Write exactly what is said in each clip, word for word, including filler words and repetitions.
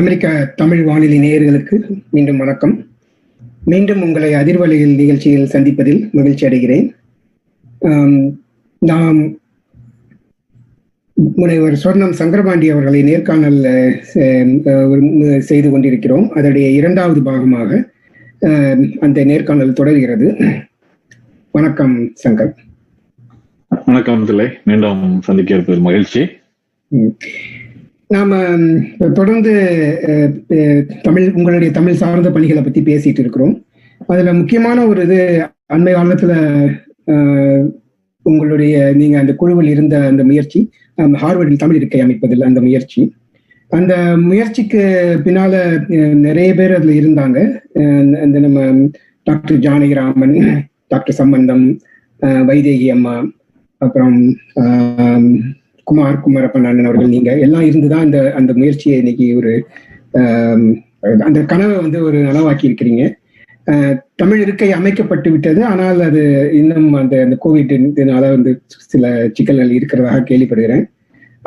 அமெரிக்க தமிழ் வானொலி நேயர்களுக்கு மீண்டும் வணக்கம். மீண்டும் உங்களை அதிர்வலையில் நிகழ்ச்சியில் சந்திப்பதில் மகிழ்ச்சி அடைகிறேன். நாம் முனைவர் சொர்ணம் சங்கரபாண்டி அவர்களை நேர்காணல் செய்து கொண்டிருக்கிறோம். அதனுடைய இரண்டாவது பாகமாக அந்த நேர்காணல் தொடர்கிறது. வணக்கம் சங்கர். வணக்கம். மீண்டும் சந்திக்க இருப்பது மகிழ்ச்சி. நாம தொடர்ந்து தமிழ் உங்களுடைய தமிழ் சார்ந்த பணிகளை பற்றி பேசிட்டு இருக்கிறோம். அதில் முக்கியமான ஒரு இது அண்மை காலத்தில் உங்களுடைய நீங்கள் அந்த குழுவில் இருந்த அந்த முயற்சி, ஹார்வர்டில் தமிழ் இருக்கை அமைப்பதில் அந்த முயற்சி. அந்த முயற்சிக்கு பின்னால் நிறைய பேர் அதில் இருந்தாங்க. அந்த நம்ம டாக்டர் ஜானகிராமன், டாக்டர் சம்பந்தம், வைதேகி அம்மா, அப்புறம் குமார் குமாரப்பன் அண்ணன் அவர்கள், நீங்க எல்லாம் இருந்துதான் அந்த அந்த முயற்சியை இன்னைக்கு ஒரு அந்த கனவை வந்து ஒரு நனவாக்கி இருக்கிறீங்க. தமிழ் இருக்கை அமைக்கப்பட்டு விட்டது. ஆனால் அது இன்னும் அந்த அந்த கோவிட்னால வந்து சில சிக்கல்கள் இருக்கிறதாக கேள்விப்படுகிறேன்.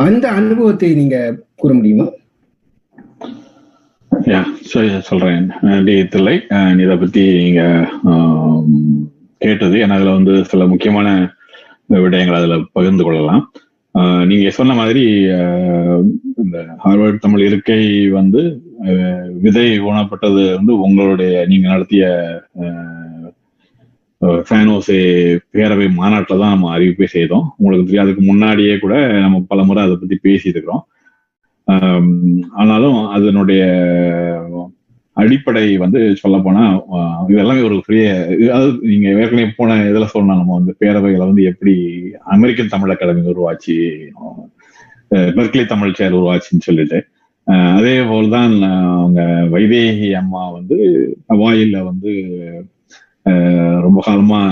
அந்த அனுபவத்தை நீங்க கூற முடியுமா? சொல்றேன். தில்லை, இதை பத்தி நீங்க கேட்டது ஏன்னா அதுல வந்து சில முக்கியமான விடயங்கள் அதுல பகிர்ந்து கொள்ளலாம். நீங்க சொன்ன மாதிரி இந்த ஹார்வர்ட் தமிழ் இருக்கை வந்து விதை ஊனப்பட்டது வந்து உங்களுடைய நீங்க நடத்திய ஃபானோஸ் பேரவை மாநாட்டில் தான் நம்ம அறிவிப்பை செய்தோம். உங்களுக்கு தெரியும், அதுக்கு முன்னாடியே கூட நம்ம பல முறை அதை பத்தி பேசியிருக்கிறோம். ஆனாலும் அதனுடைய அடிப்படை வந்து சொல்ல போனா இதெல்லாமே ஒரு பெரிய, அதாவது நீங்க ஏற்கனவே போன இதுல சொன்னா நம்ம வந்து பேரவைகளை வந்து எப்படி அமெரிக்கன் தமிழ் அகாடமி உருவாச்சு, பெர்க்கலை தமிழ் செயல் உருவாச்சுன்னு சொல்லிட்டு, அதே போல்தான் அவங்க வைதேகி அம்மா வந்து ஹவாயில வந்து ரொம்ப காலமா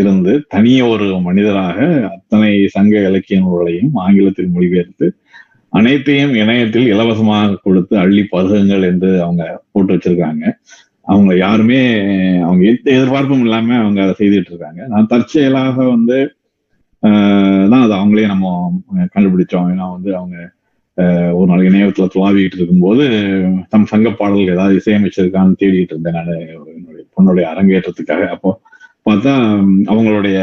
இருந்து தனிய ஒரு மனிதராக அத்தனை சங்க இலக்கிய நூல்களையும் ஆங்கிலத்தில் மொழிபெயர்த்து அனைத்தையும் இணையத்தில் இலவசமாக கொடுத்து அள்ளி பருகுங்கள் என்று அவங்க போட்டு வச்சிருக்காங்க. அவங்க யாருமே அவங்க எந்த எதிர்பார்ப்பும் இல்லாம அவங்க அதை செய்துட்டு இருக்காங்க. நான் தற்செயலாக வந்து ஆஹ் தான் அது அவங்களே நம்ம கண்டுபிடிச்சோம். ஏன்னா வந்து அவங்க ஆஹ் ஒரு நாள் இணையத்துல துளாவிட்டு இருக்கும்போது தம் சங்க பாடல்கள் ஏதாவது இசையமைச்சிருக்கான்னு தேடிட்டு இருந்தேன் நான் என்னுடைய பொண்ணுடைய அரங்கேற்றத்துக்காக. அப்போ பார்த்தா அவங்களுடைய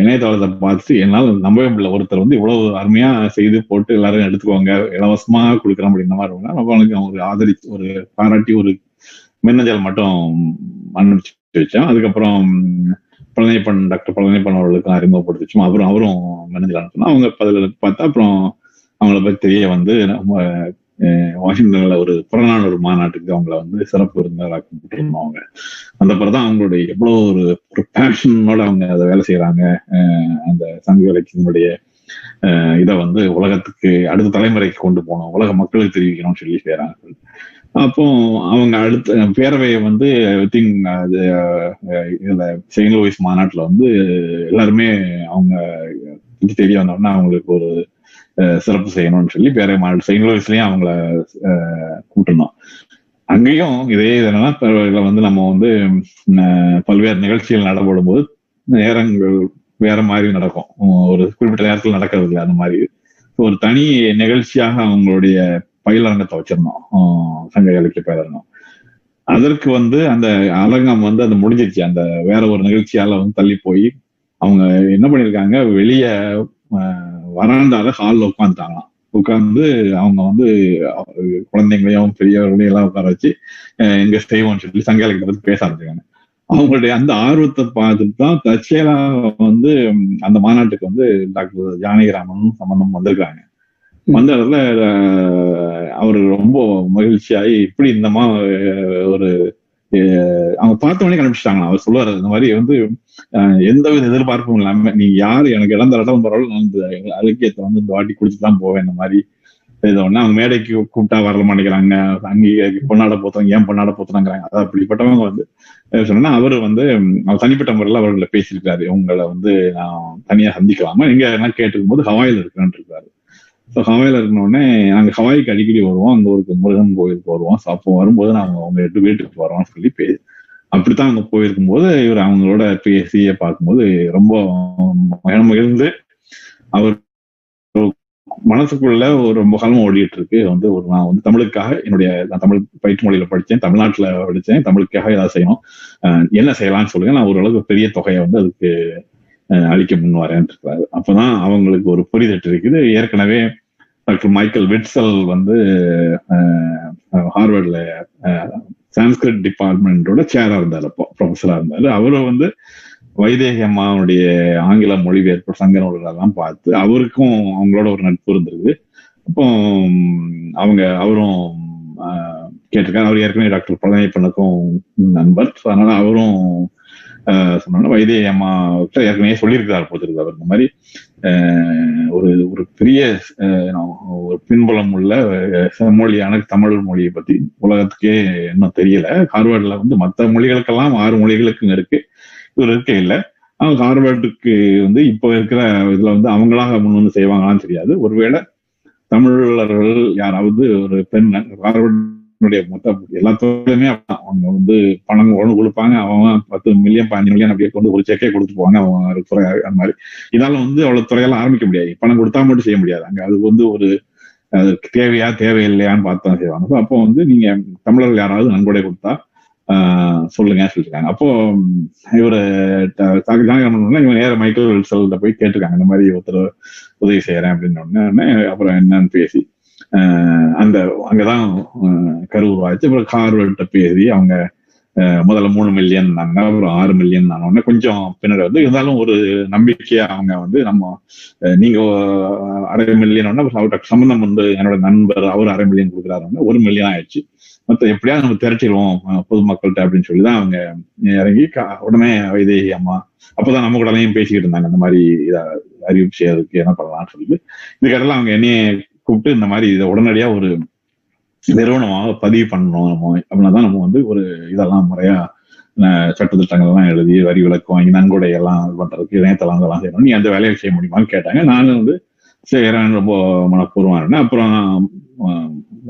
இணையதளத்தை பார்த்துட்டு என்னால் நம்பவே முடியல. ஒருத்தர் வந்து இவ்வளவு அருமையா செய்து போட்டு எல்லாரும் எடுத்துக்கோங்க, இலவசமா கொடுக்குறோம் அப்படின்ற மாதிரி இருந்தா அவங்களுக்கு ஒரு ஆதரிச்சு ஒரு பாராட்டி ஒரு மின்னஞ்சல் மட்டும் அனுப்பிச்சு வச்சோம். அதுக்கப்புறம் பழனிப்பன், டாக்டர் பழனிப்பன் அவர்களுக்கும் அறிமுகப்படுத்திச்சோம். அப்புறம் அவரும் மின்னஞ்சல் அனுப்பினா அவங்க பதில் பார்த்தா அப்புறம் அவங்கள பற்றி தெரிய வந்து நம்ம வாஷிங்டன்ல ஒரு புறநானூறு மாநாட்டுக்கு அவங்கள வந்து சிறப்பு விருந்தினராக கூப்பிட்டுருந்தோம். அவங்க அந்த பிறகுதான் அவங்களுடைய எவ்வளோ ஒரு ஒரு பேஷனோட அவங்க அதை வேலை செய்யறாங்க. அந்த சங்க இலக்கியத்தினுடைய இதை வந்து உலகத்துக்கு அடுத்த தலைமுறைக்கு கொண்டு போகணும், உலக மக்களுக்கு தெரிவிக்கணும்னு சொல்லி செய்யறாங்க. அப்போ அவங்க அடுத்த பேரவையை வந்து ஐ திங்க் அது இதுல செயின் லூயிஸ் மாநாட்டில் வந்து எல்லாருமே அவங்க தெரிய வந்தோம்னா அவங்களுக்கு ஒரு சிறப்பு செய்யணும்னு சொல்லி பேரவை மாநாடு செயின் லூயிஸ்லயும் அவங்கள கூட்டணும். அங்கேயும் இதே என்னன்னா பேரவைகளை வந்து நம்ம வந்து பல்வேறு நிகழ்ச்சிகள் நடப்படும் போது நேரங்கள் வேற மாதிரி நடக்கும், ஒரு குறிப்பிட்ட நேரத்தில் நடக்கிறது இல்லை. அந்த மாதிரி ஒரு தனி நிகழ்ச்சியாக அவங்களுடைய பயிலரங்கத்தை வச்சிருந்தோம், சங்க இலக்கிய பயிலரங்கம். அதற்கு வந்து அந்த அரங்கம் வந்து அது முடிஞ்சிச்சு, அந்த வேற ஒரு நிகழ்ச்சியால வந்து தள்ளி போய் அவங்க என்ன பண்ணியிருக்காங்க, வெளியே வராண்டால ஹாலில் உட்காந்துட்டாங்களாம். உட்காந்து அவங்க வந்து குழந்தைங்களையும் பெரியவர்களையும் எல்லாம் உட்கார வச்சு எங்க செய்வோம்னு சொல்லி சங்க இலக்கியத்தை பத்தி பேச ஆரம்பிச்சிருக்காங்க. அவங்களுடைய அந்த ஆர்வத்தை பார்த்துட்டு தான் தச்சேலா வந்து அந்த மாநாட்டுக்கு வந்து டாக்டர் ஜானகிராமனும் சம்பந்தம் வந்திருக்காங்க. வந்த இடத்துல அவரு ரொம்ப மகிழ்ச்சியாகி இப்படி இந்த மா ஒரு அவங்க பார்த்த மணிக்கு அனுப்பிச்சிட்டாங்களா. அவர் சொல்லுவாரு, இந்த மாதிரி வந்து எந்தவித எதிர்பார்ப்பும் இல்லாம நீ யாரு எனக்கு இடம் தரட்டும் பரவாயில்ல, நான் இந்த இலக்கியத்தை வந்து இந்த வாட்டி குடிச்சுதான் போவேன். இந்த மாதிரி இதை ஒண்ணு அவங்க மேடைக்கு கூப்பிட்டா வரல மாட்டேங்கிறாங்க, அங்கேயே பொன்னாட போத்துறாங்க, ஏன் பொன்னாட போத்துறாங்கிறாங்க. அது அப்படிப்பட்டவங்க வந்து சொன்னா அவரு வந்து அவர் தனிப்பட்ட முறையில் அவர்களை பேசியிருக்காரு, உங்களை வந்து நான் தனியா சந்திக்கலாமா எங்க எல்லாம் கேட்டுக்கும் போது ஹவாயில் இருக்கிறேன்னு இருக்காரு. ஸோ ஹவாயில் இருக்கணுன்னே நாங்கள் ஹவாய்க்கு அடிக்கடி வருவோம், அங்கே ஒரு முருகன் கோயிலுக்கு வருவோம், அப்போ வரும்போது நாங்கள் அவங்க எட்டு வீட்டுக்கு வரோம்னு சொல்லி பே அப்படித்தான் அவங்க போயிருக்கும் போது இவர் அவங்களோட பேசிய பார்க்கும்போது ரொம்ப மகிழ்ந்து அவர் மனசுக்குள்ள ஒரு ரொம்ப காலமும் ஓடிட்டு இருக்கு வந்து ஒரு நான் வந்து தமிழுக்காக என்னுடைய நான் தமிழ் பயிற்று மொழியில படித்தேன், தமிழ்நாட்டில் படித்தேன், தமிழுக்காக ஏதாவது செய்யணும், என்ன செய்யலாம்னு சொல்லுங்க, நான் ஓரளவுக்கு பெரிய தொகையை வந்து அதுக்கு அளிக்க முன் வரேன்னு இருக்கிறாரு. அப்போதான் அவங்களுக்கு ஒரு புரிதட்டு இருக்குது. ஏற்கனவே டாக்டர் மைக்கேல் விட்சல் வந்து ஹார்வர்ட்ல சான்ஸ்கிரிட் டிபார்ட்மெண்டோட சேராக இருந்தார், அப்போ ப்ரொஃபஸராக இருந்தார். அவரும் வந்து வைதேகி அம்மாவுடைய ஆங்கில மொழிபெயர்ப்பு சங்கரவர்களெல்லாம் பார்த்து அவருக்கும் அவங்களோட ஒரு நட்பு இருந்திருக்கு. அப்போ அவங்க அவரும் கேட்டிருக்காரு, அவர் ஏற்கனவே டாக்டர் பழனிப்பனுக்கும் நண்பர், அதனால அவரும் சொன்னோன்னா வைதேகி அம்மா ஏற்கனவே சொல்லியிருக்கிறார் போட்டிருக்கு அவர் இந்த மாதிரி ஒரு ஒரு பெரிய ஒரு பின்புலம் உள்ள செம்மொழியான தமிழ் மொழியை பத்தி உலகத்துக்கே இன்னும் தெரியல. ஹார்வர்ட்ல வந்து மற்ற மொழிகளுக்கெல்லாம் ஆறு மொழிகளுக்கும் இருக்கு, ஒரு இருக்கே இல்லை. ஆனா ஹார்வர்டுக்கு வந்து இப்போ இருக்கிற இதுல வந்து அவங்களாக முன்னு செய்வாங்களான்னு தெரியாது. ஒருவேளை தமிழர்கள் யாராவது ஒரு பெண் ஹார்வர்டுடைய மொத்த எல்லா தொழிலுமே அவங்க வந்து பணம் ஒன்று கொடுப்பாங்க, அவங்க பத்து மில்லியன் பதினஞ்சு மில்லியன் அப்படியே கொண்டு ஒரு செக்கே கொடுத்துட்டு போவாங்க அவங்க துறை. அந்த மாதிரி இதனால வந்து அவ்வளவு துறையெல்லாம் ஆரம்பிக்க முடியாது, பணம் கொடுத்தா மட்டும் செய்ய முடியாது. அங்க அது வந்து ஒரு அதுக்கு தேவையா தேவையில்லையான்னு பார்த்தா செய்வாங்க. அப்போ வந்து நீங்க தமிழர்கள் யாராவது நன்கொடை கொடுத்தா ஆஹ் சொல்லுங்க சொல்லிருக்காங்க. அப்போ இவரு ஜானகிராமன் இவன் நேர மைக்கேல் விட்சல் போய் கேட்டிருக்காங்க, இந்த மாதிரி ஒருத்தர் உதவி செய்யறேன் அப்படின்னு ஒண்ணு. அப்புறம் என்னன்னு பேசி ஆஹ் அந்த அங்கதான் கரூர் வாய்ச்சி அப்புறம் ஹார்வர்ட்ட பேசி அவங்க முதல்ல மூணு மில்லியன் நாங்க அப்புறம் ஆறு மில்லியன் நானோடனே கொஞ்சம் பின்னாடி வந்து இருந்தாலும் ஒரு நம்பிக்கையா அவங்க வந்து நம்ம நீங்க அரை மில்லியன் அவருக்கு சம்பந்தம் வந்து என்னோட நண்பர் அவர் அரை மில்லியன் கொடுக்குறாருன்னா ஒரு மில்லியன் ஆயிடுச்சு, மொத்தம் எப்படியா நம்ம திரட்டிடுவோம் பொதுமக்கள்கிட்ட அப்படின்னு சொல்லிதான் அவங்க இறங்கி உடனே வைதேகி அம்மா அப்போதான் நம்ம கூடலையும் பேசிக்கிட்டு இருந்தாங்க இந்த மாதிரி இதை அறிவிப்பு செய்யறதுக்கு என்ன பண்ணலாம்னு சொல்லிட்டு. இதுக்கடல அவங்க என்னைய கூப்பிட்டு இந்த மாதிரி இதை உடனடியா ஒரு நிறுவனமாக பதிவு பண்ணணும் நம்ம, அப்படின்னா தான் நம்ம வந்து ஒரு இதெல்லாம் முறையா சட்டத்திட்டங்கள் எல்லாம் எழுதி வரி விலக்கு வாங்கி நன்கொடை எல்லாம் இது பண்றதுக்கு இணையத்தெல்லாம் இதெல்லாம் செய்யணும், நீ அந்த வேலையை செய்ய முடியுமான்னு கேட்டாங்க. நானும் வந்து செய்யறேன்னு ரொம்ப மனப்பூர்வமா இருந்தேன். அப்புறம்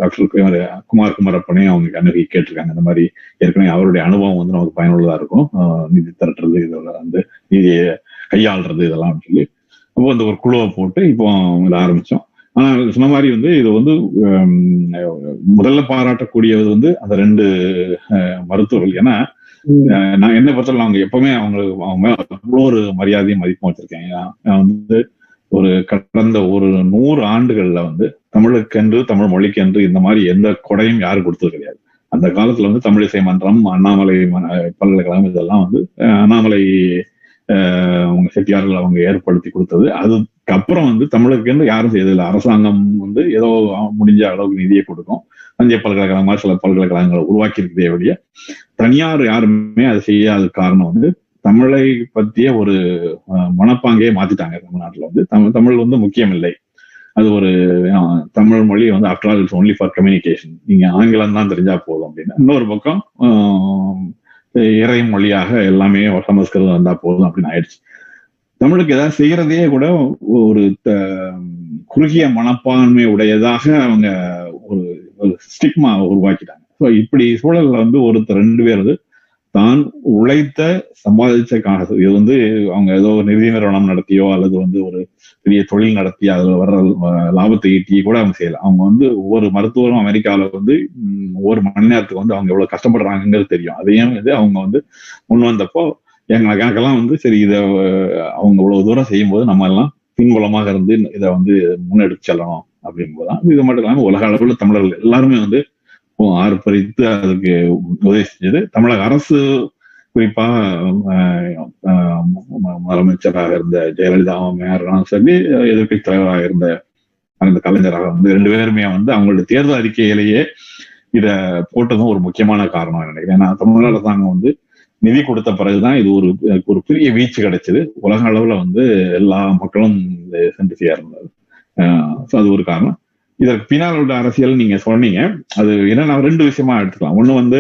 டாக்டர் குமார் குமாரப்பனே அவங்க கண்ணகி கேட்டிருக்காங்க, இந்த மாதிரி ஏற்கனவே அவருடைய அனுபவம் வந்து நமக்கு பயனுள்ளதா இருக்கும் நிதி திரட்டுறது இதோட வந்து நிதியை கையாளுறது இதெல்லாம் சொல்லி. அப்போ அந்த ஒரு குழுவை போட்டு இப்போ இதை ஆரம்பிச்சோம். ஆனா சொன்ன மாதிரி வந்து இது வந்து முதல்ல பாராட்டக்கூடியது வந்து அந்த ரெண்டு மருத்துவர்கள். ஏன்னா நான் என்னை பொறுத்தவரை அவங்க எப்பவுமே அவங்களுக்கு அவங்க அவ்வளோ ஒரு மரியாதையும் மதிப்பும் வச்சிருக்கேன். நான் வந்து ஒரு கடந்த ஒரு நூறு ஆண்டுகள்ல வந்து தமிழுக்கென்று தமிழ் மொழிக்கென்று இந்த மாதிரி எந்த கொடையும் யாரும் கொடுத்தது கிடையாது. அந்த காலத்துல வந்து தமிழிசை மன்றம், அண்ணாமலை பல்கலைக்கழகம் இதெல்லாம் வந்து அண்ணாமலை ஆஹ் அவங்க செட்டியார்கள் அவங்க ஏற்படுத்தி கொடுத்தது. அதுக்கப்புறம் வந்து தமிழுக்கென்று யாரும் செய்யறதில்லை. அரசாங்கம் வந்து ஏதோ முடிஞ்ச அளவுக்கு நிதியை கொடுக்கும், தஞ்சை பல்கலைக்கழகமா சில பல்கலைக்கழகங்களை உருவாக்கி இருக்கிறதே வழிய தனியார் யாருமே அதை செய்யாத காரணம் வந்து தமிழை பத்திய ஒரு மனப்பாங்கே மாத்திட்டாங்க. தமிழ்நாட்டுல வந்து தமிழ் தமிழ் வந்து முக்கியம் இல்லை, அது ஒரு தமிழ் மொழி வந்து after all it's only for communication, நீங்க ஆங்கிலம் தான் தெரிஞ்சா போதும் அப்படின்னு. இன்னொரு பக்கம் இறை மொழியாக எல்லாமே சமஸ்கிருதம் இருந்தா போதும் அப்படின்னு ஆயிடுச்சு. தமிழுக்கு ஏதாவது செய்யறதே கூட ஒரு குறுகிய மனப்பான்மை உடையதாக அவங்க ஒரு ஒரு ஸ்டிக்மா உருவாக்கிட்டாங்க. ஸோ இப்படி சூழல்ல வந்து ஒருத்தர் ரெண்டு பேர் வந்து தான் உழைத்த சம்பாதிச்ச காசு இது வந்து அவங்க ஏதோ நிதி நிறுவனம் நடத்தியோ அல்லது வந்து ஒரு பெரிய தொழில் நடத்தி அதுல வர்ற லாபத்தை ஈட்டி கூட அவங்க செய்யலாம். அவங்க வந்து ஒவ்வொரு மருத்துவரும் அமெரிக்காவில வந்து ஒவ்வொரு மணி நேரத்துக்கு வந்து அவங்க எவ்வளவு கஷ்டப்படுறாங்கிறது தெரியும். அதையும் வந்து அவங்க வந்து முன் வந்தப்போ எங்களுக்கு எனக்கெல்லாம் வந்து சரி இதை அவங்க இவ்வளவு தூரம் செய்யும்போது நம்ம எல்லாம் பின்புலமாக இருந்து இதை வந்து முன்னெடுத்து செல்லணும் அப்படிங்கும்போதுதான். இது மட்டும் இல்லாமல் உலக அளவுல தமிழர்கள் எல்லாருமே வந்து ஆர்ப்பரித்து அதுக்கு உதவி செஞ்சது. தமிழக அரசு குறிப்பாக முதலமைச்சராக இருந்த ஜெயலலிதா அம்மையார் சொல்லி எதிர்கட்சி தலைவராக இருந்த அந்த கலைஞராக வந்து ரெண்டு பேருமே வந்து அவங்களுடைய தேர்தல் அறிக்கையிலேயே இதை போட்டதும் ஒரு முக்கியமான காரணம் நினைக்கிறேன். ஏன்னா தமிழக அரசாங்கம் வந்து நிதி கொடுத்த பிறகுதான் இது ஒரு ஒரு பெரிய வீச்சு கிடைச்சது, உலக அளவுல வந்து எல்லா மக்களும் சென்று செய்ய இருந்தது. ஸோ அது ஒரு காரணம். இதற்கு பின்னால் உள்ள அரசியல் நீங்க சொன்னீங்க, அது என்னன்னா ரெண்டு விஷயமா எடுத்துக்கலாம். ஒண்ணு வந்து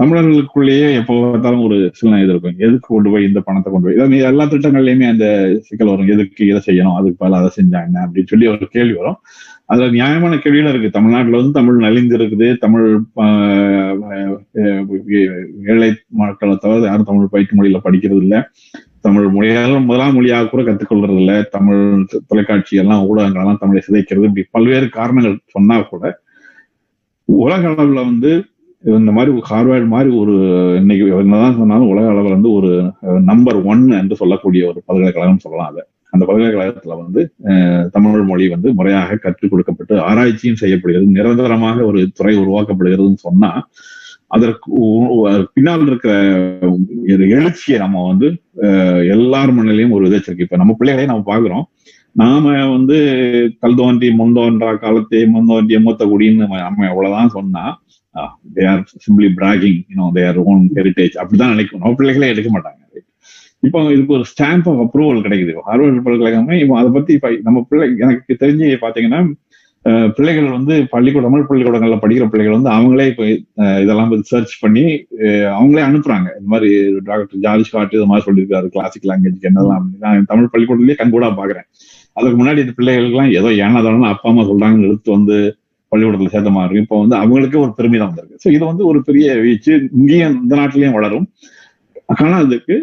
தமிழர்களுக்குள்ளேயே எப்போ பார்த்தாலும் ஒரு சில இது இருக்கும், எதுக்கு கொண்டு போய் இந்த பணத்தை கொண்டு போய் இதை எல்லா திட்டங்கள்லயுமே அந்த சிக்கல் வரும், எதுக்கு இதை செய்யணும் அதுக்கு பதில் அதை செஞ்சாங்க அப்படின்னு சொல்லி ஒரு கேள்வி வரும். அதுல நியாயமான கேள்வியில இருக்கு. தமிழ்நாட்டுல வந்து தமிழ் நலிந்து இருக்குது, தமிழ் ஏழை மக்கள் தவிர யாரும் தமிழ் பயிற்று மொழியில படிக்கிறது இல்லை, தமிழ் மொழியெல்லாம் முதலாம் மொழியாக கூட கற்றுக்கொள்றது இல்லை. தமிழ் தொலைக்காட்சி எல்லாம் ஊடகங்கள் எல்லாம் தமிழை சிதைக்கிறது, இப்படி பல்வேறு காரணங்கள் சொன்னா கூட உலக அளவுல வந்து இந்த மாதிரி ஹார்வர்ட் மாதிரி ஒரு இன்னைக்கு என்னதான் சொன்னாலும் உலக அளவில் வந்து ஒரு நம்பர் ஒன் என்று சொல்லக்கூடிய ஒரு பல்கலைக்கழகம் சொல்லலாம். அதை அந்த பல்கலைக்கழகத்துல வந்து தமிழ் மொழி வந்து முறையாக கற்றுக் கொடுக்கப்பட்டு ஆராய்ச்சியும் செய்யப்படுகிறது, நிரந்தரமாக ஒரு துறை உருவாக்கப்படுகிறதுன்னு சொன்னா அதற்கு பின்னால் இருக்கிற எழுச்சியை நம்ம வந்து எல்லார் மண்ணிலையும் ஒரு விதைச்சிருக்கு. இப்ப நம்ம பிள்ளைகளையும் நம்ம பாக்குறோம். நாம வந்து கல் தோன்றி முன் தோன்றா காலத்தை முன் தோன்றிய மூத்த குடின்னு நம்ம எவ்வளவுதான் சொன்னா they are simply bragging, you know, their own heritage. அப்படிதான் நினைக்கும், நம்ம பிள்ளைகளே எடுக்க மாட்டாங்க. இப்போ இதுக்கு ஒரு ஸ்டாம்ப் ஆஃப் அப்ரூவல் கிடைக்குது ஹார்வர்ட் பல்கலைக்கழகமே. இப்போ அதை பத்தி நம்ம பிள்ளை எனக்கு தெரிஞ்சு பாத்தீங்கன்னா பிள்ளைகள் வந்து பள்ளிக்கூட தமிழ் பள்ளிக்கூடங்கள்ல படிக்கிற பிள்ளைகள் வந்து அவங்களே இப்போ இதெல்லாம் சர்ச் பண்ணி அவங்களே அனுப்புறாங்க. இந்த மாதிரி டாக்டர் ஜார்ஜ் ஹார்ட் இது மாதிரி சொல்லியிருக்காரு கிளாசிக் லாங்குவேஜ்க்கு என்னெல்லாம் அப்படின்னு. நான் தமிழ் பள்ளிக்கூடத்துலேயே கண்கூடா பாக்குறேன். அதுக்கு முன்னாடி இந்த பிள்ளைகளுக்குலாம் ஏதோ ஏனாதான அப்பா அம்மா சொல்றாங்கன்னு எடுத்து வந்து பள்ளிக்கூடத்துல சேர்த்த மாதிரி இப்போ வந்து அவங்களுக்கே ஒரு பெருமிதம் வந்திருக்கு. ஸோ இது வந்து ஒரு பெரிய வீச்சு இங்கேயும் இந்த நாட்டிலையும் வளரும். ஆனா அதுக்கு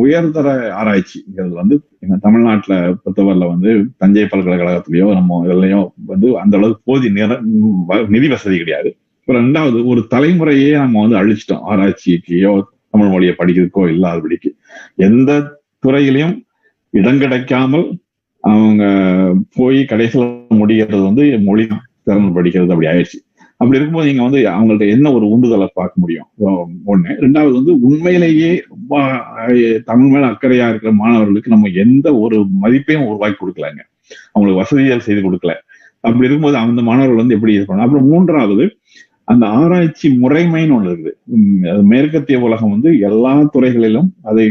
உயர்தர ஆராய்ச்சிங்கிறது வந்து எங்க தமிழ்நாட்டுல பொறுத்தவரில் வந்து தஞ்சை பல்கலைக்கழகத்திலயோ நம்ம இதுலயோ வந்து அந்த அளவுக்கு போதிய நிதி வசதி கிடையாது. இப்போ ரெண்டாவது ஒரு தலைமுறையே நம்ம வந்து அழிச்சிட்டோம் ஆராய்ச்சிக்கையோ தமிழ் மொழியை படிக்கிறதுக்கோ இல்லாதபடிக்கு. எந்த துறையிலையும் இடம் கிடைக்காமல் அவங்க போய் கடைசியில் முடிகிறது வந்து மொழி திறன் படிக்கிறது அப்படி ஆயிடுச்சு. அப்படி இருக்கும்போது நீங்க வந்து அவங்கள்ட்ட என்ன ஒரு உந்துதலை பார்க்க முடியும்? ஒண்ணு. ரெண்டாவது வந்து உண்மையிலேயே ரொம்ப தமிழ் மேல அக்கறையா இருக்கிற மாணவர்களுக்கு நம்ம எந்த ஒரு மதிப்பையும் உருவாக்கி கொடுக்கலாங்க, அவங்களுக்கு வசதிகள் செய்து கொடுக்கல. அப்படி இருக்கும்போது அந்த மாணவர்கள் வந்து எப்படி இருப்பாங்க? அப்புறம் மூன்றாவது அந்த ஆராய்ச்சி முறைமைன்னு ஒண்ணு இருக்குது. மேற்கத்திய உலகம் வந்து எல்லா துறைகளிலும் அதை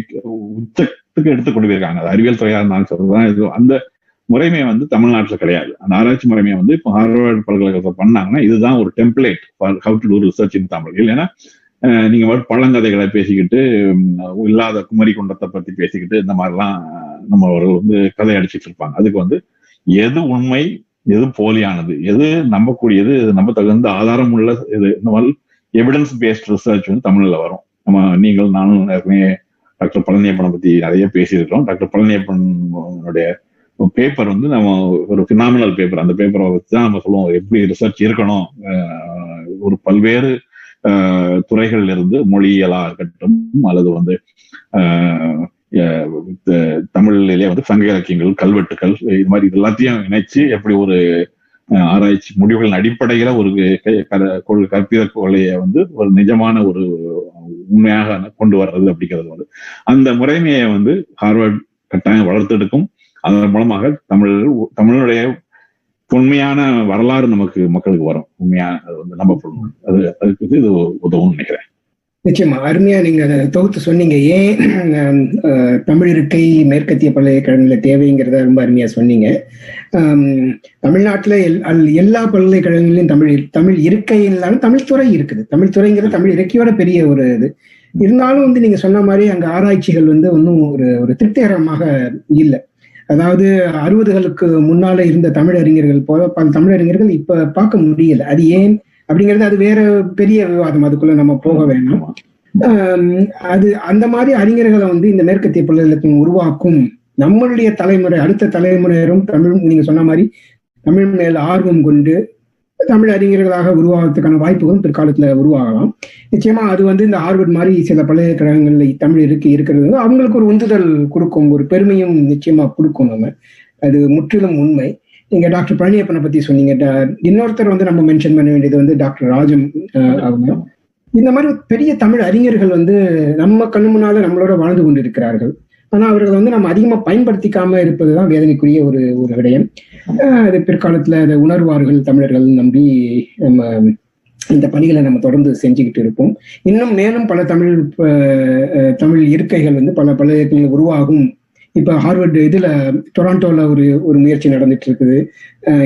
உச்சத்துக்கு எடுத்துக் கொண்டு போயிருக்காங்க. அது அறிவியல் துறையா இருந்தாலும் சொல்றதுதான். அந்த முறைமையை வந்து தமிழ்நாட்டுல கிடையாது. அந்த ஆராய்ச்சி முறைமையை வந்து இப்போ ஹார்வர்ட் பல்கலைக்கழகத்தை பண்ணாங்கன்னா இதுதான் ஒரு template for how to do research in Tamil. இல்லைன்னா நீங்க பழங்கதைகளை பேசிக்கிட்டு இல்லாத குமரி குண்டத்தை பத்தி பேசிக்கிட்டு இந்த மாதிரிலாம் நம்ம அவர்கள் வந்து கதை அடிச்சுட்டு இருப்பாங்க. அதுக்கு வந்து எது உண்மை, எது போலியானது, எது நம்பக்கூடியது, நம்ம தகுந்த ஆதாரம் உள்ள இது, இந்த மாதிரி எவிடன்ஸ் பேஸ்ட் ரிசர்ச் வந்து தமிழ்ல வரும். நம்ம நீங்கள் நானும் ஏற்கனவே டாக்டர் பழனியப்பனை பத்தி நிறைய பேசியிருக்கிறோம். டாக்டர் பழனியப்பனுடைய பேப்பர் வந்து நம்ம ஒரு பினாமினல் பேப்பர். அந்த பேப்பரை வச்சுதான் நம்ம சொல்லுவோம் எப்படி ரிசர்ச் இருக்கணும். ஒரு பல்வேறு துறைகள்ல இருந்து மொழியலா இருக்கட்டும் அல்லது வந்து ஆஹ் தமிழிலேயே வந்து சங்க இலக்கியங்கள், கல்வெட்டுகள், இது மாதிரி இது எல்லாத்தையும் இணைச்சு எப்படி ஒரு ஆராய்ச்சி முடிவுகளின் அடிப்படையில ஒரு கற்பித கொள்கையை வந்து ஒரு நிஜமான ஒரு உண்மையாக கொண்டு வர்றது அப்படிங்கிறது வந்து அந்த முறைமையை வந்து ஹார்வர்ட் கட்டாயம் வளர்த்தெடுக்கும். அதன் மூலமாக தமிழ் தமிழனுடைய உண்மையான வரலாறு நமக்கு மக்களுக்கு வரும். உண்மையான அது வந்து நம்ம சொல்லணும், அது அதுக்கு இது உதவும் நினைக்கிறேன். நிச்சயமா அருமையா நீங்க அதை தொகுத்து சொன்னீங்க. ஏன் தமிழ் இருக்கை மேற்கத்திய பல்கலைக்கழகங்கள தேவைங்கிறத ரொம்ப அருமையா சொன்னீங்க. தமிழ்நாட்டில் எல் அல் எல்லா பல்கலைக்கழகங்களிலும் தமிழ் தமிழ் இருக்கை இல்லாமல் தமிழ் துறை இருக்குது. தமிழ் துறைங்கிறது தமிழ் இறைக்கையோட பெரிய ஒரு இது இருந்தாலும் வந்து நீங்க சொன்ன மாதிரி அங்க ஆராய்ச்சிகள் வந்து ஒன்றும் ஒரு ஒரு திருப்திகரமாக இல்லை. அதாவது அறுபதுகளுக்கு முன்னால இருந்த தமிழறிஞர்கள் போல பல தமிழறிஞர்கள் இப்ப பார்க்க முடியல. அது ஏன் அப்படிங்கிறது அது வேற பெரிய விவாதம், அதுக்குள்ள நம்ம போக வேணாம். அது அந்த மாதிரி அறிஞர்களை வந்து இந்த மேற்கத்திய பல்கலைக்கழகம் உருவாக்கும். நம்மளுடைய தலைமுறை அடுத்த தலைமுறையினரும் தமிழும் நீங்க சொன்ன மாதிரி தமிழ் மேல் ஆர்வம் கொண்டு தமிழ் அறிஞர்களாக உருவாகிறதுக்கான வாய்ப்புகளும் பிற்காலத்துல உருவாகலாம். நிச்சயமா அது வந்து இந்த ஹார்வர்ட் மாதிரி சில பல்கலைக்கழகங்கள்ல தமிழ் இருக்கு இருக்கிறது அவங்களுக்கு ஒரு உந்துதல் கொடுக்கும், ஒரு பெருமையும் நிச்சயமா கொடுக்கும். நம்ம அது முற்றிலும் உண்மை. நீங்க டாக்டர் பழனியப்பனை பத்தி சொன்னீங்க. இன்னொருத்தர் வந்து நம்ம மென்ஷன் பண்ண வேண்டியது வந்து டாக்டர் ராஜம் அவங்க. இந்த மாதிரி பெரிய தமிழ் அறிஞர்கள் வந்து நம்ம கண்ணு முன்னால நம்மளோட வாழ்ந்து கொண்டு இருக்கிறார்கள். ஆனா அவர்களை வந்து நம்ம அதிகமா பயன்படுத்திக்காம இருப்பதுதான் வேதனைக்குரிய ஒரு ஒரு விடயம். அது பிற்காலத்துல அதை உணர்வார்கள் தமிழர்கள் நம்பி நம்ம இந்த பணிகளை நம்ம தொடர்ந்து செஞ்சுக்கிட்டு இருப்போம். இன்னும் மேலும் பல தமிழ் தமிழ் இருக்கைகள் வந்து பல பல இயக்கங்கள் உருவாகும். இப்ப ஹார்வர்ட் இதுல டொராண்டோல ஒரு ஒரு முயற்சி நடந்துட்டு இருக்குது,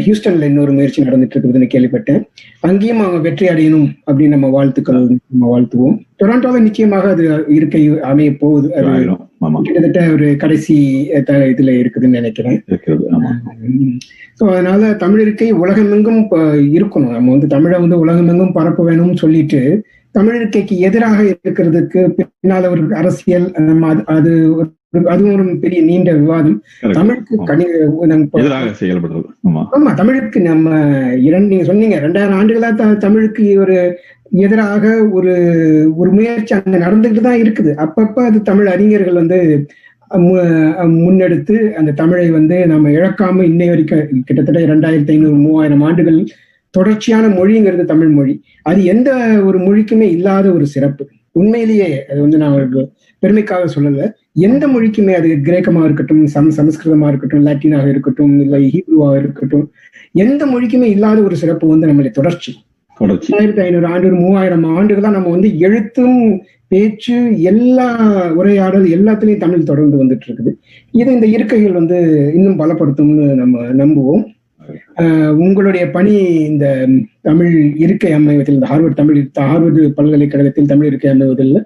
ஹியூஸ்டன்ல இன்னொரு முயற்சி நடந்துட்டு இருக்குதுன்னு கேள்விப்பட்டேன். அங்கேயும் அவங்க வெற்றி அடையணும் அப்படின்னு நம்ம வாழ்த்துக்கள் நம்ம வாழ்த்துவோம். டொராண்டோல நிச்சயமாக அது இருக்கை அமைய போகுது, கிட்டத்தட்ட ஒரு கடைசி இதுல இருக்குதுன்னு நினைக்கிறேன். ஸோ அதனால தமிழ் இருக்கை உலகமெங்கும் இருக்கணும். நம்ம வந்து தமிழை வந்து உலகமெங்கும் பரப்ப வேணும்னு சொல்லிட்டு தமிழ் இருக்கைக்கு எதிராக இருக்கிறதுக்கு பின்னால ஒரு அரசியல் அது அது ஒரு பெரிய நீண்ட விவாதம். தமிழுக்கு கணிதம் செயல்படுறது. ஆமா, தமிழுக்கு நம்ம இரண்டு நீங்க சொன்னீங்க ரெண்டாயிரம் ஆண்டுகளா தான் தமிழுக்கு ஒரு எதிராக ஒரு ஒரு முயற்சி அங்க நடந்துகிட்டு தான் இருக்குது. அப்பப்ப அது தமிழ் அறிஞர்கள் வந்து முன்னெடுத்து அந்த தமிழை வந்து நம்ம இழக்காம இன்னை வரைக்கும் கிட்டத்தட்ட இரண்டாயிரத்தி ஐநூறு மூவாயிரம் ஆண்டுகள் தொடர்ச்சியான மொழிங்கிறது தமிழ் மொழி. அது எந்த ஒரு மொழிக்குமே இல்லாத ஒரு சிறப்பு. உண்மையிலேயே அது வந்து நான் ஒரு பெருமைக்காக சொல்லலை. எந்த மொழிக்குமே, அது கிரேக்கமாக இருக்கட்டும், சம் சமஸ்கிருதமாக இருக்கட்டும், லாட்டினாக இருக்கட்டும், இல்லை ஹீப்ருவாக இருக்கட்டும், எந்த மொழிக்குமே இல்லாத ஒரு சிறப்பு வந்து நம்மளுடைய தொடர்ச்சி. ஆயிரத்தி ஐநூறு ஆண்டு மூவாயிரம் ஆண்டுகளா நம்ம வந்து எழுத்தும் பேச்சு எல்லா உரையாடல் எல்லாத்துலேயும் தமிழ் தொடர்ந்து வந்துட்டு இருக்குது. இது இந்த இருக்கைகள் வந்து இன்னும் பலப்படுத்தும்னு நம்ம நம்புவோம். உங்களுடைய பணி இந்த தமிழ் இருக்கை அமைவதில், இந்த ஹார்வர்ட் தமிழ் ஹார்வர்டு பல்கலைக்கழகத்தில் தமிழ் இருக்கை அமைவதில்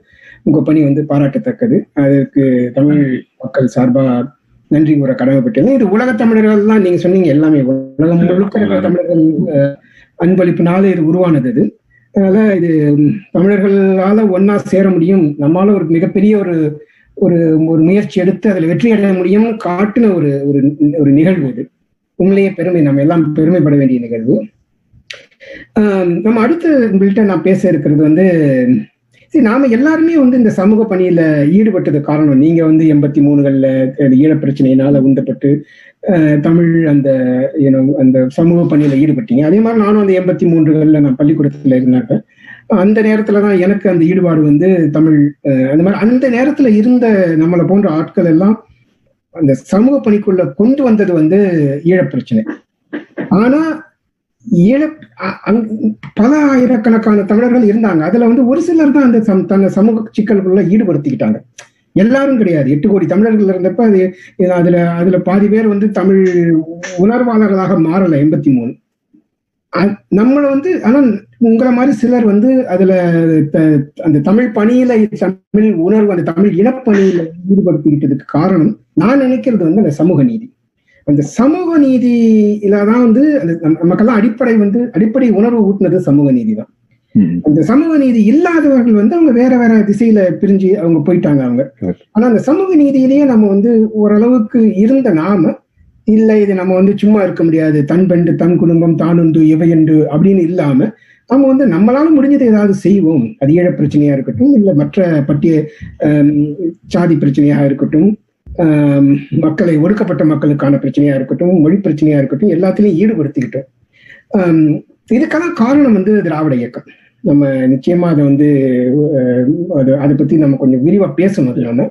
உங்க பணி வந்து பாராட்டத்தக்கது. அதற்கு தமிழ் மக்கள் சார்பா நன்றி கூற கடமைப்பட்டது. இது உலக தமிழர்கள் தான் நீங்க சொன்னீங்க, எல்லாமே உலகம் முழுக்க தமிழர்கள் அன்பளிப்புனால இது உருவானது. இது அதனால இது தமிழர்களால ஒன்னா சேர முடியும், நம்மளால ஒரு மிகப்பெரிய ஒரு ஒரு முயற்சி எடுத்து அதுல வெற்றி அடைய முடியும் காட்டின ஒரு ஒரு நிகழ்வு இது. உண்மையிலேயே பெருமை, நம்ம எல்லாம் பெருமைப்பட வேண்டிய நிகழ்வு. ஆஹ் நம்ம அடுத்து உங்கள்கிட்ட நான் பேச இருக்கிறது வந்து, சரி, நாம எல்லாருமே வந்து இந்த சமூக பணியில ஈடுபட்டது காரணம் நீங்க வந்து எண்பத்தி மூணுகள்ல ஈழப்பிரச்சனையினால உந்தப்பட்டு தமிழ் அந்த ஏன்னா அந்த சமூக பணியில ஈடுபட்டீங்க. அதே மாதிரி நானும் அந்த எண்பத்தி மூன்றுகள்ல நான் பள்ளிக்கூடத்துல இருந்தாங்க. அந்த நேரத்துலதான் எனக்கு அந்த ஈடுபாடு வந்து தமிழ் அந்த மாதிரி அந்த நேரத்துல இருந்த நம்மளை போன்ற ஆட்கள் எல்லாம் அந்த சமூக பணிக்குள்ள கொண்டு வந்தது வந்து ஈழப்பிரச்சனை. ஆனா ஈழ பல ஆயிரக்கணக்கான தமிழர்கள் இருந்தாங்க. அதுல வந்து ஒரு சிலர் தான் அந்த தன்னை சமூக சிக்கலுக்குள்ள ஈடுபடுத்திக்கிட்டாங்க, எல்லாரும் கிடையாது. எட்டு கோடி தமிழர்கள் இருந்தப்ப அது அதுல அதுல பாதி பேர் வந்து தமிழ் உணர்வாளர்களாக மாறல எண்பத்தி மூணு நம்மளை வந்து. ஆனா உங்களை மாதிரி சிலர் வந்து அதுல அந்த தமிழ் பணியில தமிழ் உணர்வு அந்த தமிழ் இனப்பணியில ஈடுபடுத்திக்கிட்டதுக்கு காரணம் நான் நினைக்கிறது வந்து அந்த சமூக நீதி. அந்த சமூக நீதியில்தான் வந்து அந்த நமக்கெல்லாம் அடிப்படை வந்து அடிப்படை உணர்வு ஊட்டினது சமூக நீதி தான். அந்த சமூக நீதி இல்லாதவர்கள் வந்து அவங்க வேற வேற திசையில பிரிஞ்சு அவங்க போயிட்டாங்க அவங்க. ஆனா அந்த சமூக நீதியிலேயே நம்ம வந்து ஓரளவுக்கு இருந்த நாம இல்லை இது நம்ம வந்து சும்மா இருக்க முடியாது, தன் பெண்டு தன் குடும்பம் தானுண்டு இவையண்டு அப்படின்னு இல்லாம நம்ம வந்து நம்மளால முடிஞ்சது ஏதாவது செய்வோம். அது ஈழ பிரச்சனையா இருக்கட்டும், இல்லை மற்ற பட்டிய சாதி பிரச்சனையாக இருக்கட்டும், மக்களை ஒடுக்கப்பட்ட மக்களுக்கான பிரச்சனையா இருக்கட்டும், மொழி பிரச்சனையா இருக்கட்டும், எல்லாத்திலையும் ஈடுபடுத்திக்கிட்டோம். ஆஹ் இதுக்கெல்லாம் காரணம் வந்து திராவிட இயக்கம். நம்ம நிச்சயமா அதை வந்து அது அதை பத்தி நம்ம கொஞ்சம் விரிவா பேசணும். இல்லாம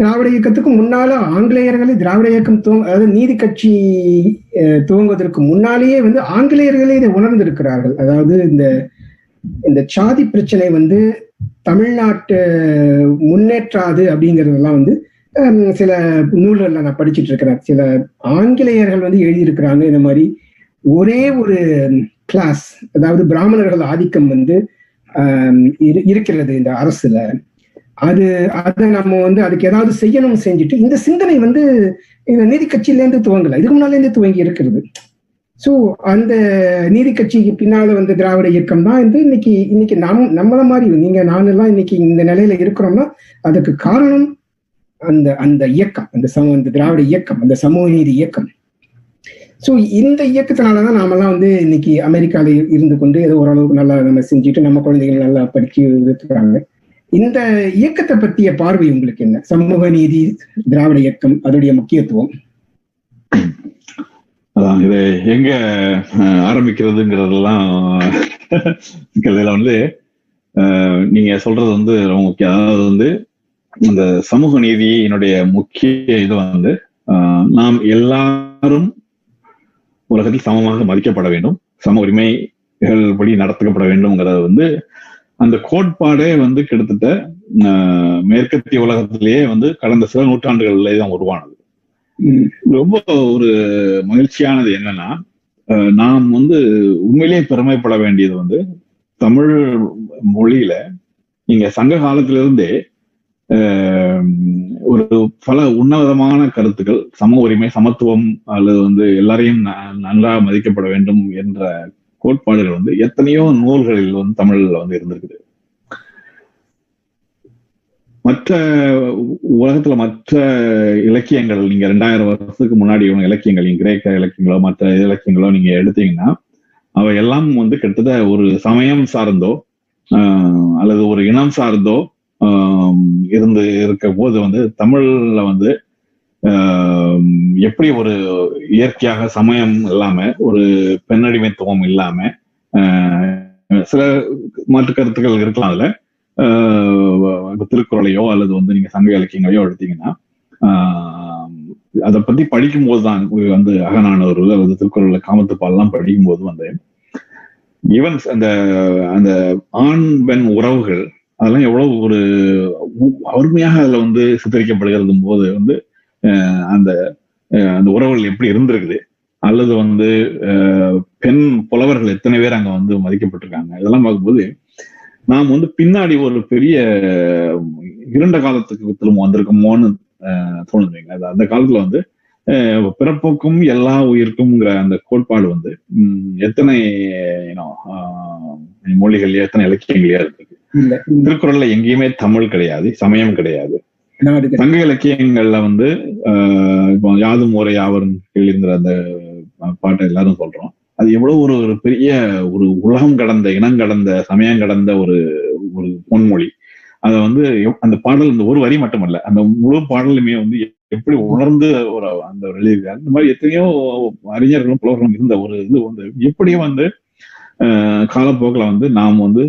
திராவிட இயக்கத்துக்கு முன்னால ஆங்கிலேயர்களே திராவிட இயக்கம் துவங்க அதாவது நீதி கட்சி துவங்குவதற்கு முன்னாலேயே வந்து ஆங்கிலேயர்களே இதை உணர்ந்திருக்கிறார்கள். அதாவது இந்த இந்த சாதி பிரச்சனை வந்து தமிழ்நாட்டு முன்னேற்றாது அப்படிங்கிறதெல்லாம் வந்து சில நூல்களில் நான் படிச்சுட்டு இருக்கிறேன். சில ஆங்கிலேயர்கள் வந்து எழுதியிருக்கிறாங்க இந்த மாதிரி ஒரே ஒரு கிளாஸ், அதாவது பிராமணர்கள் ஆதிக்கம் வந்து இருக்கிறது இந்த அரசுல, அது அதை நம்ம வந்து அதுக்கு ஏதாவது செய்யணும்னு செஞ்சுட்டு இந்த சிந்தனை வந்து இந்த நீதி கட்சியிலேருந்து துவங்கல, இதுக்கு முன்னாலேருந்து துவங்கி இருக்கிறது. ஸோ அந்த நீதி கட்சிக்கு பின்னால வந்து திராவிட இயக்கம் தான் வந்து இன்னைக்கு இன்னைக்கு நம் நம்மள மாதிரி நீங்க நானெல்லாம் இன்னைக்கு இந்த நிலையில இருக்கிறோம்னா அதுக்கு காரணம் அந்த அந்த இயக்கம், அந்த சமூக அந்த திராவிட இயக்கம், அந்த சமூக நீதி இயக்கம். ஸோ இந்த இயக்கத்தினாலதான் நாமெல்லாம் வந்து இன்னைக்கு அமெரிக்கால இருந்து கொண்டு ஏதோ ஓரளவுக்கு நல்லா நம்ம செஞ்சுட்டு நம்ம குழந்தைகள் நல்லா படிச்சு இருக்கிறாங்க. இந்த இயக்கத்தை பற்றிய பார்வை உங்களுக்கு என்ன? சமூக நீதி, திராவிட இயக்கம், அதோடைய முக்கியத்துவம். அதான் இது எங்க ஆரம்பிக்கிறதுங்கிறதெல்லாம் இதுல வந்து நீங்க சொல்றது வந்து ரொம்ப முக்கியம். அதாவது வந்து இந்த சமூக நீதியினுடைய முக்கிய இது வந்து நாம் எல்லாரும் உலகத்தில் சமமாக மதிக்கப்பட வேண்டும், சம உரிமைகள் படி நடத்தப்பட வேண்டும்ங்கிறது வந்து அந்த கோட்பாடே வந்து கிட்டத்தட்ட மேற்கத்திய உலகத்திலேயே வந்து கடந்த சில நூற்றாண்டுகள்லே தான் உருவானது. ரொம்ப ஒரு மகிழ்ச்சியானது என்னன்னா, நாம் வந்து உண்மையிலேயே பெருமைப்பட வேண்டியது வந்து தமிழ் மொழியில நீங்க சங்க காலத்திலிருந்தே ஒரு பல உன்னதமான கருத்துக்கள், சம உரிமை, சமத்துவம், அல்லது வந்து எல்லாரையும் நன்றாக மதிக்கப்பட வேண்டும் என்ற கோட்பாடுகள் வந்து எத்தனையோ நூல்களில் வந்து தமிழ்ல வந்து இருந்திருக்குது. மற்ற உலகத்துல மற்ற இலக்கியங்கள் நீங்க ரெண்டாயிரம் வருஷத்துக்கு முன்னாடி இவங்க இலக்கியங்கள், நீங்க கிரேக்க இலக்கியங்களோ மற்ற இலக்கியங்களோ நீங்க எடுத்தீங்கன்னா அவை எல்லாம் வந்து கிட்டத்தட்ட ஒரு சமயம் சார்ந்தோ ஆஹ் அல்லது ஒரு இனம் சார்ந்தோ ஆஹ் இருந்து இருக்க போது வந்து தமிழ்ல வந்து ஆஹ் எப்படி ஒரு இயற்கையாக சமயம் இல்லாம ஒரு பெண்ணடிமைத்துவம் இல்லாம ஆஹ் சில மாற்று கருத்துக்கள் இருக்கலாம். அதுல திருக்குறளையோ அல்லது வந்து நீங்க சங்க இலக்கியங்களையோ எடுத்தீங்கன்னா ஆஹ் அதை பத்தி படிக்கும் போதுதான் வந்து அகநானூறு அல்லது திருக்குறள் காமத்துப்பால்லாம் படிக்கும் போது வந்து ஈவன் அந்த அந்த ஆண் பெண் உறவுகள் அதெல்லாம் எவ்வளவு ஒரு அருமையாக அதுல வந்து சித்தரிக்கப்படுகிறது போது வந்து அந்த அந்த உறவுகள் எப்படி இருந்திருக்குது, அல்லது வந்து பெண் புலவர்கள் எத்தனை பேர் அங்க வந்து மதிக்கப்பட்டிருக்காங்க, இதெல்லாம் பார்க்கும்போது நாம் வந்து பின்னாடி ஒரு பெரிய இரண்ட காலத்துக்கு திரும்ப வந்திருக்கோமோன்னு தோணுதுங்க. அது அந்த காலத்துல வந்து பிறப்புக்கும் எல்லா உயிருக்கும்ங்கிற அந்த கோட்பாடு வந்து உம் எத்தனை மொழிகள்லயே எத்தனை இலக்கியங்களையா இருக்கு. திருக்குறள்ல எங்கேயுமே தமிழ் கிடையாது, சமயம் கிடையாது. சங்க இலக்கியங்கள்ல வந்து ஆஹ் இப்போ யாதும் ஊரே யாவரும் கேளுங்கிற அந்த பாட்டை எல்லாரும் சொல்றோம். அது எவ்வளவு ஒரு ஒரு பெரிய ஒரு உலகம் கடந்த இனம் கடந்த சமயம் கடந்த ஒரு ஒரு பொன்மொழி. அதை வந்து அந்த பாடல் இந்த ஒரு வரி மட்டுமல்ல, அந்த முழு பாடலுமே வந்து எப்படி உணர்ந்து ஒரு அந்த எழுதியிருக்காரு. இந்த மாதிரி எத்தனையோ அறிஞர்களும் புலவர்களும் இருந்த ஒரு இது வந்து எப்படியும் வந்து அஹ் காலப்போக்கில் வந்து நாம் வந்து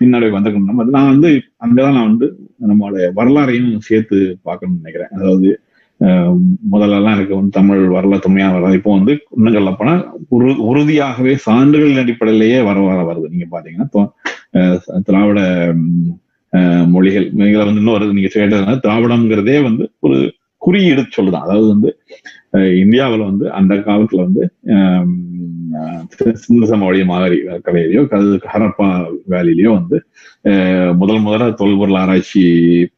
பின்னாடி வந்திருக்கணும். அது நான் வந்து அங்கதான் நான் வந்து நம்மளுடைய வரலாறையும் சேர்த்து பார்க்கணும்னு நினைக்கிறேன். அதாவது முதலெல்லாம் எனக்கு வந்து தமிழ் வரலாறு தொன்மையான வரலாறு. இப்போ வந்து இன்னும் சொல்ல போனா உரு உறுதியாகவே சான்றுகளின் அடிப்படையிலேயே வர வர வருது. நீங்க பாத்தீங்கன்னா இப்போ திராவிட மொழிகள் இதுல வந்து இன்னும் வருது. நீங்க கேட்டதுனால திராவிடம்ங்கிறதே வந்து ஒரு குறியீடு சொல்லுதான். அதாவது வந்து இந்தியாவில் வந்து அந்த காலத்துல வந்து சிந்துசம் வழிய மாதிரி கலையிலையோ ஹரப்பா வேலையிலயோ வந்து முதல் முதல்ல தொல்பொருள் ஆராய்ச்சி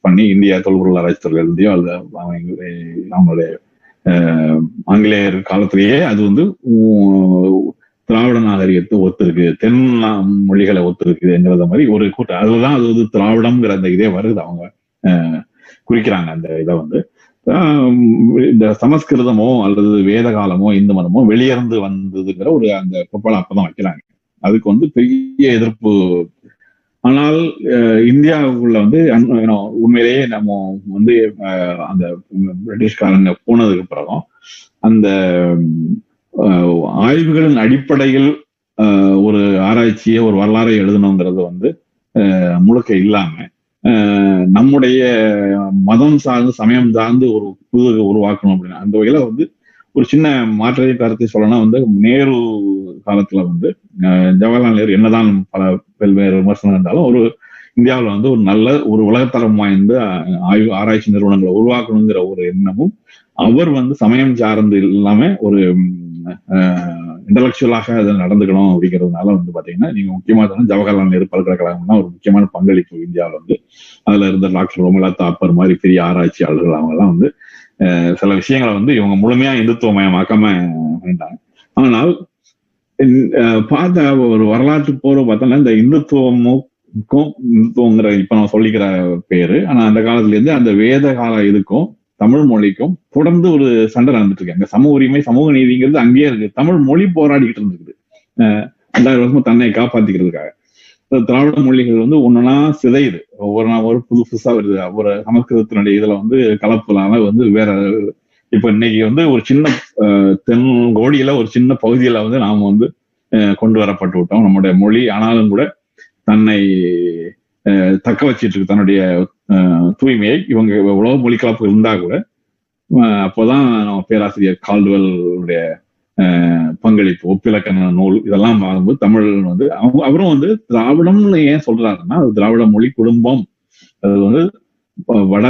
பண்ணி இந்தியா தொல்பொருள் ஆராய்ச்சி துறையில இருந்தையோ அல்லது நம்மளுடைய அஹ் ஆங்கிலேயர் காலத்திலேயே அது வந்து திராவிட நாகரிகத்தை ஒத்துருக்கு, தென் மொழிகளை ஒத்துருக்குங்கிறத மாதிரி ஒரு கூட்டம். அதுலதான் அது வந்து திராவிடம்ங்கிற அந்த இதே வருது. அவங்க அஹ் குறிக்கிறாங்க அந்த இதை வந்து இந்த சமஸ்கிருதமோ அல்லது வேத காலமோ இந்து மதமோ வெளியேந்து வந்ததுங்கிற ஒரு அந்த கொப்பால அப்பதான் வைக்கிறாங்க. அதுக்கு வந்து பெரிய எதிர்ப்பு. ஆனால் இந்தியாவுக்குள்ள வந்து உண்மையிலேயே நம்ம வந்து அந்த பிரிட்டிஷ்காரங்க போனதுக்கு பிறகும் அந்த ஆய்வுகளின் அடிப்படையில் ஒரு ஆராய்ச்சியை ஒரு வரலாறை எழுதணுங்கிறது வந்து முழுக்க இல்லாம நம்முடைய மதம் சார்ந்து சமயம் சார்ந்து ஒரு புது உருவாக்கணும் அப்படின்னா அந்த வகையில வந்து ஒரு சின்ன மாற்ற கருத்தை சொல்லணும்னா வந்து நேரு காலத்துல வந்து ஜவஹர்லால் நேரு என்னதான் பல பல்வேறு விமர்சனம் இருந்தாலும் ஒரு இந்தியாவில் வந்து ஒரு நல்ல ஒரு உலகத்தரம் வாய்ந்த ஆய்வு ஆராய்ச்சி நிறுவனங்களை உருவாக்கணுங்கிற ஒரு எண்ணமும் அவர் வந்து சமயம் சார்ந்து இல்லாம ஒரு இன்டலெக்சுவலாக அதை நடந்துக்கணும் அப்படிங்கிறதுனால வந்து பாத்தீங்கன்னா நீங்க முக்கியமா ஜவஹர்லால் நேரு பல்கலைக்கழகம் தான் ஒரு முக்கியமான பங்களிப்பு இந்தியாவில் வந்து. அதுல இருந்த டாக்டர் ரோமிளா தாப்பர் மாதிரி பெரிய ஆராய்ச்சியாளர்கள் அவங்க எல்லாம் வந்து சில விஷயங்களை வந்து இவங்க முழுமையா இந்துத்துவமயமாக்காம வேண்டாங்க. ஆனால் பார்த்த ஒரு வரலாற்று போற பார்த்தோம்னா இந்த இந்துத்துவமுக்கும் இந்துத்துவங்கிற இப்ப நான் சொல்லிக்கிற பேரு ஆனா அந்த காலத்துல இருந்து அந்த வேத கால இதுக்கும் தமிழ் மொழிக்கும் தொடர்ந்து ஒரு சண்டை நடந்துட்டு இருக்கு. அங்க சமூக உரிமை சமூக நீதிங்கிறது அங்கேயே இருக்கு. தமிழ் மொழி போராடிக்கிட்டு இருந்துருக்குது அஹ் ரெண்டாயிரம் வருஷமா தன்னை காப்பாத்திக்கிறதுக்காக. திராவிட மொழிகள் வந்து ஒண்ணுன்னா சிதையுது, ஒவ்வொரு நாள் ஒரு புது புதுசா வருது. ஒரு சமஸ்கிருதத்தினுடைய இதுல வந்து கலப்புலாம வந்து வேற இப்ப இன்னைக்கு வந்து ஒரு சின்ன தென்கோடியில ஒரு சின்ன பகுதியில வந்து நாம வந்து கொண்டு வரப்பட்டு விட்டோம் நம்முடைய மொழி. ஆனாலும் கூட தன்னை தக்க வச்சிட்டு இருக்கு தன்னுடைய தூய்மையை. இவங்க எவ்வளவு மொழி கலப்பு இருந்தா கூட அப்போதான் நம்ம பேராசிரியர் கால்டுவெல்லுடைய பங்களிப்பு ஒப்பிலக்கண நூல் இதெல்லாம் பார்க்கும்போது தமிழ் வந்து அவரும் வந்து திராவிடம்னு ஏன் சொல்றாருன்னா திராவிட மொழி குடும்பம் அது வந்து வட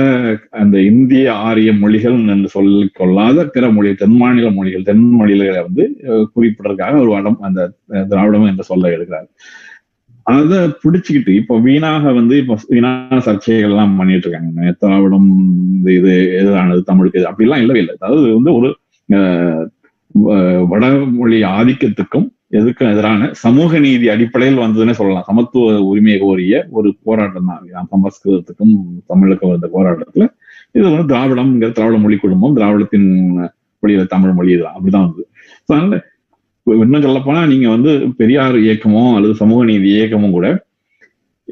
அந்த இந்திய ஆரிய மொழிகள் என்று சொல்லி கொள்ளாத பிற மொழி தென்மாநில மொழிகள் தென் மொழிகளை வந்து குறிப்பிடறதுக்காக ஒரு வடம் அந்த திராவிடம் என்று சொல்ல எடுக்கிறார். அதை பிடிச்சுக்கிட்டு இப்ப வீணாக வந்து இப்ப வீணாக சர்ச்சைகள் எல்லாம் பண்ணிட்டு இருக்காங்க. திராவிடம் இது எதிரானது தமிழுக்கு அப்படிலாம் இல்லவே இல்லை. அதாவது வந்து ஒரு வடமொழி ஆதிக்கத்துக்கும் எதுக்கும் எதிரான சமூக நீதி அடிப்படையில் வந்ததுன்னு சொல்லலாம். சமத்துவ உரிமையை கோரிய ஒரு போராட்டம் தான் சமஸ்கிருதத்துக்கும் தமிழுக்கும் வந்த போராட்டத்துல இது வந்து திராவிடம்ங்கிற திராவிட மொழி குடும்பம், திராவிடத்தின் மொழியில தமிழ் மொழி இதுதான் அப்படிதான் வந்து. ஸோ அதனால இன்னும் சொல்லப்போனா நீங்க வந்து பெரியார் இயக்கமோ அல்லது சமூக நீதி இயக்கமும் கூட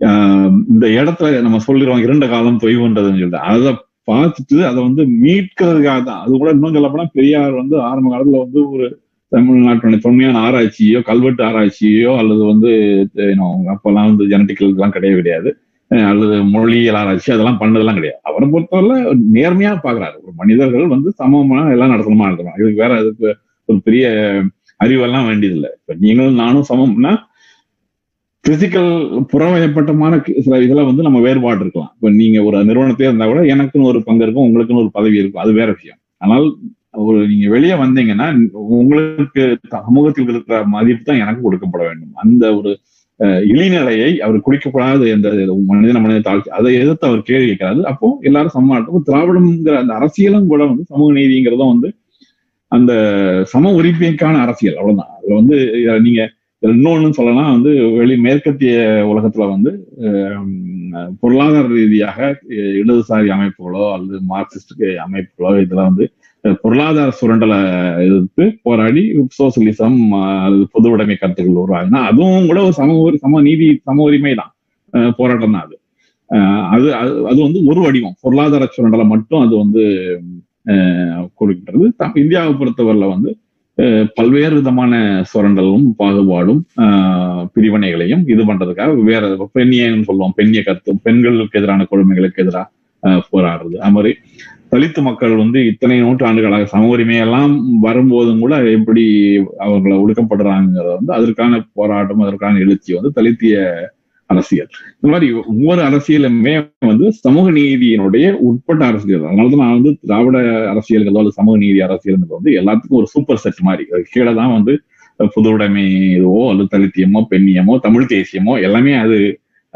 ஆஹ் இந்த இடத்துல நம்ம சொல்லிடுவோம் இரண்ட காலம் தொய்வுன்றதுன்னு சொல்லிட்டு அதை பார்த்துட்டு அதை வந்து மீட்கிறதுக்காக தான். அது கூட இன்னும் சொல்லப்போனா பெரியார் வந்து ஆரம்ப காலத்துல வந்து ஒரு தமிழ்நாட்டுடைய தொன்மையான ஆராய்ச்சியோ கல்வெட்டு ஆராய்ச்சியோ அல்லது வந்து அப்பெல்லாம் வந்து ஜெனட்டிக்கல் இதெல்லாம் கிடையவே கிடையாது, அல்லது மொழியியல் ஆராய்ச்சி அதெல்லாம் பண்ணதெல்லாம் கிடையாது. அவரை பொறுத்தவரை நேர்மையா பாக்குறாரு, ஒரு மனிதர்கள் வந்து சமமா எல்லாம் நடத்தணுமா நடத்தணும், இதுக்கு வேற அதுக்கு ஒரு பெரிய அறிவெல்லாம் வேண்டியதில்லை. இப்ப நீங்களும் நானும் சமம்னா பிசிக்கல் புறவயப்பட்டமான சில இதுல வந்து நம்ம வேறுபாடு இருக்கலாம். இப்ப நீங்க ஒரு நிறுவனத்தையே இருந்தா கூட எனக்குன்னு ஒரு பங்கு இருக்கும், உங்களுக்குன்னு ஒரு பதவி இருக்கும், அது வேற விஷயம். ஆனால் ஒரு நீங்க வெளியே வந்தீங்கன்னா உங்களுக்கு சமூகத்தில் இருக்கிற மதிப்பு தான் எனக்கு கொடுக்கப்பட வேண்டும். அந்த ஒரு இழிநிலையை அவர் குடிக்கப்படாத எந்த மனிதன மனித தாழ்ச்சி அதை எதிர்த்து அவர் கேள்வி கேட்கிறாரு. அப்போ எல்லாரும் சமமாட்டும் திராவிடம்ங்கிற அந்த அரசியலும் கூட வந்து சமூக நீதிங்கிறதும் வந்து அந்த சம உரிமைக்கான அரசியல் அவ்வளவுதான். அதுல வந்து நீங்க இன்னொன்னு சொல்லலாம், வந்து வெளி மேற்கத்திய உலகத்துல வந்து பொருளாதார ரீதியாக இடதுசாரி அமைப்புகளோ அல்லது மார்க்சிஸ்ட் அமைப்புகளோ இதுல வந்து பொருளாதார சுரண்டலை எதிர்த்து போராடி சோசியலிசம் அல்லது பொது உடைமை கருத்துக்கள் உருவாகுன்னா அதுவும் கூட ஒரு சம சம நீதி சம உரிமை தான் போராட்டம் தான் அது. அது அது வந்து ஒரு வடிவம் பொருளாதார சுரண்டலை மட்டும் அது வந்து கொடுக்கிறது. இந்தியாவை பொறுத்தவரையில வந்து பல்வேறு விதமான சுரண்டலும் பாகுபாடும் பிரிவினைகளையும் இது பண்றதுக்காக வேற பெண்ணியன்னு சொல்லுவோம், பெண்ணிய கருத்து, பெண்களுக்கு எதிரான கொடுமைகளுக்கு எதிராக போராடுறது. அது மாதிரி தலித்து மக்கள் வந்து இத்தனை நூற்றாண்டுகளாக சம உரிமையெல்லாம் வரும்போதும் கூட எப்படி அவர்களை ஒடுக்கப்படுறாங்கிறத வந்து அதற்கான போராட்டம் அதற்கான எழுச்சி வந்து தலித்திய அரசியல். இந்த மாதிரி ஒவ்வொரு அரசியலுமே வந்து சமூக நீதியினுடைய உட்பட்ட அரசியல். அதனாலதான் நான் வந்து திராவிட அரசியல்களோ அல்லது சமூக நீதி அரசியல்ன்றது வந்து எல்லாத்துக்கும் ஒரு சூப்பர் செட் மாதிரி கீழே தான் வந்து பொது உடைமையோ அல்லது தலித்தியமோ பெண்ணியமோ தமிழ் தேசியமோ எல்லாமே அது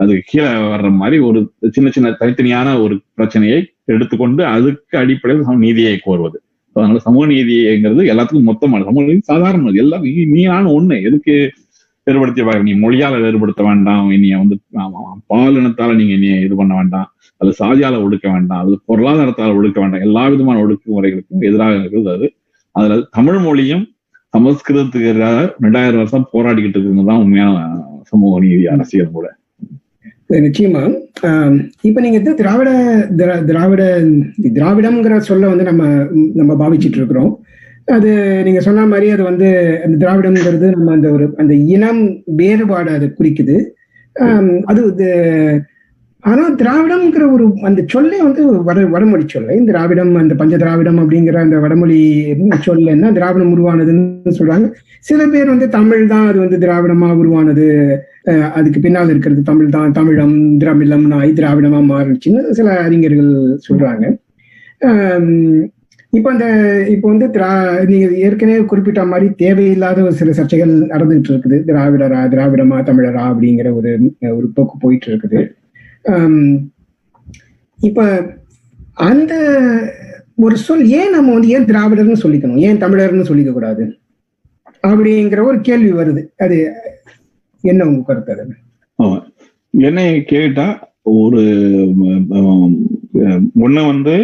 அது கீழே வர்ற மாதிரி ஒரு சின்ன சின்ன தனித்தனியான ஒரு பிரச்சனையை எடுத்துக்கொண்டு அதுக்கு அடிப்படையில் நீதியை கோருவது. அதனால சமூக நீதிங்கிறது எல்லாத்துக்கும் மொத்தமான சமூக நீதி சாதாரண எல்லாம் நீனான ஒண்ணு, எதுக்கு வேறுபடுத்திய பாரு, நீ மொழியால வேறுபடுத்த வேண்டாம், நீ வந்து பாலினத்தால நீங்க நீ இது பண்ண வேண்டாம், அது சாதியால ஒடுக்க வேண்டாம், அது பொருளாதாரத்தால ஒடுக்க வேண்டாம், எல்லா விதமான ஒடுக்குமுறைகளுக்கும் எதிராக இருக்கிறது அது. அதுல தமிழ் மொழியும் சமஸ்கிருதத்துக்கு எதிராக ரெண்டாயிரம் வருஷம் போராடிக்கிட்டு இருக்குதுதான் உண்மையான சமூக நீதி அரசியல் கூட. நிச்சயமா இப்ப நீங்க திராவிட திராவிட திராவிடம்ங்கிற சொல்ல வந்து நம்ம நம்ம பாவிச்சுட்டு இருக்கிறோம். அது நீங்க சொன்ன மாதிரி அது வந்து அந்த திராவிடம்ங்கிறது நம்ம அந்த ஒரு அந்த இனம் வேறுபாடு அதை குறிக்குது. ஆஹ் அது ஆனா திராவிடம்ங்கிற ஒரு அந்த சொல்லே வந்து வட வடமொழி சொல்லை திராவிடம், அந்த பஞ்ச திராவிடம் அப்படிங்கிற அந்த வடமொழி சொல்லுன்னா திராவிடம் உருவானதுன்னு சொல்றாங்க. சில பேர் வந்து தமிழ் தான் அது வந்து திராவிடமா உருவானது, அதுக்கு பின்னால் இருக்கிறது தமிழ் தான், தமிழம் திராமிழம்னா திராவிடமா மாறுச்சுன்னு சில அறிஞர்கள் சொல்றாங்க. ஆஹ் இப்போ அந்த இப்போ வந்து திரா நீங்க ஏற்கனவே குறிப்பிட்ட மாதிரி தேவையில்லாத ஒரு சில சர்ச்சைகள் நடந்துகிட்டு இருக்குது, திராவிடரா திராவிடமா தமிழரா அப்படிங்கிற ஒரு ஒரு போக்கு போயிட்டு இருக்குது. இப்ப அந்த ஒரு சொல் ஏன் நம்ம வந்து ஏன் திராவிடர்னு சொல்லிக்கணும், ஏன் தமிழர்னு சொல்லிக்க கூடாது அப்படிங்கிற ஒரு கேள்வி வருது. அது என்ன உங்க கருத்து? அது என்ன கேட்டா ஒரு ஒண்ணு வந்து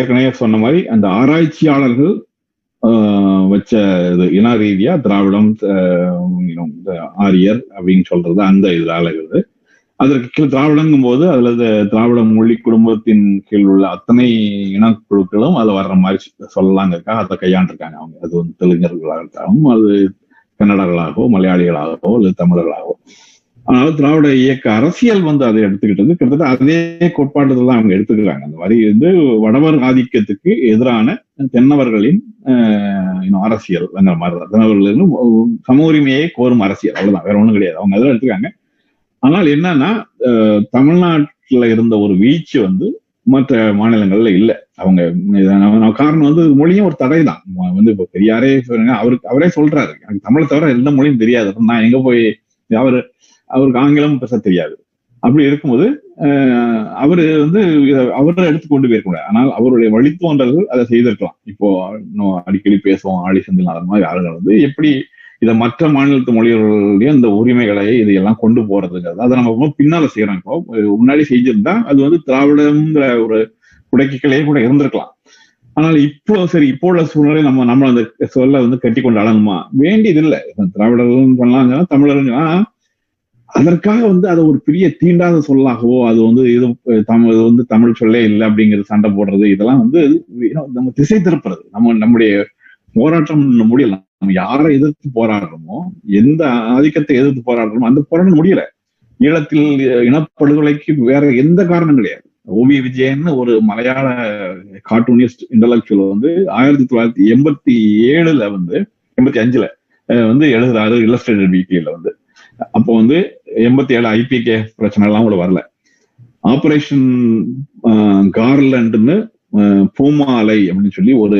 ஏற்கனவே சொன்ன மாதிரி அந்த ஆராய்ச்சியாளர்கள் வச்ச இது இன ரீதியா திராவிடம் ஆரியர் அப்படின்னு சொல்றது அந்த இதில் இருக்குது. அதற்கு கீழ் திராவிடங்கும் போது அதுல திராவிட மொழி குடும்பத்தின் கீழ் உள்ள அத்தனை இனக்குழுக்களும் அதுல வர்ற மாதிரி சொல்லலாங்கிறக்கா அதை கையாண்டிருக்காங்க அவங்க. அது வந்து தெலுங்கர்களாகவும் அது கன்னடர்களாகவோ மலையாளிகளாகவோ அல்லது தமிழர்களாகவோ. அதனால திராவிட இயக்க அரசியல் வந்து அதை எடுத்துக்கிட்டது கிட்டத்தட்ட அதே கோட்பாடுகள் தான் அவங்க எடுத்துக்கிறாங்க. அந்த மாதிரி வந்து வடவர் ஆதிக்கத்துக்கு எதிரான தென்னவர்களின் இன்னும் அரசியல் அந்த மாதிரிதான் தென்னவர்களின் சம உரிமையை கோரும் அரசியல் அவ்வளவுதான், வேற ஒண்ணும் கிடையாது அவங்க அதெல்லாம் எடுத்துக்காங்க. ஆனால் என்னன்னா தமிழ்நாட்டுல இருந்த ஒரு வீழ்ச்சி வந்து மற்ற மாநிலங்கள்ல இல்லை. அவங்க காரணம் வந்து மொழியும் ஒரு தடை தான் வந்து. இப்போ பெரியாரே அவருக்கு அவரே சொல்றாரு எனக்கு தமிழை தவிர எந்த மொழியும் தெரியாது, நான் எங்க போய் அவரு அவருக்கு ஆங்கிலமும் பேச தெரியாது. அப்படி இருக்கும்போது அஹ் அவரு வந்து அவரை எடுத்து கொண்டு போயிருக்கூடாது. ஆனால் அவருடைய வழித்தோன்றல்கள் அதை செய்திருக்கலாம். இப்போ அடிக்கடி பேசுவோம் ஆடி செந்தில் அந்த மாதிரி ஆளுநர் வந்து எப்படி இதை மற்ற மாநிலத்து மொழிகளுடைய அந்த உரிமைகளை இதையெல்லாம் கொண்டு போறதுங்கிறது அதை நம்ம பின்னால செய்யறோம். இப்போ முன்னாடி செஞ்சிருந்தா அது வந்து திராவிடம்ங்கிற ஒரு குடைக்கிலேயே கூட இருந்திருக்கலாம். ஆனால் இப்போ சரி இப்போ உள்ள சூழ்நிலை நம்ம நம்ம அந்த சொல்ல வந்து கட்டி கொண்டு அழகுமா வேண்டியது இல்லை. திராவிடர்கள் பண்ணலாம், தமிழர்கள்னா அதற்காக வந்து அதை ஒரு பெரிய தீண்டாத சொல்லாகவோ அது வந்து இது தமிழ் வந்து தமிழ் சொல்லே இல்லை அப்படிங்கிறது சண்டை போடுறது இதெல்லாம் வந்து நம்ம திசை திருப்புறது. நம்ம நம்முடைய போராட்டம் முடியல, நம்ம யாரை எதிர்த்து போராடுறோமோ எந்த ஆதிக்கத்தை எதிர்த்து போராடுறோமோ அந்த போராட்டம் முடியல. ஈழத்தில் இனப்படுகொலைக்கு வேற எந்த காரணம் கிடையாது. ஓ விஜயன் ஒரு மலையாள கார்ட்டூனிஸ்ட் இன்டலெக்சுவல் வந்து ஆயிரத்தி தொள்ளாயிரத்தி எண்பத்தி ஏழுல வந்து எண்பத்தி அஞ்சுல வந்து எழுதுறாரு இல்லஸ்ட்ரேட்டட் வீக்லியில வந்து. அப்போ வந்து எண்பத்தி ஏழு ஐபிகே பிரச்சனை எல்லாம் கூட வரல. ஆபரேஷன் கார்லண்டுன்னு பூமாலை அப்படின்னு சொல்லி ஒரு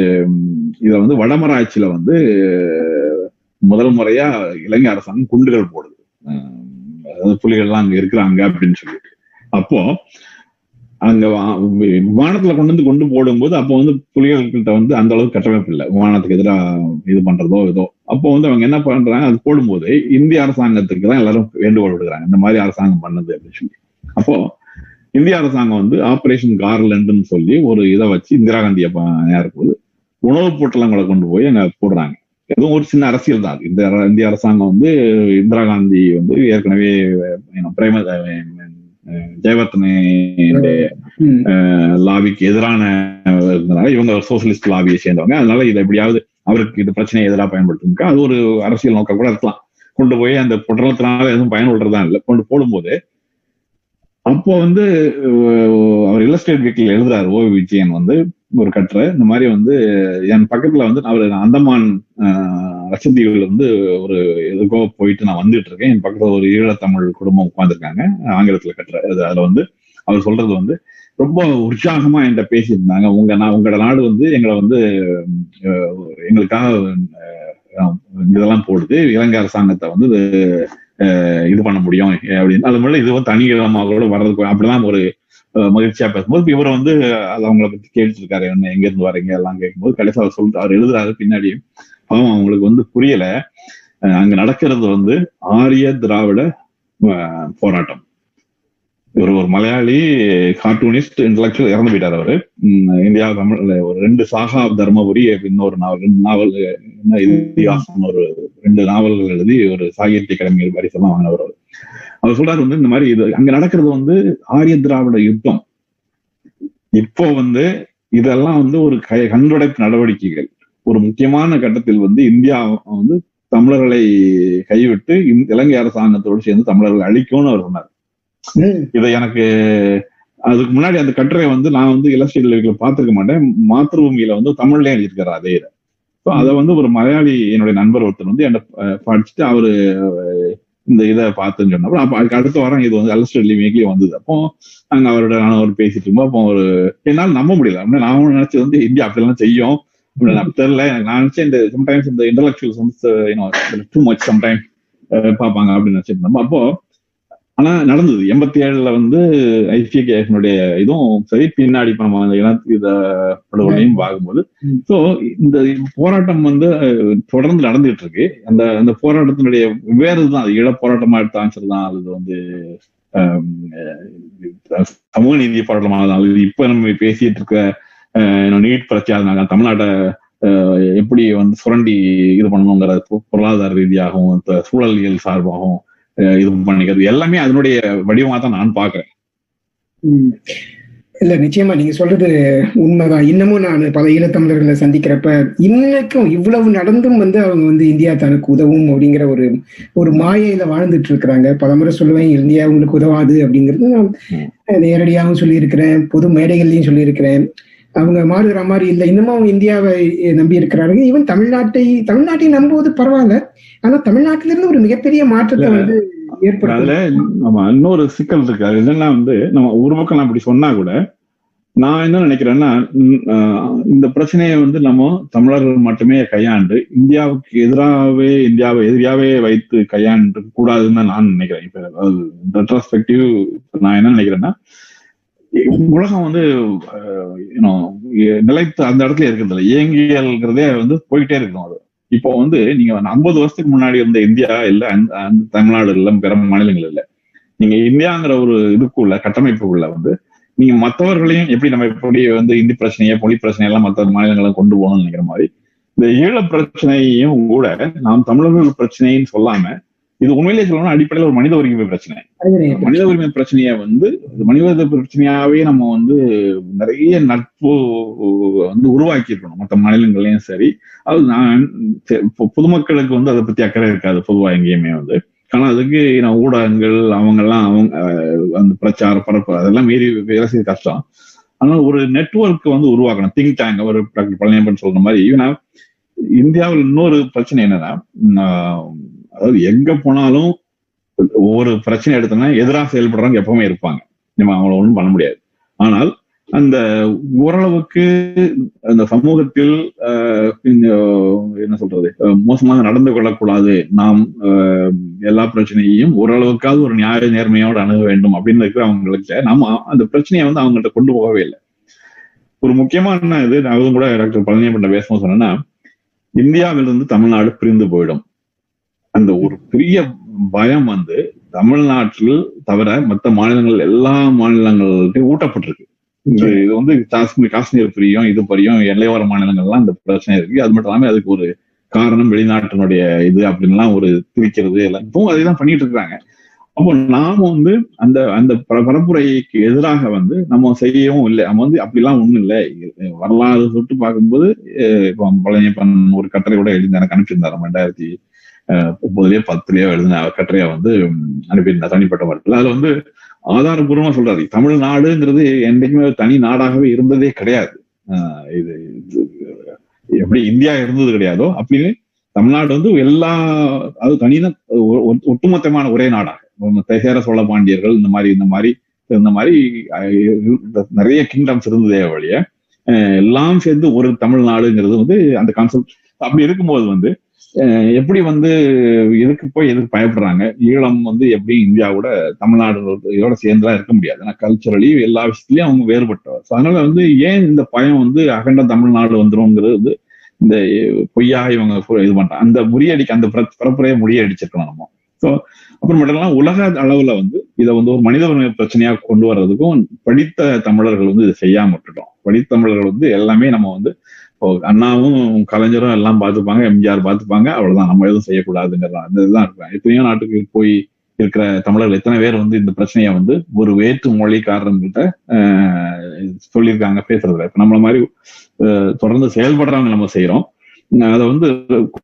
இதை வந்து வடமராட்சியில வந்து முதல் முறையா இலங்கை அரசாங்கம் குண்டுகள் போடுது, புலிகள்லாம் அங்க இருக்கிறாங்க அப்படின்னு சொல்லி. அப்போ அங்க விமானத்துல கொண்டு வந்து கொண்டு போடும்போது அப்போ வந்து புலிகள்கிட்ட வந்து அந்த அளவுக்கு கட்டமைப்பு இல்லை, விமானத்துக்கு எதிராக இது பண்றதோ ஏதோ. அப்போ வந்து அவங்க என்ன பண்றாங்க, அது போடும்போது இந்திய அரசாங்கத்துக்கு தான் எல்லாரும் வேண்டுகோள் விடுறாங்க, இந்த மாதிரி அரசாங்கம் பண்ணது அப்படின்னு சொல்லி. அப்போ இந்திய அரசாங்கம் வந்து ஆபரேஷன் கார்லண்டுன்னு சொல்லி ஒரு இதை வச்சு இந்திரா காந்தியை இருக்கும்போது உணவுப் பொட்டலங்களை கொண்டு போய் அங்க போடுறாங்க. எதுவும் ஒரு சின்ன அரசியல் தான். இந்த இந்திய அரசாங்கம் வந்து இந்திரா காந்தி வந்து ஏற்கனவே பிரேம ஜெயவர்தனை லாபிக்கு எதிரான இருந்தனால இவங்க சோசியலிஸ்ட் லாபியை சேர்ந்தவங்க, அதனால இதை எப்படியாவது அவருக்கு இது பிரச்சனையை எதிராக பயன்படுத்துங்க, அது ஒரு அரசியல் நோக்கம் கூட இருக்கலாம். கொண்டு போய் அந்த பொட்டலத்தினால எதுவும் பயன்படுறதா இல்லை கொண்டு போடும்போது. அப்போ வந்து அவர் இல்லஸ்ட்ரேட் வீக்கில் எழுதுறாரு ஓ விஜயன் வந்து ஒரு கட்டுரை இந்த மாதிரி வந்து என் பக்கத்துல வந்து அவர் அந்தமான் லட்சத்தீவுல வந்து ஒரு எதுக்கோ போயிட்டு நான் வந்துட்டு இருக்கேன், என் பக்கத்துல ஒரு ஈழத்தமிழ் குடும்பம் உட்காந்துருக்காங்க, ஆங்கிலத்துல கட்டுற அதுல வந்து அவர் சொல்றது வந்து ரொம்ப உற்சாகமா என்கிட்ட பேசியிருந்தாங்க, உங்க நான் உங்களோட நாடு வந்து எங்களை வந்து எங்களுக்காக இதெல்லாம் போடுது, இலங்கை அரசாங்கத்தை வந்து இது பண்ண முடியும் அப்படின்னு. அது மாதிரி இதுவும் தனி இடமாவோட வர்றதுக்கு அப்படிலாம் ஒரு மகிழ்ச்சியா பேசும்போது இவரை வந்து அது அவங்கள பத்தி கேட்டுட்டு இருக்காரு, என்ன எங்க இருந்து வரீங்க எல்லாம் கேட்கும்போது கடைசியா அவர் சொல்லிட்டு அவர் எழுதுறாரு பின்னாடி அவன் அவங்களுக்கு வந்து புரியல, அங்க நடக்கிறது வந்து ஆரிய திராவிட போராட்டம். இவர் ஒரு மலையாளி கார்ட்டூனிஸ்ட் இன்டலெக்சுவல் இறந்து போயிட்டார் அவரு. இந்தியா தமிழ்ல ஒரு ரெண்டு சாகா தர்மபுரி அப்படின்னு ஒரு நாவல் நாவல் இதிகாசம் ஒரு ரெண்டு நாவல்கள் எழுதி ஒரு சாகித்ய அகாடமி பரிசெல்லாம் வாங்கினவர் அவர். அவர் சொல்றாரு வந்து இந்த மாதிரி இது அங்க நடக்கிறது வந்து ஆரிய திராவிட யுத்தம். இப்போ வந்து இதெல்லாம் வந்து ஒரு கை கண்டுடைப்பு நடவடிக்கைகள். ஒரு முக்கியமான கட்டத்தில் வந்து இந்தியா வந்து தமிழர்களை கைவிட்டு இலங்கை அரசாங்கத்தோடு சேர்ந்து தமிழர்களை அழிக்கும்னு அவர் சொன்னார். இதை எனக்கு அதுக்கு முன்னாடி அந்த கட்டுரை வந்து நான் வந்து இலஸ்ட்ரேட்டிவ்ல பார்த்துருக்க மாட்டேன், மாத்ருபூமியில வந்து தமிழ்லயே எழுதியிருக்காரு அதே. ஸோ அதை வந்து ஒரு மலையாளி என்னுடைய நண்பர் ஒருத்தர் வந்து என்ன படிச்சுட்டு அவரு இந்த இதை பார்த்துன்னு சொன்னப்போ அப்போ அதுக்கு அடுத்த வாரம் இது வந்து இலஸ்ட்ரேட்டிவ்ல வந்தது. அப்போ நாங்க அவரோட நான் அவர் பேசிட்டு இருந்தோம். அப்போ ஒரு என்னால் நம்ப முடியல, நான் நினைச்சது வந்து இந்தியா அப்படிலாம் செய்யும் தெரியல, நான் நினைச்சேன் இந்த சம்டைம்ஸ் இந்த இன்டலெக்சுவல்ஸ் வந்து டூ மச் சம்டைம்ஸ் பார்ப்பாங்க அப்படின்னு நினைச்சிட்டு இருந்தோம். அப்போ ஆனா நடந்தது எண்பத்தி ஏழுல வந்து ஐசிஐனுடைய இதுவும் சரி பின்னாடி இனப்படுகொலையும் பார்க்கும்போது. ஸோ இந்த போராட்டம் வந்து தொடர்ந்து நடந்துட்டு இருக்கு. அந்த அந்த போராட்டத்தினுடைய வேறு தான் அது ஈழ போராட்டமா எடுத்த ஆன்சர் தான், அது வந்து சமூக நீதி போராட்டமாக தான். அது இப்ப நம்ம பேசிட்டு இருக்க நீட் பிரச்சனை தமிழ்நாட்டை எப்படி வந்து சுரண்டி இது பண்ணணுங்கிற பொருளாதார ரீதியாகவும் சூழலியல் சார்பாகவும் இது பண்ணிக்கிறது எல்லாமே அதனுடைய வடிவமா தான் நான் பாக்குறேன். இல்ல நிச்சயமா நீங்க சொல்றது உண்மைதான். இன்னமும் நான் பல ஈழத்தமிழர்களை சந்திக்கிறப்ப இன்னைக்கும் இவ்வளவு நடந்தும் வந்து அவங்க வந்து இந்தியா தனக்கு உதவும் அப்படிங்கிற ஒரு ஒரு மாயையில வாழ்ந்துட்டு இருக்கிறாங்க. பல முறை சொல்லுவேன் இந்தியா உங்களுக்கு உதவாது அப்படிங்கிறது நான் நேரடியாகவும் சொல்லியிருக்கிறேன், பொது மேடைகள்லையும் சொல்லியிருக்கிறேன். அவங்க மாறுகிற மாதிரி இல்லை, இன்னமும் அவங்க இந்தியாவை நம்பி இருக்கிறாங்க. ஈவன் தமிழ்நாட்டை தமிழ்நாட்டை நம்புவது பரவாயில்ல, ஆனா தமிழ்நாட்டிலிருந்து ஒரு மிகப்பெரிய மாற்றத்தை வந்து ஏற்படுது. ஆமா, இன்னொரு சிக்கல் இருக்கு. அது என்னன்னா வந்து நம்ம ஒரு பக்கம் நான் அப்படி சொன்னா கூட நான் என்ன நினைக்கிறேன்னா இந்த பிரச்சனையை வந்து நம்ம தமிழர்கள் மட்டுமே கையாண்டு இந்தியாவுக்கு எதிராகவே இந்தியாவை எதிரியாவே வைத்து கையாண்டு கூடாதுன்னு தான் நான் நினைக்கிறேன். இப்ப ரெட்ரோஸ்பெக்டிவ் நான் என்ன நினைக்கிறேன்னா உலகம் வந்து நிலைத்து அந்த இடத்துல இருக்கிறது இல்லை, இயங்கியல்ங்கிறதே வந்து போயிட்டே இருக்கணும். அது இப்போ வந்து நீங்க ஐம்பது வருஷத்துக்கு முன்னாடி இருந்த இந்தியா இல்ல தமிழ்நாடு இல்ல பிற மாநிலங்கள் இல்ல, நீங்க இந்தியாங்கிற ஒரு இதுக்குள்ள கட்டமைப்புக்குள்ள வந்து நீங்க மற்றவர்களையும் எப்படி நம்ம எப்படி வந்து இந்தி பிரச்சனையை மொழி பிரச்சனை எல்லாம் மற்ற மாநிலங்கள்லாம் கொண்டு போகணும்னு நினைக்கிற மாதிரி இந்த ஈழ பிரச்சனையும் கூட நாம் தமிழர்கள் பிரச்சனைன்னு சொல்லாம இது உண்மையிலேயே சொல்லணும்னா அடிப்படையில் ஒரு மனித உரிமை பிரச்சனை. மனித உரிமை பிரச்சனையை வந்து மனித பிரச்சனையாவே நம்ம வந்து நிறைய நட்பு வந்து உருவாக்கி இருக்கணும் மற்ற மாநிலங்கள்லயும் சரி. அது நான் பொதுமக்களுக்கு வந்து அதை பத்தி அக்கறை இருக்காது பொதுவாக எங்கேயுமே வந்து. ஆனா அதுக்கு நான் ஊடகங்கள் அவங்கெல்லாம் அவங்க அந்த பிரச்சார பரப்பு அதெல்லாம் மீறி வேலை செய்ய கஷ்டம். ஆனா ஒரு நெட்வொர்க் வந்து உருவாக்கணும், திங்க் டேங்க். ஒரு டாக்டர் பழனிப்பன் சொல்ற மாதிரி ஏன்னா இந்தியாவில் இன்னொரு பிரச்சனை என்னன்னா, அதாவது எங்க போனாலும் ஒவ்வொரு பிரச்சனை எடுத்தோம்னா எதிராக செயல்படுறவங்க எப்பவுமே இருப்பாங்க, நம்ம அவங்கள ஒன்றும் பண்ண முடியாது. ஆனால் அந்த ஓரளவுக்கு அந்த சமூகத்தில் என்ன சொல்றது மோசமாக நடந்து கொள்ளக்கூடாது, நாம் எல்லா பிரச்சனையையும் ஓரளவுக்காவது ஒரு நியாய நேர்மையோடு அணுக வேண்டும் அப்படின்னு இருக்கிற அவங்களுக்கு நம்ம அந்த பிரச்சனையை வந்து அவங்கள்ட்ட கொண்டு போகவே இல்லை. ஒரு முக்கியமான இது அதுவும் கூட டாக்டர் பழனிப்பன் பேசும்போது சொன்னேன்னா, இந்தியாவிலிருந்து தமிழ்நாடு பிரிந்து போயிடும் அந்த ஒரு பெரிய பயம் வந்து தமிழ்நாட்டில் தவிர மற்ற மாநிலங்கள் எல்லா மாநிலங்கள்கிட்டையும் ஊட்டப்பட்டிருக்கு. இது வந்து காஷ்மீர் காஷ்மீர் பிரியும் இது பிரியும் எல்லையோர மாநிலங்கள்லாம் இந்த பிரச்சனை இருக்கு. அது மட்டும் இல்லாமல் அதுக்கு ஒரு காரணம் வெளிநாட்டினுடைய இது அப்படின்லாம் ஒரு திரிக்கிறது எல்லாம் இப்போ அதைதான் பண்ணிட்டு இருக்காங்க. அப்போ நாம வந்து அந்த அந்த பரப்புரைக்கு எதிராக வந்து நம்ம செய்யவும் இல்லை. நம்ம வந்து அப்படிலாம் ஒண்ணும் இல்லை, வரலாறு தொட்டு பார்க்கும்போது இப்போ பழனிப்பன் ஒரு கட்டுரை கூட எழுதி எனக்கு அனுப்பிச்சிருந்தாரு, ரெண்டாயிரத்தி ஒன்பதுலயோ பத்துலயோ எழுதின கட்டுரையா வந்து அனுப்பியிருந்தார் தனிப்பட்ட மட்டத்தில். அதுல வந்து ஆதாரபூர்வமா சொல்றாரு, தமிழ்நாடுங்கிறது என்றைக்குமே தனி நாடாகவே இருந்ததே கிடையாது, இது எப்படி இந்தியா இருந்தது கிடையாதோ அப்படின்னு தமிழ்நாடு வந்து எல்லா அது தனினா ஒட்டுமொத்தமான ஒரே நாடாக சேர சோழ பாண்டியர்கள் இந்த மாதிரி இந்த மாதிரி இந்த மாதிரி நிறைய கிங்டம்ஸ் இருந்ததே வழிய எல்லாம் சேர்ந்து ஒரு தமிழ்நாடுங்கிறது வந்து அந்த கான்செப்ட். அப்படி இருக்கும்போது வந்து எப்படி வந்து எதுக்கு போய் எதுக்கு பயப்படுறாங்க? ஈழம் வந்து எப்படி இந்தியாவோட தமிழ்நாடுகளோட சேர்ந்துலாம் இருக்க முடியாது, ஏன்னா கல்ச்சரலி எல்லா விஷயத்துலயும் அவங்க வேறுபட்டவர். அதனால வந்து ஏன் இந்த பயம் வந்து அகண்ட தமிழ்நாடு வந்துரும்ங்கிறது இந்த பொய்யா இவங்க இது பண்றாங்க, அந்த முறியடிக்க அந்த பரப்புரையை முறியடிச்சிருக்கணும் நம்ம. ஸோ அப்புறம் மட்டும் உலக அளவுல வந்து இதை வந்து ஒரு மனித உரிமை பிரச்சனையா கொண்டு வர்றதுக்கும் படித்த தமிழர்கள் வந்து இதை செய்யாம விட்டுட்டோம். படித்த தமிழர்கள் வந்து எல்லாமே நம்ம வந்து அண்ணாவும் கலைஞரும் எல்லாம் பார்த்துப்பாங்க, எம்ஜிஆர் பார்த்துப்பாங்க, அவ்வளவுதான், நம்ம எதுவும் செய்யக்கூடாதுங்கிறதான் அந்த இதுதான் இருப்பாங்க. எத்தனையோ நாட்டுக்கு போய் இருக்கிற தமிழர்கள் எத்தனை பேர் வந்து இந்த பிரச்சனையை வந்து ஒரு வேற்று மொழிக்காரர்கிட்ட ஆஹ் சொல்லியிருக்காங்க பேசுறதுல. இப்ப நம்மள மாதிரி தொடர்ந்து செயல்படுறவங்க நம்ம செய்யறோம், அதை வந்து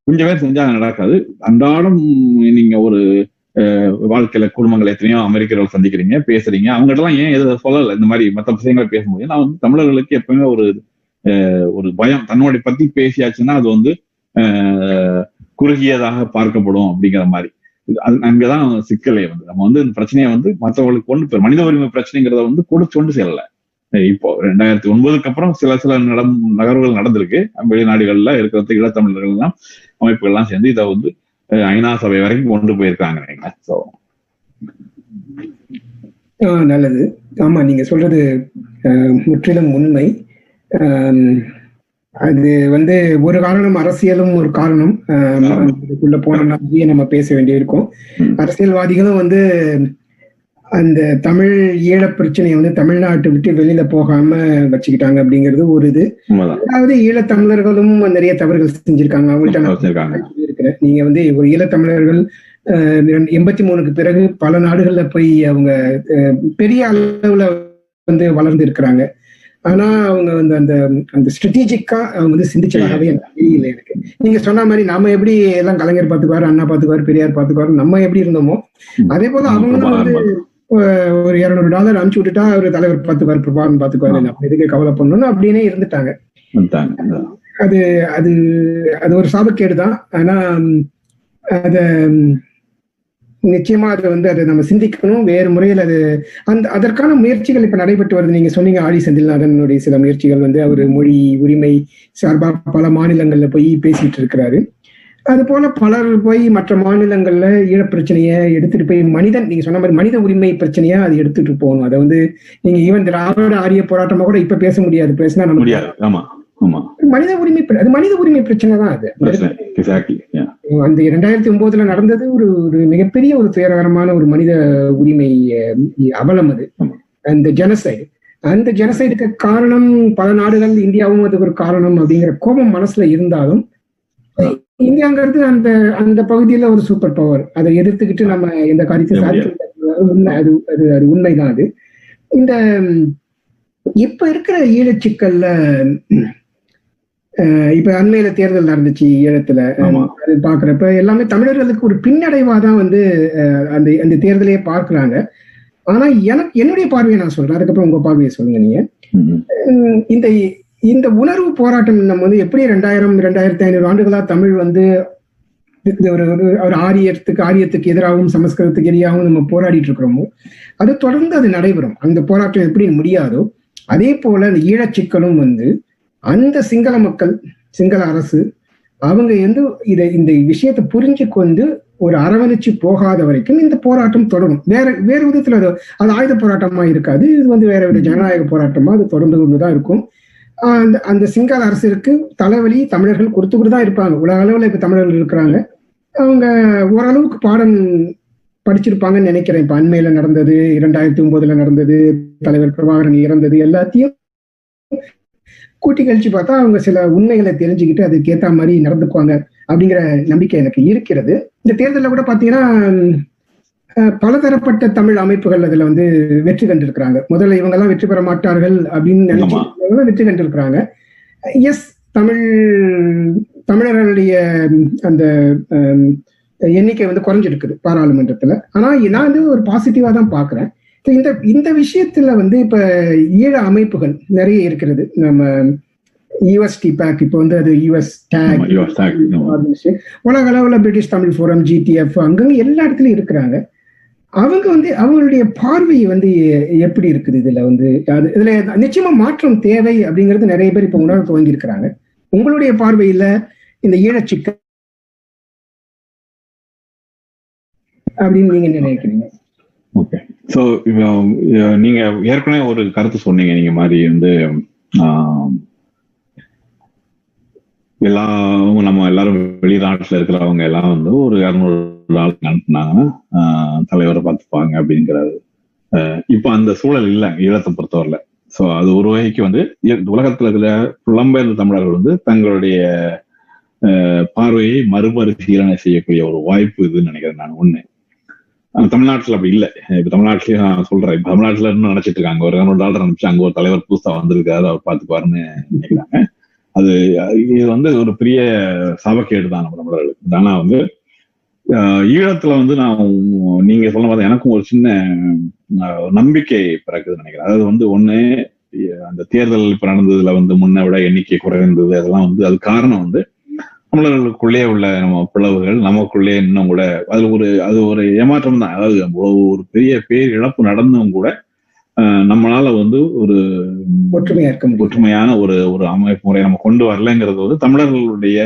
கொஞ்சம் பேர் செஞ்சா நடக்காது. அன்றாடம் நீங்க ஒரு வாழ்க்கையில குடும்பங்கள் எத்தனையோ அமெரிக்கர்கள் சந்திக்கிறீங்க, பேசுறீங்க, அவங்ககிட்டலாம் ஏன் எதை சொல்லலை இந்த மாதிரி மற்ற விஷயங்களை பேசும்போது. நான் வந்து தமிழர்களுக்கு எப்பவுமே ஒரு ஒரு பயம், தன்னுடைய பத்தி பேசியாச்சுன்னா அது வந்து அஹ் குறுகியதாக பார்க்கப்படும் அப்படிங்கிற மாதிரி. அங்கதான் சிக்கலை வந்து நம்ம வந்து இந்த பிரச்சனையை வந்து மற்றவர்களுக்கு கொண்டு மனித உரிமை பிரச்சனைங்கிறத வந்து கொடுத்து கொண்டு செல்லல. இப்போ ரெண்டாயிரத்தி ஒன்பதுக்கு அப்புறம் சில சில நட நகர்வுகள் நடந்திருக்கு, வெளிநாடுகள்ல இருக்கிற ஈழத்தமிழர்கள் எல்லாம் அமைப்புகள் எல்லாம் சேர்ந்து இதை வந்து ஐநா சபை வரைக்கும் கொண்டு போயிருக்காங்க நினைக்கிறேன். சோ ஆஹ் நல்லது. ஆமா, நீங்க சொல்றது முற்றிலும் உண்மை. அது வந்து ஒரு காரணம் அரசியலும் ஒரு காரணம். அதுக்குள்ள போனோம்னா நம்ம பேச வேண்டியிருக்கும். அரசியல்வாதிகளும் வந்து அந்த தமிழ் ஈழ பிரச்சனையை வந்து தமிழ்நாட்டை விட்டு வெளியில போகாம வச்சுக்கிட்டாங்க அப்படிங்கிறது ஒரு இது. அதாவது ஈழத்தமிழர்களும் நிறைய தவறுகள் செஞ்சிருக்காங்க, அவங்கள்ட்ட இருக்கிற நீங்க வந்து ஒரு ஈழத்தமிழர்கள் எண்பத்தி மூணுக்கு பிறகு பல நாடுகள்ல போய் அவங்க பெரிய அளவுல வந்து வளர்ந்து இருக்கிறாங்க. ஆனா அவங்க வந்து அந்த அந்த ஸ்ட்ராட்டஜிக்கா அவங்க வந்து சிந்திச்சதாகவே எனக்கு தெரியல. எனக்கு நீங்க சொன்ன மாதிரி நாம எப்படி எல்லாம் கலைஞர் பாத்துக்குவாரு, அண்ணா பாத்துக்குவாரு, பெரியார் பாத்துக்குவாரு, நம்ம எப்படி இருந்தோமோ அதே போல அவங்களும் வந்து ஒரு இருநூறு டாலர் அனுப்பிச்சு விட்டுட்டா ஒரு தலைவர் பாத்துக்குவாரு, பிரபாகரன் பாத்துக்குவாரு, நம்ம எதுக்கு கவலை பண்ணணும்னு அப்படின்னே இருந்துட்டாங்க. அது அது அது ஒரு சாபக்கேடுதான். ஆனா அத நிச்சயமா அதை வந்து அதை நம்ம சிந்திக்கணும் வேறு முறையில். அது அந்த அதற்கான முயற்சிகள் இப்ப நடைபெற்று வருது. நீங்க சொன்னீங்க ஆடி செந்தில்நாதனுடைய சில முயற்சிகள் வந்து அவர் மொழி உரிமை சார்பா பல மாநிலங்கள்ல போய் பேசிட்டு இருக்கிறாரு. அது போல பலர் போய் மற்ற மாநிலங்கள்ல ஈழப்பிரச்சனையை எடுத்துட்டு போய் மனிதன் நீங்க சொன்ன மாதிரி மனித உரிமை பிரச்சனையா அது எடுத்துட்டு போகணும். அதை வந்து நீங்க ஈவன் திராவிட ஆரிய போராட்டமா கூட இப்ப பேச முடியாது, பேசினா நம்ம மனித உரிமை, அது மனித உரிமை பிரச்சனை தான். அது அந்த இரண்டாயிரத்தி ஒன்பதுல நடந்தது ஒரு ஒரு மிகப்பெரிய ஒரு துயரகரமான ஒரு மனித உரிமை அவலம். அது அந்த ஜெனசைடு, அந்த ஜெனசைடுக்கு காரணம் பல நாடுகள், இந்தியாவும் அதுக்கு ஒரு காரணம் அப்படிங்கிற கோபம் மனசுல இருந்தாலும், இந்தியாங்கிறது அந்த அந்த பகுதியில ஒரு சூப்பர் பவர், அதை எதிர்த்துக்கிட்டு நம்ம எந்த காரியத்தையும் சாதிக்க, அது அது அது உண்மைதான். அது இந்த இப்ப இருக்கிற ஈழச்சிக்கல்ல, இப்ப அண்மையில தேர்தல் நடந்துச்சு ஈழத்துல, அது பாக்குறப்ப எல்லாமே தமிழர்களுக்கு ஒரு பின்னடைவாதான் வந்து அந்த அந்த தேர்தலையே பார்க்கிறாங்க. ஆனா எனக்கு என்னுடைய பார்வையை நான் சொல்றேன், அதுக்கப்புறம் உங்க பார்வையை சொல்லுங்க நீங்க. இந்த இந்த உணர்வு போராட்டம் நம்ம வந்து எப்படி ரெண்டாயிரம் ரெண்டாயிரத்தி ஐநூறு ஆண்டுகளா தமிழ் வந்து ஒரு ஒரு ஆரியத்துக்கு ஆரியத்துக்கு எதிராகவும் சமஸ்கிருதத்துக்கு எதிராகவும் நம்ம போராடிட்டு இருக்கிறோமோ, அது தொடர்ந்து அது நடைபெறும். அந்த போராட்டம் எப்படி முடியாதோ அதே போல அந்த ஈழச்சிக்கலும் வந்து அந்த சிங்கள மக்கள், சிங்கள அரசு அவங்க வந்து இதை இந்த விஷயத்தை புரிஞ்சு கொண்டு ஒரு அரவணைச்சு போகாத வரைக்கும் இந்த போராட்டம் தொடரும். வேற வேறு விதத்துல அது அது ஆயுத போராட்டமா இருக்காது, இது வந்து வேற வித ஜனநாயக போராட்டமா அது தொடர்ந்து கொண்டுதான் இருக்கும். அந்த அந்த சிங்கள அரசிற்கு தலைவலி தமிழர்கள் கொடுத்துக்கிட்டு தான் இருப்பாங்க. உலக அளவில் இப்போ தமிழர்கள் இருக்கிறாங்க, அவங்க ஓரளவுக்கு பாடம் படிச்சிருப்பாங்கன்னு நினைக்கிறேன். இப்போ அண்மையில நடந்தது, இரண்டாயிரத்தி ஒன்பதுல நடந்தது, தலைவர் பிரபாகரன் இறந்தது, எல்லாத்தையும் கூட்டி கழிச்சு பார்த்தா அவங்க சில உண்மைகளை தெரிஞ்சுக்கிட்டு அதுக்கேற்ற மாதிரி நடந்துக்குவாங்க அப்படிங்கிற நம்பிக்கை எனக்கு இருக்கிறது. இந்த தேர்தலில் கூட பார்த்தீங்கன்னா பலதரப்பட்ட தமிழ் அமைப்புகள் அதுல வந்து வெற்றி கண்டிருக்கிறாங்க. முதல்ல இவங்க எல்லாம் வெற்றி பெற மாட்டார்கள் அப்படின்னு நினைச்சு வெற்றி கண்டிருக்கிறாங்க. எஸ், தமிழ் தமிழர்களுடைய அந்த எண்ணிக்கை வந்து குறைஞ்சிருக்குது பாராளுமன்றத்துல. ஆனா நான் வந்து ஒரு பாசிட்டிவா தான் பாக்குறேன். இந்த இந்த விஷயத்துல வந்து இப்ப ஈழ அமைப்புகள் நிறைய இருக்கிறது. நம்ம யுஎஸ் டிபேக் இப்போ வந்து அது யுஎஸ் டேக், உலக அளவில் பிரிட்டிஷ் தமிழ் ஃபோரம், ஜிடிஎஃப், அங்கங்க எல்லா இடத்துலயும் இருக்கிறாங்க. அவங்க வந்து அவங்களுடைய பார்வை வந்து எப்படி இருக்குது இதுல வந்து, அது இதுல நிச்சயமா மாற்றம் தேவை அப்படிங்கிறது நிறைய பேர் இப்போ உணர துவங்கி இருக்கிறாங்க. உங்களுடைய பார்வையில இந்த ஈழச்சிக்கல் அப்படின்னு நீங்க நினைக்கிறீங்க? ஓகே, ஸோ நீங்க ஏற்கனவே ஒரு கருத்து சொன்னீங்க, நீங்க மாதிரி வந்து எல்லாரும் நம்ம எல்லாரும் வெளிநாட்டுல இருக்கிறவங்க எல்லாம் வந்து ஒரு இரநூறு நாள் அனுப்புனாங்கன்னா தலைவரை பார்த்துப்பாங்க அப்படிங்கிறாரு. இப்போ அந்த சூழல் இல்லை ஈழத்தை பொறுத்தவரையில. ஸோ அது ஒரு வகைக்கு வந்து உலகத்துல இதுல புலம்பெயர்ந்த தமிழர்கள் வந்து தங்களுடைய பார்வையை மறுபரிசீலனை செய்யக்கூடிய ஒரு வாய்ப்பு இதுன்னு நினைக்கிறேன் நான். ஒண்ணு, தமிழ்நாட்டுல அப்படி இல்லை. இப்ப தமிழ்நாட்டிலேயே நான் சொல்றேன், இப்ப தமிழ்நாட்டுல இன்னும் நினைச்சிட்டு இருக்காங்க ஒரு இரநூறு டாலர் அனுப்பிச்சு அங்க ஒரு தலைவர் புதுசா வந்திருக்காரு அவர் பார்த்துக்குவாருன்னு நினைக்கிறாங்க. அது இது வந்து ஒரு பெரிய சாபக்கேடு தான் நம்ம தமிழர்களுக்கு. ஆனா வந்து ஈழத்துல வந்து நான் நீங்க சொல்ல மாதிரி எனக்கும் ஒரு சின்ன நம்பிக்கை பிறக்குதுன்னு நினைக்கிறேன். அதாவது வந்து ஒண்ணு, அந்த தேர்தல் இப்ப நடந்ததுல வந்து முன்ன விட எண்ணிக்கை குறைந்தது, அதெல்லாம் வந்து அது காரணம் வந்து தமிழர்களுக்குள்ளே உள்ள நம்ம பிளவுகள், நமக்குள்ளே இன்னும் கூட அதுல ஒரு அது ஒரு ஏமாற்றம் தான். அதாவது ஒரு பெரிய பேர் இழப்பு நடந்தும் கூட நம்மளால வந்து ஒரு ஒற்றுமையா இருக்க ஒற்றுமையான ஒரு ஒரு அமைப்பு முறையை நம்ம கொண்டு வரலங்கிறது வந்து தமிழர்களுடைய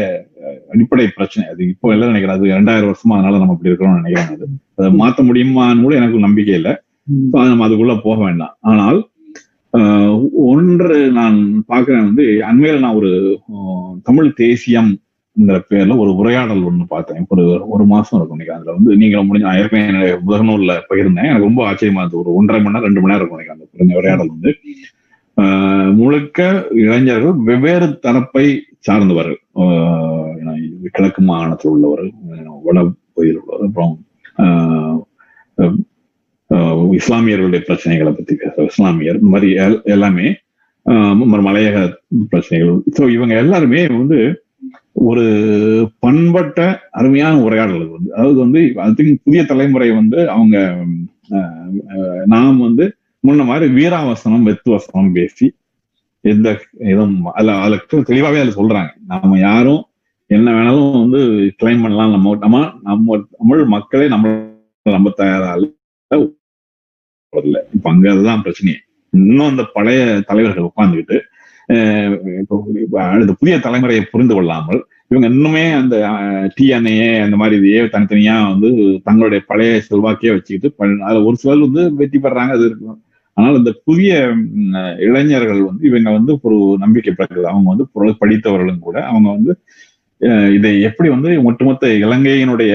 அடிப்படை பிரச்சனை. அது இப்போ எல்லாம் நினைக்கிறேன், அது இரண்டாயிரம் வருஷமா அதனால நம்ம இப்படி இருக்கிறோம்னு நினைக்கிறேன். அது அதை மாற்ற முடியுமான்னு கூட எனக்கு நம்பிக்கை இல்லை. நம்ம அதுக்குள்ள போக வேண்டாம். ஆனால் ஒன்று நான் பாக்குறேன் வந்து, அண்மையில நான் ஒரு தமிழ் தேசியம் என்ற பேர்ல ஒரு உரையாடல் ஒண்ணு பார்த்தேன், ஒரு ஒரு மாசம் இருக்கும் நினைக்கிறேன். அதுல வந்து நீங்களும் முடிஞ்ச ஆயிரக்கணக்கான என்னுடைய புதனூர்ல பகிர்ந்தேன். எனக்கு ரொம்ப ஆச்சரியமா இருந்தது. ஒரு ஒன்றரை மணி நேரம் ரெண்டு மணி நேரம் இருக்கும் நினைக்கிறேன் அந்த உரையாடல் வந்து. ஆஹ் முழுக்க இளைஞர்கள் வெவ்வேறு தரப்பை சார்ந்தவர்கள், கிழக்கு மாகாணத்தில் உள்ளவர்கள், வட பகுதியில் உள்ளவர், அப்புறம் ஆஹ் இஸ்லாமியர்களுடைய பிரச்சனைகளை பத்தி பேசுற இஸ்லாமியர், இந்த மாதிரி எல்லாமே, மலையக பிரச்சனைகள். ஸோ இவங்க எல்லாருமே வந்து ஒரு பண்பட்ட அருமையான உரையாடல் வந்து. அதாவது வந்து அதுக்கு புதிய தலைமுறை வந்து அவங்க நாம் வந்து முன்ன மாதிரி வீராவசனம் வெத்துவசனம் பேசி எந்த இதுவும் அல்ல, அதுக்கு தெளிவாகவே அது சொல்றாங்க. நாம யாரும் என்ன வேணாலும் வந்து கிளைம் பண்ணலாம், நம்ம நம்ம நம்ம தமிழ் மக்களே நம்ம நம்ம தயாரால் இல்லை. இப்ப அங்க அதுதான் பிரச்சனையே. இன்னும் அந்த பழைய தலைவர்கள் உட்கார்ந்துக்கிட்டு அடுத்த புதிய தலைமுறையை புரிந்து கொள்ளாமல் இவங்க இன்னுமே அந்த டிஎன்ஏ அந்த மாதிரி இதையே தனித்தனியா வந்து தங்களுடைய பழைய செல்வாக்கையே வச்சுக்கிட்டு அதுல ஒரு சிலர் வந்து வெற்றி பெறாங்க, அது இருக்கும். ஆனால் இந்த புதிய இளைஞர்கள் வந்து இவங்க வந்து ஒரு நம்பிக்கை பெற்றது, அவங்க வந்து படித்தவர்களும் கூட அவங்க வந்து இதை எப்படி வந்து ஒட்டுமொத்த இலங்கையினுடைய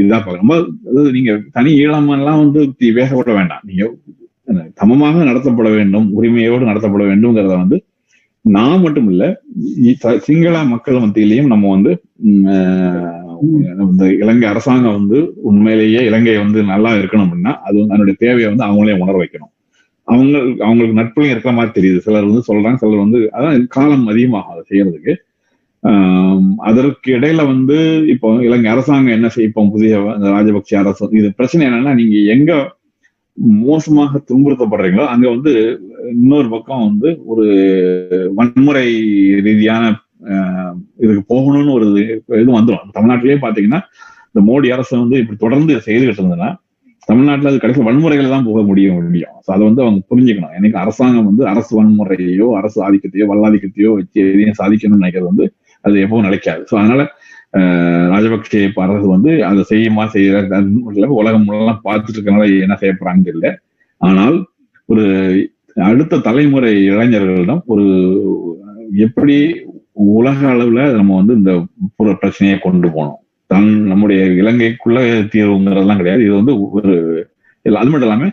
இதுதான் பார்க்கணும். அதாவது நீங்க தனி ஈழமெல்லாம் வந்து வேக விட வேண்டாம், நீங்க சமமாக நடத்தப்பட வேண்டும், உரிமையோடு நடத்தப்பட வேண்டும்ங்கிறத வந்து நான் மட்டும் இல்ல சிங்கள மக்கள் மத்தியிலையும் நம்ம வந்து இந்த இலங்கை அரசாங்கம் வந்து உண்மையிலேயே இலங்கையை வந்து நல்லா இருக்கணும் அப்படின்னா அது வந்து அதனுடைய தேவையை வந்து அவங்களே உணர வைக்கணும். அவங்க அவங்களுக்கு நட்புலையும் இருக்கிற மாதிரி தெரியுது, சிலர் வந்து சொல்றாங்க, சிலர் வந்து அதான் காலம் அதிகமாகும் அதை செய்யறதுக்கு. ஆஹ் அதற்கு இடையில வந்து இப்போ இலங்கை அரசாங்கம் என்ன செய்யும், புதிய ராஜபக்சே அரசு இது பிரச்சனை என்னன்னா, நீங்க எங்க மோசமாக துன்புறுத்தப்படுறீங்களோ அங்க வந்து இன்னொரு பக்கம் வந்து ஒரு வன்முறை ரீதியான இதுக்கு போகணும்னு ஒரு இது வந்துடும். தமிழ்நாட்டிலேயே பாத்தீங்கன்னா இந்த மோடி அரசு வந்து இப்படி தொடர்ந்து செய்துகிட்டு இருந்ததுன்னா தமிழ்நாட்டில் அது கடைசி வன்முறைகளை தான் போக முடியும் முடியும் ஸோ அதை வந்து அவங்க புரிஞ்சுக்கணும். எனக்கு அரசாங்கம் வந்து அரசு வன்முறையோ அரசு ஆதிக்கத்தையோ வல்லாதிக்கத்தையோ வச்சு எதையும் சாதிக்கணும்னு நினைக்கிறது வந்து அது எப்பவும் நினைக்காது. ஸோ அதனால ராஜபக்சே அரசு வந்து அதை செய்யுமா செய்ய உலகம் முழலாம் பார்த்துட்டு இருக்கனால என்ன செய்ய போறாங்க இல்லை. ஆனால் ஒரு அடுத்த தலைமுறை இளைஞர்களிடம் ஒரு எப்படி உலக அளவுல நம்ம வந்து இந்த பிரச்சனையை கொண்டு போனோம், தன் நம்முடைய இலங்கைக்குள்ள தீர்வுங்கிறதெல்லாம் கிடையாது, இது வந்து ஒரு அது மட்டும் இல்லாம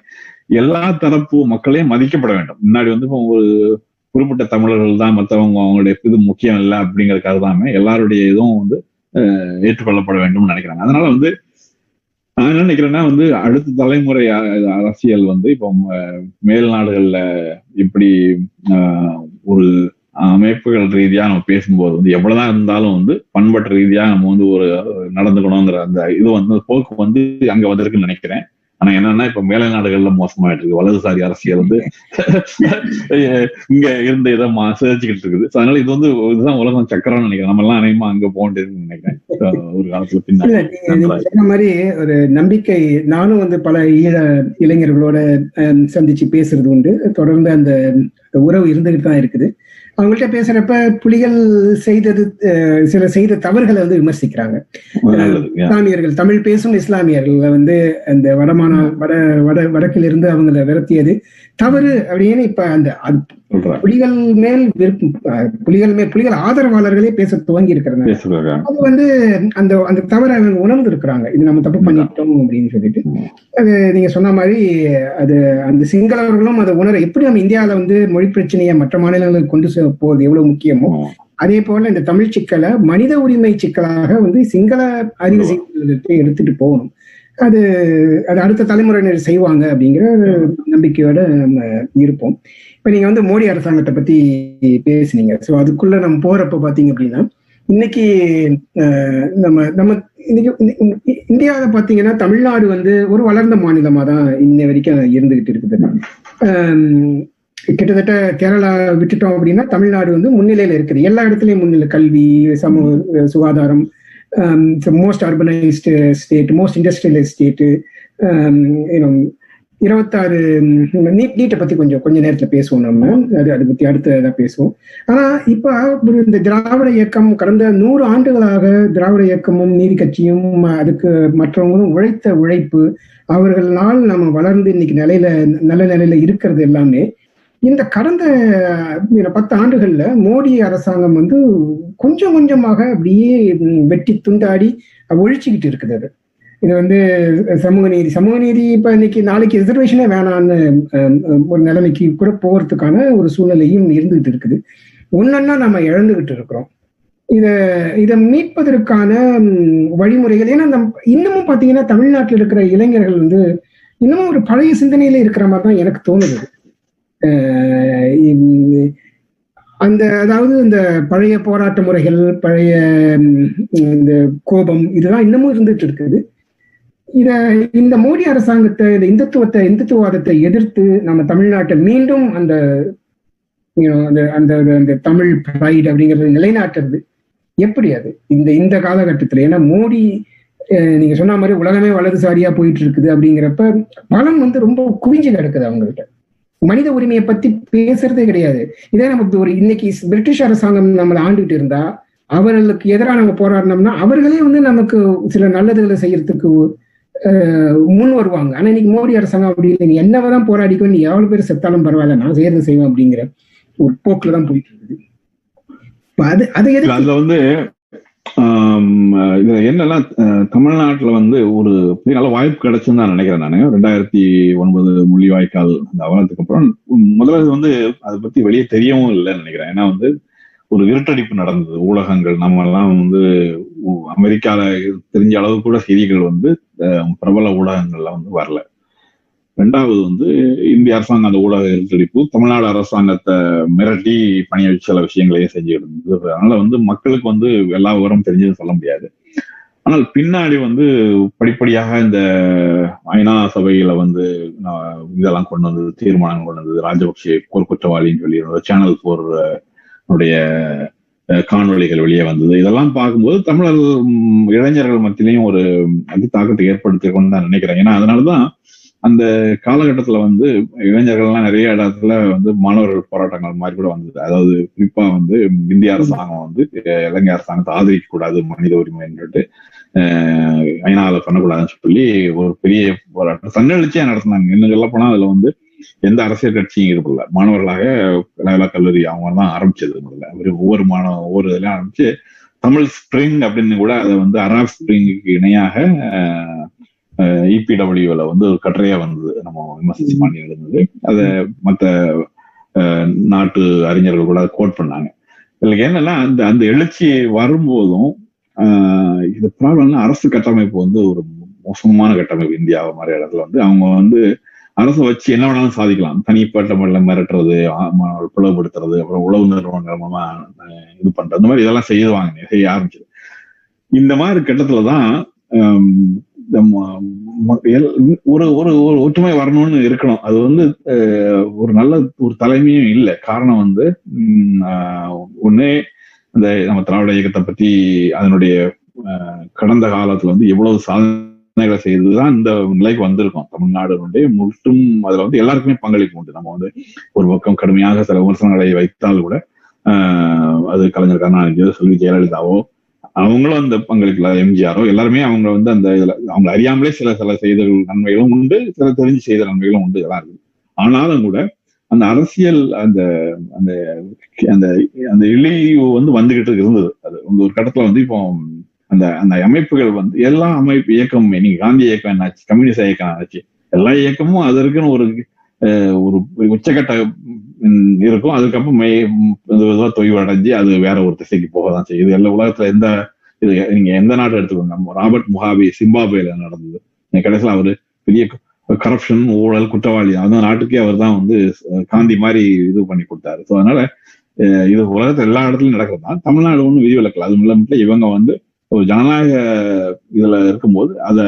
எல்லா தரப்பு மக்களையும் மதிக்கப்பட வேண்டும். முன்னாடி வந்து இப்போ ஒரு குறிப்பிட்ட தமிழர்கள் தான் மற்றவங்க அவங்களுடைய இது முக்கியம் இல்லை அப்படிங்கிற கருதாம எல்லாருடைய இதுவும் வந்து ஏற்றுக்கொள்ளப்பட வேண்டும்னு நினைக்கிறாங்க. அதனால வந்து நான் என்ன நினைக்கிறேன்னா வந்து அடுத்த தலைமுறை அரசியல் வந்து இப்போ மேல் நாடுகள்ல இப்படி ஒரு அமைப்புகள் ரீதியா நம்ம பேசும்போது வந்து எவ்வளவுதான் இருந்தாலும் வந்து பண்பட்ட ரீதியா நம்ம வந்து ஒரு நடந்துக்கணுங்கிற அந்த இது வந்து போக்கு வந்து அங்க வந்திருக்குன்னு நினைக்கிறேன். ஆனா என்னன்னா இப்ப மேலை நாடுகள்ல மோசமாயிட்டு இருக்கு, வலதுசாரி அரசியல் வந்து இங்க இருந்த இதை சேதிச்சுக்கிட்டு இருக்குது. அதனால இது வந்து இதுதான் உலகம் சக்கரம்னு நினைக்கிறேன், நம்ம எல்லாம் அனைமா அங்க போகண்டிருக்குன்னு நினைக்கிறேன் ஒரு காலத்துல. பின்னாடி மாதிரி ஒரு நம்பிக்கை நானும் வந்து பல ஈழ இளைஞர்களோட சந்திச்சு பேசுறது உண்டு, தொடர்ந்து அந்த உறவு இருந்துகிட்டு தான் இருக்குது. அவங்கள்ட்ட பேசுறப்ப புலிகள் செய்தது சில செய்த தவறுகளை வந்து விமர்சிக்கிறாங்க. இஸ்லாமியர்கள் தமிழ் பேசும் இஸ்லாமியர்கள வந்து அந்த வடமான வட வட வடக்கில் இருந்து அவங்களை விரட்டியது தவறு அப்படின்னு இப்ப அந்த புலிகள் மேல் புலிகள் மேல் புலிகள் ஆதரவாளர்களே பேச துவங்கி இருக்கிறாங்க. அது வந்து அந்த அந்த தவறு அவங்க உணர்ந்து இருக்கிறாங்க, இது நம்ம தப்பு பண்ணிட்டோம் அப்படின்னு சொல்லிட்டு. அது நீங்க சொன்ன மாதிரி அது அந்த சிங்களவர்களும் அதை உணர எப்படி நம்ம இந்தியாவில வந்து மொழி பிரச்சனையை மற்ற மாநிலங்களுக்கு கொண்டு போவது எவ்வளவு முக்கியமோ அதே போல இந்த தமிழ் சிக்கலை மனித உரிமை சிக்கலாக வந்து சிங்கள அறிவு எடுத்துட்டு போகணும். அது அது அடுத்த தலைமுறையினர் செய்வாங்க அப்படிங்கிற ஒரு நம்பிக்கையோட நம்ம இருப்போம். இப்ப நீங்க வந்து மோடி அரசாங்கத்தை பத்தி பேசுனீங்க, ஸோ அதுக்குள்ள நம்ம போறப்ப பாத்தீங்க அப்படின்னா இன்னைக்கு நம்ம நம்ம இன்னைக்கு இந்தியாவில பாத்தீங்கன்னா தமிழ்நாடு வந்து ஒரு வளர்ந்த மாநிலமா தான் இன்ன வரைக்கும் இருந்துகிட்டு இருக்குது. ஆஹ் கிட்டத்தட்ட கேரளா விட்டுட்டோம் அப்படின்னா தமிழ்நாடு வந்து முன்னிலையில இருக்குது எல்லா இடத்துலயும் முன்னிலை, கல்வி, சமூக சுகாதாரம், most urbanised state, most industrialise state. இருபத்தாறு நீட் நீட்டை பத்தி கொஞ்சம் கொஞ்ச நேரத்துல பேசுவோம் நம்ம, அது அதை பத்தி அடுத்ததா பேசுவோம். ஆனா இப்ப இந்த திராவிட இயக்கம் கடந்த நூறு ஆண்டுகளாக திராவிட இயக்கமும் நீதி கட்சியும் அதுக்கு மற்றவங்களும் உழைத்த உழைப்பு அவர்களால் நம்ம வளர்ந்து இன்னைக்கு நிலையில நல்ல நிலையில இருக்கிறது எல்லாமே இந்த கடந்த பத்து ஆண்டுகள்ல மோடி அரசாங்கம் வந்து கொஞ்சம் கொஞ்சமாக அப்படியே வெட்டி துண்டாடி ஒழிச்சுக்கிட்டு இருக்குது. அது இது வந்து சமூக நீதி சமூக நீதி இப்ப இன்னைக்கு நாளைக்கு ரிசர்வேஷனே வேணான்னு ஒரு நிலைமைக்கு கூட போறதுக்கான ஒரு சூழ்நிலையும் இருந்துகிட்டு இருக்குது. ஒன்னொன்னா நம்ம இழந்துகிட்டு இருக்கிறோம். இதை இதை மீட்பதற்கான வழிமுறைகள் ஏன்னா நம் இன்னமும் பாத்தீங்கன்னா தமிழ்நாட்டில் இருக்கிற இளைஞர்கள் வந்து இன்னமும் ஒரு பழைய சிந்தனையில இருக்கிற மாதிரி தான் எனக்கு தோணுது. அந்த அதாவது இந்த பழைய போராட்ட முறைகள், பழைய இந்த கோபம், இதெல்லாம் இன்னமும் இருந்துட்டு இருக்குது. இத இந்த மோடி அரசாங்கத்தை இந்த இந்துத்துவத்தை இந்துத்துவாதத்தை எதிர்த்து நம்ம தமிழ்நாட்டை மீண்டும் அந்த அந்த அந்த தமிழ் பிரைட் அப்படிங்கிறது நிலைநாட்டுறது எப்படி அது இந்த இந்த காலகட்டத்துல? ஏன்னா மோடி நீங்க சொன்ன மாதிரி உலகமே வலதுசாரியா போயிட்டு இருக்குது அப்படிங்கிறப்ப பணம் வந்து ரொம்ப குவிஞ்சு கிடக்குது அவங்கள்ட்ட, மனித உரிமையை பத்தி பேசுறதே கிடையாது. இதே நமக்கு ஒரு இன்னைக்கு பிரிட்டிஷ் அரசாங்கம் நம்மளை ஆண்டுகிட்டு இருந்தா அவர்களுக்கு எதிராக நம்ம போராடினோம்னா அவர்களே வந்து நமக்கு சில நல்லதுகளை செய்யறதுக்கு முன் வருவாங்க. ஆனா இன்னைக்கு மோடி அரசாங்கம் அப்படி இல்லை, நீ என்னவதான் போராடிக்கும், நீ எவ்வளவு பேர் செத்தாலும் பரவாயில்ல நான் சேர்ந்து செய்வேன் அப்படிங்கிற ஒரு போக்குலதான் போயிட்டு இருக்குது. அது அது எதுக்கு அதுல வந்து இதுல என்னன்னா தமிழ்நாட்டுல வந்து ஒரு நல்ல வாய்ப்பு கிடைச்சுன்னு நான் நினைக்கிறேன். நான் ரெண்டாயிரத்தி ஒன்பது மொழி வாய்க்கால் அந்த அவலத்துக்கு அப்புறம் முதல்ல வந்து அதை பத்தி வெளியே தெரியவும் இல்லைன்னு நினைக்கிறேன். ஏன்னா வந்து ஒரு விரட்டடிப்பு நடந்தது, ஊடகங்கள் நம்ம எல்லாம் வந்து அமெரிக்கால தெரிஞ்ச அளவு கூட செய்திகள் வந்து பிரபல ஊடகங்கள்லாம் வந்து வரல. ரெண்டாவது வந்து இந்திய அரசாங்கம் அந்த ஊடக விரட்டடிப்பு தமிழ்நாடு அரசாங்கத்தை மிரட்டி பணிய வச்சு சில விஷயங்களையே செஞ்சுக்கிட்டு இருந்தது. அதனால வந்து மக்களுக்கு வந்து எல்லா விவரம் தெரிஞ்சது சொல்ல முடியாது. ஆனால் பின்னாடி வந்து படிப்படியாக இந்த ஐநா சபையில வந்து இதெல்லாம் கொண்டு வந்தது, தீர்மானம் கொண்டு வந்தது. ராஜபக்சே போர் குற்றவாளின்னு சொல்லி சேனல் போர் உடைய காணொலிகள் வெளியே வந்தது. இதெல்லாம் பார்க்கும்போது தமிழர் இளைஞர்கள் மத்தியிலையும் ஒரு அதி தாக்கத்தை ஏற்படுத்திக்கணும்னு நான் நினைக்கிறேன். ஏன்னா அதனாலதான் அந்த காலகட்டத்துல வந்து இளைஞர்கள்லாம் நிறைய இடத்துல வந்து மாணவர்கள் போராட்டங்கள் மாதிரி கூட வந்தது. அதாவது குறிப்பா வந்து இந்திய அரசாங்கம் வந்து இலங்கை அரசாங்கத்தை ஆதரிக்க கூடாது, மனித உரிமைன்னுட்டு அஹ் ஐநால பண்ணக்கூடாதுன்னு சொல்லி ஒரு பெரிய போராட்டம் தன்னெழுச்சியா நடத்தினாங்க. இன்னும் சொல்ல போனா அதுல வந்து எந்த அரசியல் கட்சியும் இருக்குல்ல, மாணவர்களாக கலையலா கல்லூரி அவங்க தான் ஆரம்பிச்சது. முதல்ல ஒரு ஒவ்வொரு மாணவ ஒவ்வொரு இதெல்லாம் ஆரம்பிச்சு தமிழ் ஸ்பிரிங் அப்படின்னு கூட அதை வந்து அராப் ஸ்பிரிங்குக்கு இணையாக இபிடபிள்யூல வந்து ஒரு கட்டுரையா வந்தது, நம்ம விமர்சிச்சு பண்ணி இருந்தது. அதை மற்ற நாட்டு அறிஞர்கள் கூட கோட் பண்ணாங்க. இதுல என்னன்னா அந்த அந்த எழுச்சி வரும்போதும் ஆஹ் இது ப்ராப்ளம்னா அரசு கட்டமைப்பு வந்து ஒரு மோசமான கட்டமைப்பு. இந்தியாவை மாதிரி இடத்துல வந்து அவங்க வந்து அரசை வச்சு என்ன வேணாலும் சாதிக்கலாம், தனிப்பட்ட முறையில் மிரட்டுறது, பிளவுபடுத்துறது, அப்புறம் உளவு நிறுவனமா இது பண்றது, இந்த மாதிரி இதெல்லாம் செய்வாங்க செய்ய ஆரம்பிச்சது. இந்த மாதிரி கட்டத்துலதான் ஒரு ஒரு ஒற்றுமை வரணும்னு இருக்கணும். அது வந்து ஒரு நல்ல ஒரு தலைமையும் இல்லை. காரணம் வந்து ஒண்ணு இந்த நம்ம திராவிட இயக்கத்தை பத்தி அதனுடைய கடந்த காலத்துல வந்து எவ்வளவு சாதனைகளை செய்துதான் இந்த நிலைக்கு வந்திருக்கோம். தமிழ்நாடு முற்றும் அதுல வந்து எல்லாருக்குமே பங்களிப்பு உண்டு. நம்ம வந்து ஒரு பக்கம் கடுமையாக சில விமர்சனங்களை வைத்தால் கூட ஆஹ் அது கலைஞர் கருணாநிதியோ செல்வி ஜெயலலிதாவோ அவங்களும் அந்த பங்களிக்கல, எம்ஜிஆரோ எல்லாருமே அவங்க வந்து அந்த இதுல அவங்க அறியாமலே சில சில செய்த நன்மைகளும் உண்டு, சில தெரிஞ்சு செய்த நன்மைகளும் உண்டு, இதெல்லாம் இருக்கு. ஆனாலும் கூட அந்த அரசியல் அந்த அந்த அந்த அந்த இழிவு வந்து வந்துகிட்டு இருந்தது. அது ஒரு கட்டத்துல வந்து இப்போ அந்த அந்த அமைப்புகள் வந்து எல்லா அமைப்பு இயக்கமுமே நீங்க காந்தி இயக்கம் என்னாச்சு, கம்யூனிஸ்ட் இயக்கம் என்னாச்சு, எல்லா இயக்கமும் அதற்குன்னு ஒரு ஒரு உச்சகட்ட இருக்கும். அதுக்கப்புறம் மே இதுவாக தொய்வடைஞ்சு அது வேற ஒரு திசைக்கு போகதான் செய்யுது. எல்லா உலகத்துல எந்த இது நீங்க எந்த நாட்டை எடுத்துக்கோங்க, நம்ம ராபர்ட் முகாபே சிம்பாபேல நடந்தது, கடைசியில் அவரு பெரிய கரப்ஷன் ஊழல் குற்றவாளி, அந்த நாட்டுக்கே அவர் தான் வந்து காந்தி மாதிரி இது பண்ணி கொடுத்தாரு. ஸோ அதனால இது உலகத்துல எல்லா இடத்துலையும் நடக்கிறது தான். தமிழ்நாடு ஒன்றும் விதிவிலக்கல. அது இல்லாம இவங்க வந்து ஒரு ஜனநாயக இதுல இருக்கும்போது அதை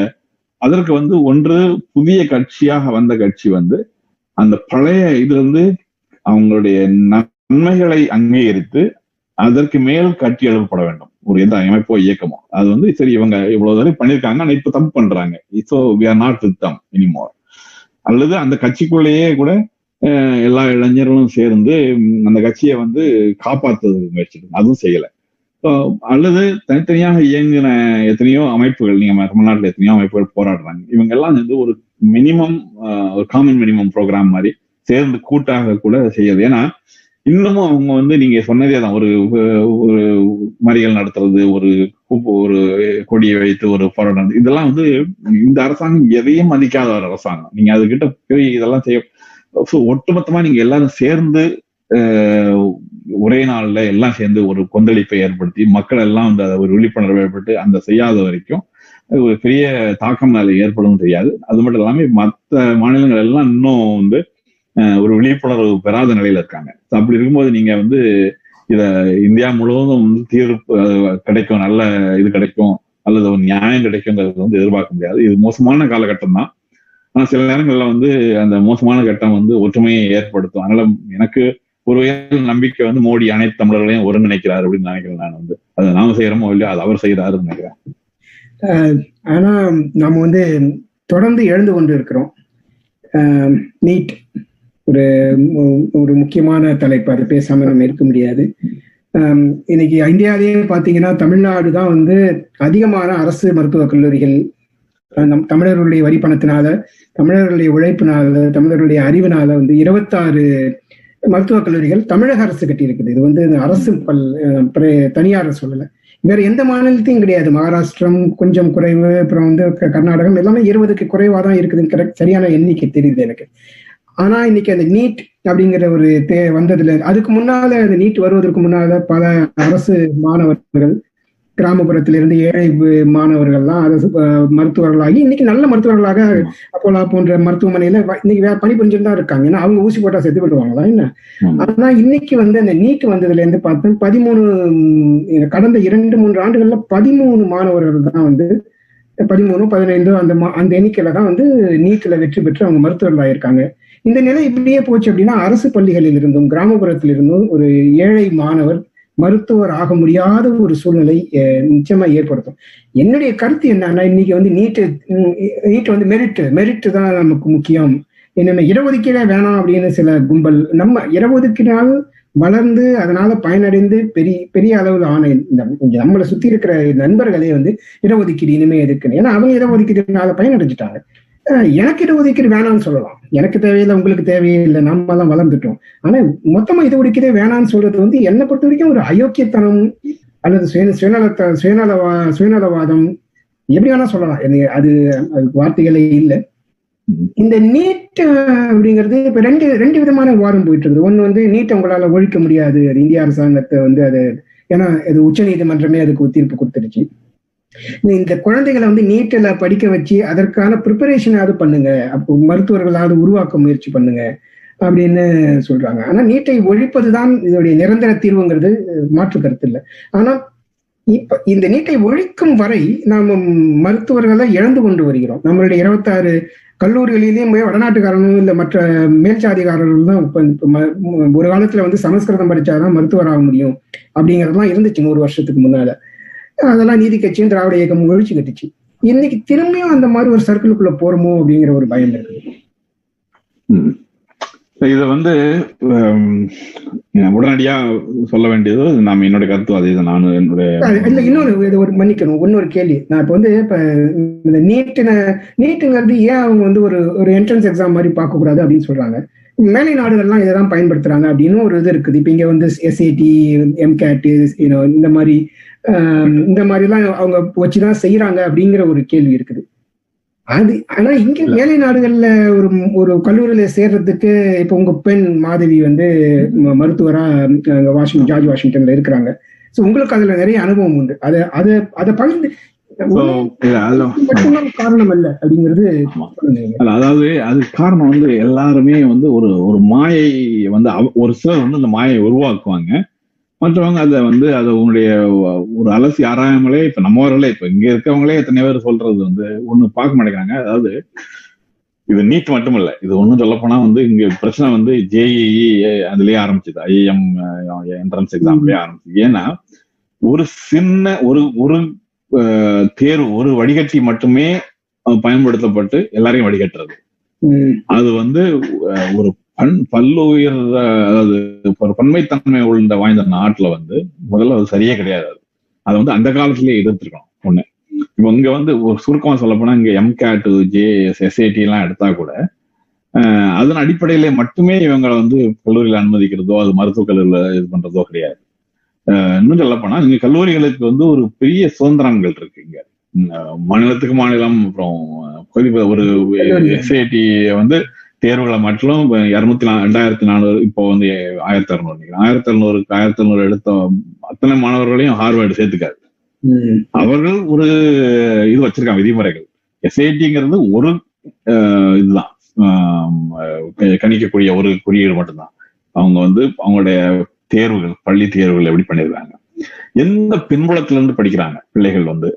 அதற்கு வந்து ஒன்று புதிய கட்சியாக வந்த கட்சி வந்து அந்த பழைய இது வந்து அவங்களுடைய நன்மைகளை அங்கீகரித்து அதற்கு மேல் கட்டி எழுப்பப்பட வேண்டும். ஒரு எந்த அமைப்போ இயக்கமோ அது வந்து சரி இவங்க இவ்வளவு தடவை பண்ணியிருக்காங்க, ஆனா இப்ப தப்பு பண்றாங்க, so we are not with them anymore. அல்லது அந்த கட்சிக்குள்ளேயே கூட எல்லா இளைஞர்களும் சேர்ந்து அந்த கட்சியை வந்து காப்பாற்றுறதுக்கு முயற்சிட்டு அதுவும் செய்யலை. அல்லது தனித்தனியாக இயங்கின எத்தனையோ அமைப்புகள், நீங்க தமிழ்நாட்டில் எத்தனையோ அமைப்புகள் போராடுறாங்க, இவங்க எல்லாம் வந்து ஒரு மினிமம் ஒரு காமன் மினிமம் ப்ரோக்ராம் மாதிரி சேர்ந்து கூட்டாக கூட செய்யுது. ஏன்னா இன்னமும் அவங்க வந்து நீங்க சொன்னதே தான், ஒரு ஒரு மறியல் நடத்துறது, ஒரு ஒரு கொடியை வைத்து ஒரு போராட்டம், இதெல்லாம் வந்து இந்த அரசாங்கம் எதையும் மதிக்காத ஒரு அரசாங்கம். நீங்க அதுகிட்ட போய் இதெல்லாம் செய்ய ஒட்டுமொத்தமா நீங்க எல்லாரும் சேர்ந்து ஒரே நாள்ல எல்லாம் சேர்ந்து ஒரு கொந்தளிப்பை ஏற்படுத்தி மக்கள் எல்லாம் வந்து ஒரு விழிப்புணர்வு ஏற்பட்டு அந்த செய்யாத வரைக்கும் ஒரு பெரிய தாக்கம் அதுல ஏற்படும் தெரியாது. அது மட்டும் இல்லாம மற்ற மாநிலங்கள் எல்லாம் இன்னும் வந்து ஒரு விழிப்புணர்வு பெறாத நிலையில இருக்காங்க. அப்படி இருக்கும்போது நீங்க வந்து இத இந்தியா முழுவதும் தீர்ப்பு கிடைக்கும், நல்ல இது கிடைக்கும் அல்லது ஒரு நியாயம் கிடைக்கும்ங்கிறது வந்து எதிர்பார்க்க முடியாது. இது மோசமான காலகட்டம் தான். ஆனா சில நேரங்கள்ல வந்து அந்த மோசமான கட்டம் வந்து ஒற்றுமையை ஏற்படுத்தும். அதனால எனக்கு ஒரு நம்பிக்கை வந்து மோடி அனைத்து தமிழர்களையும் ஒருங்கிணைக்கிறார் அப்படின்னு நினைக்கிறேன். நான் வந்து அதை நாம செய்யறோமோ இல்லையோ அது அவர் செய்யறாருன்னு நினைக்கிறேன். ஆனா நம்ம வந்து தொடர்ந்து எழுந்து கொண்டு இருக்கிறோம். நீட் ஒரு ஒரு முக்கியமான தலைப்பு, அது பேசாம நம்ம இருக்க முடியாது. இன்னைக்கு இந்தியாவிலேயே பார்த்தீங்கன்னா தமிழ்நாடு தான் வந்து அதிகமான அரசு மருத்துவக் கல்லூரிகள் நம் தமிழர்களுடைய வரி பணத்தினால, தமிழர்களுடைய உழைப்பினால, தமிழர்களுடைய அறிவினால வந்து இருபத்தாறு மருத்துவக் கல்லூரிகள் தமிழக அரசு கட்டியிருக்குது. இது வந்து அரசு பல் தனியார் சொல்லலை, வேற எந்த மாநிலத்தையும் கிடையாது. மகாராஷ்டிரம் கொஞ்சம் குறைவு, அப்புறம் வந்து கர்நாடகம் எல்லாமே இருபதுக்கு குறைவாக தான் இருக்குதுன்னு கரெக்ட் சரியான எண்ணிக்கை தெரியுது எனக்கு. ஆனா இன்னைக்கு அந்த நீட் அப்படிங்கிற ஒரு தே வந்ததுல, அதுக்கு முன்னால அந்த நீட் வருவதற்கு முன்னால பல அரசு மாணவர்கள், கிராமப்புறத்திலிருந்து ஏழை மாணவர்கள்லாம் அரசு மருத்துவர்களாகி இன்னைக்கு நல்ல மருத்துவர்களாக அப்போலா போன்ற மருத்துவமனையில இன்னைக்கு பணி புரிஞ்சுட்டு தான் இருக்காங்க. ஏன்னா அவங்க ஊசி போட்டா செத்து போடுவாங்களா என்ன? ஆனா இன்னைக்கு வந்து அந்த நீட் வந்ததுல இருந்து பார்த்தோம், பதிமூணு கடந்த இரண்டு மூன்று ஆண்டுகள்ல பதிமூணு மாணவர்கள் தான் வந்து பதிமூணு பதினைந்து அந்த அந்த எண்ணிக்கையில தான் வந்து நீட்ல வெற்றி பெற்று அவங்க மருத்துவர்களாக இருக்காங்க. இந்த நிலை இப்படியே போச்சு அப்படின்னா அரசு பள்ளிகளில் இருந்தும் கிராமப்புறத்திலிருந்தும் ஒரு ஏழை மாணவர் மருத்துவர் ஆக முடியாத ஒரு சூழ்நிலை நிச்சயமா ஏற்படுத்தும். என்னுடைய கருத்து என்னன்னா, இன்னைக்கு வந்து நீட்டு நீட்டு வந்து மெரிட்டு மெரிட்டு தான் நமக்கு முக்கியம். என்னென்ன இடஒதுக்கீடே வேணாம் அப்படின்னு சில கும்பல், நம்ம இடஒதுக்கீடால் வளர்ந்து அதனால பயனடைந்து பெரிய பெரிய அளவில் ஆன நம்மளை சுத்தி இருக்கிற நண்பர்களே வந்து இடஒதுக்கீடு இனிமே எதுக்குன்னு, ஏன்னா அவங்க இடஒதுக்கீடுனால பயனடைஞ்சிட்டாங்க. எனக்கு இடஒதுக்கீடு வேணாம்னு சொல்லலாம், எனக்கு தேவையில்லை, உங்களுக்கு தேவையில்லை, நம்ம தான் வளர்ந்துட்டோம். ஆனா மொத்தமா இது ஒதுக்கீடே வேணாம்னு சொல்றது வந்து என்னை பொறுத்த வரைக்கும் ஒரு அயோக்கியத்தனம் அல்லது சுய சுயநலத்த சுயநலவா சுயநலவாதம் எப்படி வேணா சொல்லலாம். அது அதுக்கு வார்த்தைகளே இல்லை. இந்த நீட் அப்படிங்கிறது இப்ப ரெண்டு ரெண்டு விதமான வாதம் போயிட்டு இருக்குது. ஒண்ணு வந்து நீட்டை உங்களால ஒழிக்க முடியாது, அது இந்திய அரசாங்கத்தை வந்து அது ஏன்னா அது உச்ச நீதிமன்றமே அதுக்கு தீர்ப்பு கொடுத்துருச்சு. இந்த குழந்தைகளை வந்து நீட்டில படிக்க வச்சு அதற்கான ப்ரிப்பரேஷனாவது பண்ணுங்க, அப்போ மருத்துவர்களாவது உருவாக்க முயற்சி பண்ணுங்க அப்படின்னு சொல்றாங்க. ஆனா நீட்டை ஒழிப்பதுதான் இதோடைய நிரந்தர தீர்வுங்கிறது மாற்று கருத்து இல்லை. ஆனா இப்ப இந்த நீட்டை ஒழிக்கும் வரை நாம் மருத்துவர்களை இழந்து கொண்டு வருகிறோம். நம்மளுடைய இருபத்தாறு கல்லூரிகளிலேயும் போய் வடநாட்டுக்காரனும் இல்லை மற்ற மேல்சாதிகாரர்கள் தான் இப்போ ஒரு காலத்துல வந்து சமஸ்கிருதம் படிச்சாதான் மருத்துவராக முடியும் அப்படிங்கிறதுலாம் இருந்துச்சு நூறு வருஷத்துக்கு முன்னால. அதெல்லாம் நீதி கட்சியும் திராவிட இயக்கமும் ஒழிச்சு கட்டுச்சு. இன்னைக்கு திரும்பியும் அந்த மாதிரி ஒரு சர்க்கிளுக்குள்ள போறோமோ அப்படிங்கிற ஒரு பயம் இருக்கு. இதை வந்து உடனடியா சொல்ல வேண்டியதோ நாம என்னோட கருத்து அதே தான். நானும் என்னுடைய இன்னொரு ஒரு மன்னிக்கணும் இன்னொரு கேள்வி. நான் இப்போ வந்து இப்போ இந்த நீட்டின நீட்டுங்கிறது ஏன் அவங்க வந்து ஒரு ஒரு என்ட்ரன்ஸ் எக்ஸாம் மாதிரி பார்க்க கூடாது அப்படின்னு சொல்றாங்க. மேலை நாடுகள்லாம் இதை தான் பயன்படுத்துறாங்க அப்படின்னு ஒரு இது இருக்குது. இப்போ இங்க வந்து எஸ்ஏடி, எம்கேட் இந்த மாதிரி இந்த மாதிரிலாம் அவங்க வச்சுதான் செய்யறாங்க அப்படிங்கிற ஒரு கேள்வி இருக்குது. அது ஆனா இங்க மேலை நாடுகள்ல ஒரு ஒரு கல்லூரியில சேர்றதுக்கு இப்ப உங்க பெண் மாதவி வந்து மருத்துவரா வாஷிங் ஜார்ஜ் வாஷிங்டன்ல இருக்கிறாங்க. சோ உங்களுக்கு அதுல நிறைய அனுபவம் உண்டு. அதை அதை அதை பகிர்ந்து காரணம் அல்ல அப்படிங்கிறது. அதாவது அது காரணம் வந்து எல்லாருமே வந்து ஒரு ஒரு மாயை வந்து ஒரு சிலர் வந்து அந்த மாயை உருவாக்குவாங்க, மற்றவங்க அதை வந்து அதை உங்களுடைய ஒரு அலசி ஆராயாமலே இப்ப நம்மவர்களே இப்ப இங்க இருக்கவங்களே எத்தனை பேர் சொல்றது வந்து ஒண்ணு பார்க்க மாட்டேங்கிறாங்க. அதாவது இது நீட் மட்டும் இல்ல, இது ஒண்ணும் சொல்ல போனா வந்து இங்க பிரச்சனை வந்து ஜேஇஇ அதுலயே ஆரம்பிச்சது, ஐஎம் என்ட்ரன்ஸ் எக்ஸாம்லயே ஆரம்பிச்சது. ஏன்னா ஒரு சின்ன ஒரு ஒரு தேர்வு ஒரு வடிகட்டி மட்டுமே பயன்படுத்தப்பட்டு எல்லாரையும் வடிகட்டுறது. அது வந்து ஒரு பண் பல்லுயிர் அதாவது ஒரு பன்மைத்தன்மை உள்ள வாய்ந்த நாட்டுல வந்து முதல்ல அது சரியே கிடையாது. அதை வந்து அந்த காலத்திலேயே எதிர்த்துருக்கணும் ஒண்ணு. இப்போ இங்க வந்து ஒரு சுருக்கமா சொல்ல போனா இங்க எம்கேட், ஜே எஸ்ஏடி எல்லாம் எடுத்தா கூட அஹ் அதன் அடிப்படையிலே மட்டுமே இவங்களை வந்து கல்லூரியில அனுமதிக்கிறதோ அது மருத்துவக் கல்லூரியில இது பண்றதோ கிடையாது. அஹ் இன்னும் சொல்ல போனா இங்க கல்லூரிகளுக்கு வந்து ஒரு பெரிய சுதந்திரங்கள் இருக்கு. இங்க மாநிலத்துக்கு மாநிலம் அப்புறம் ஒரு எஸ்ஏடி வந்து தேர்வுகளை மட்டும் இருநூத்தி நா ரெண்டாயிரத்தி நானூறு இப்போ வந்து ஆயிரத்தி அறுநூறு ஆயிரத்தி அறுநூறுக்கு ஆயிரத்தி அறுநூறு எடுத்த அத்தனை மாணவர்களையும் ஹார்வர்ட் சேர்த்துக்காது. அவர்கள் ஒரு இது வச்சிருக்காங்க விதிமுறைகள். எஸ்ஐடிங்கிறது ஒரு இதுதான் கணிக்கக்கூடிய ஒரு குறியீடு மட்டும்தான். அவங்க வந்து அவங்களுடைய தேர்வுகள் பள்ளி தேர்வுகள் எப்படி பண்ணிருக்காங்க, எந்த பின்புலத்துல இருந்து படிக்கிறாங்க பிள்ளைகள் வந்து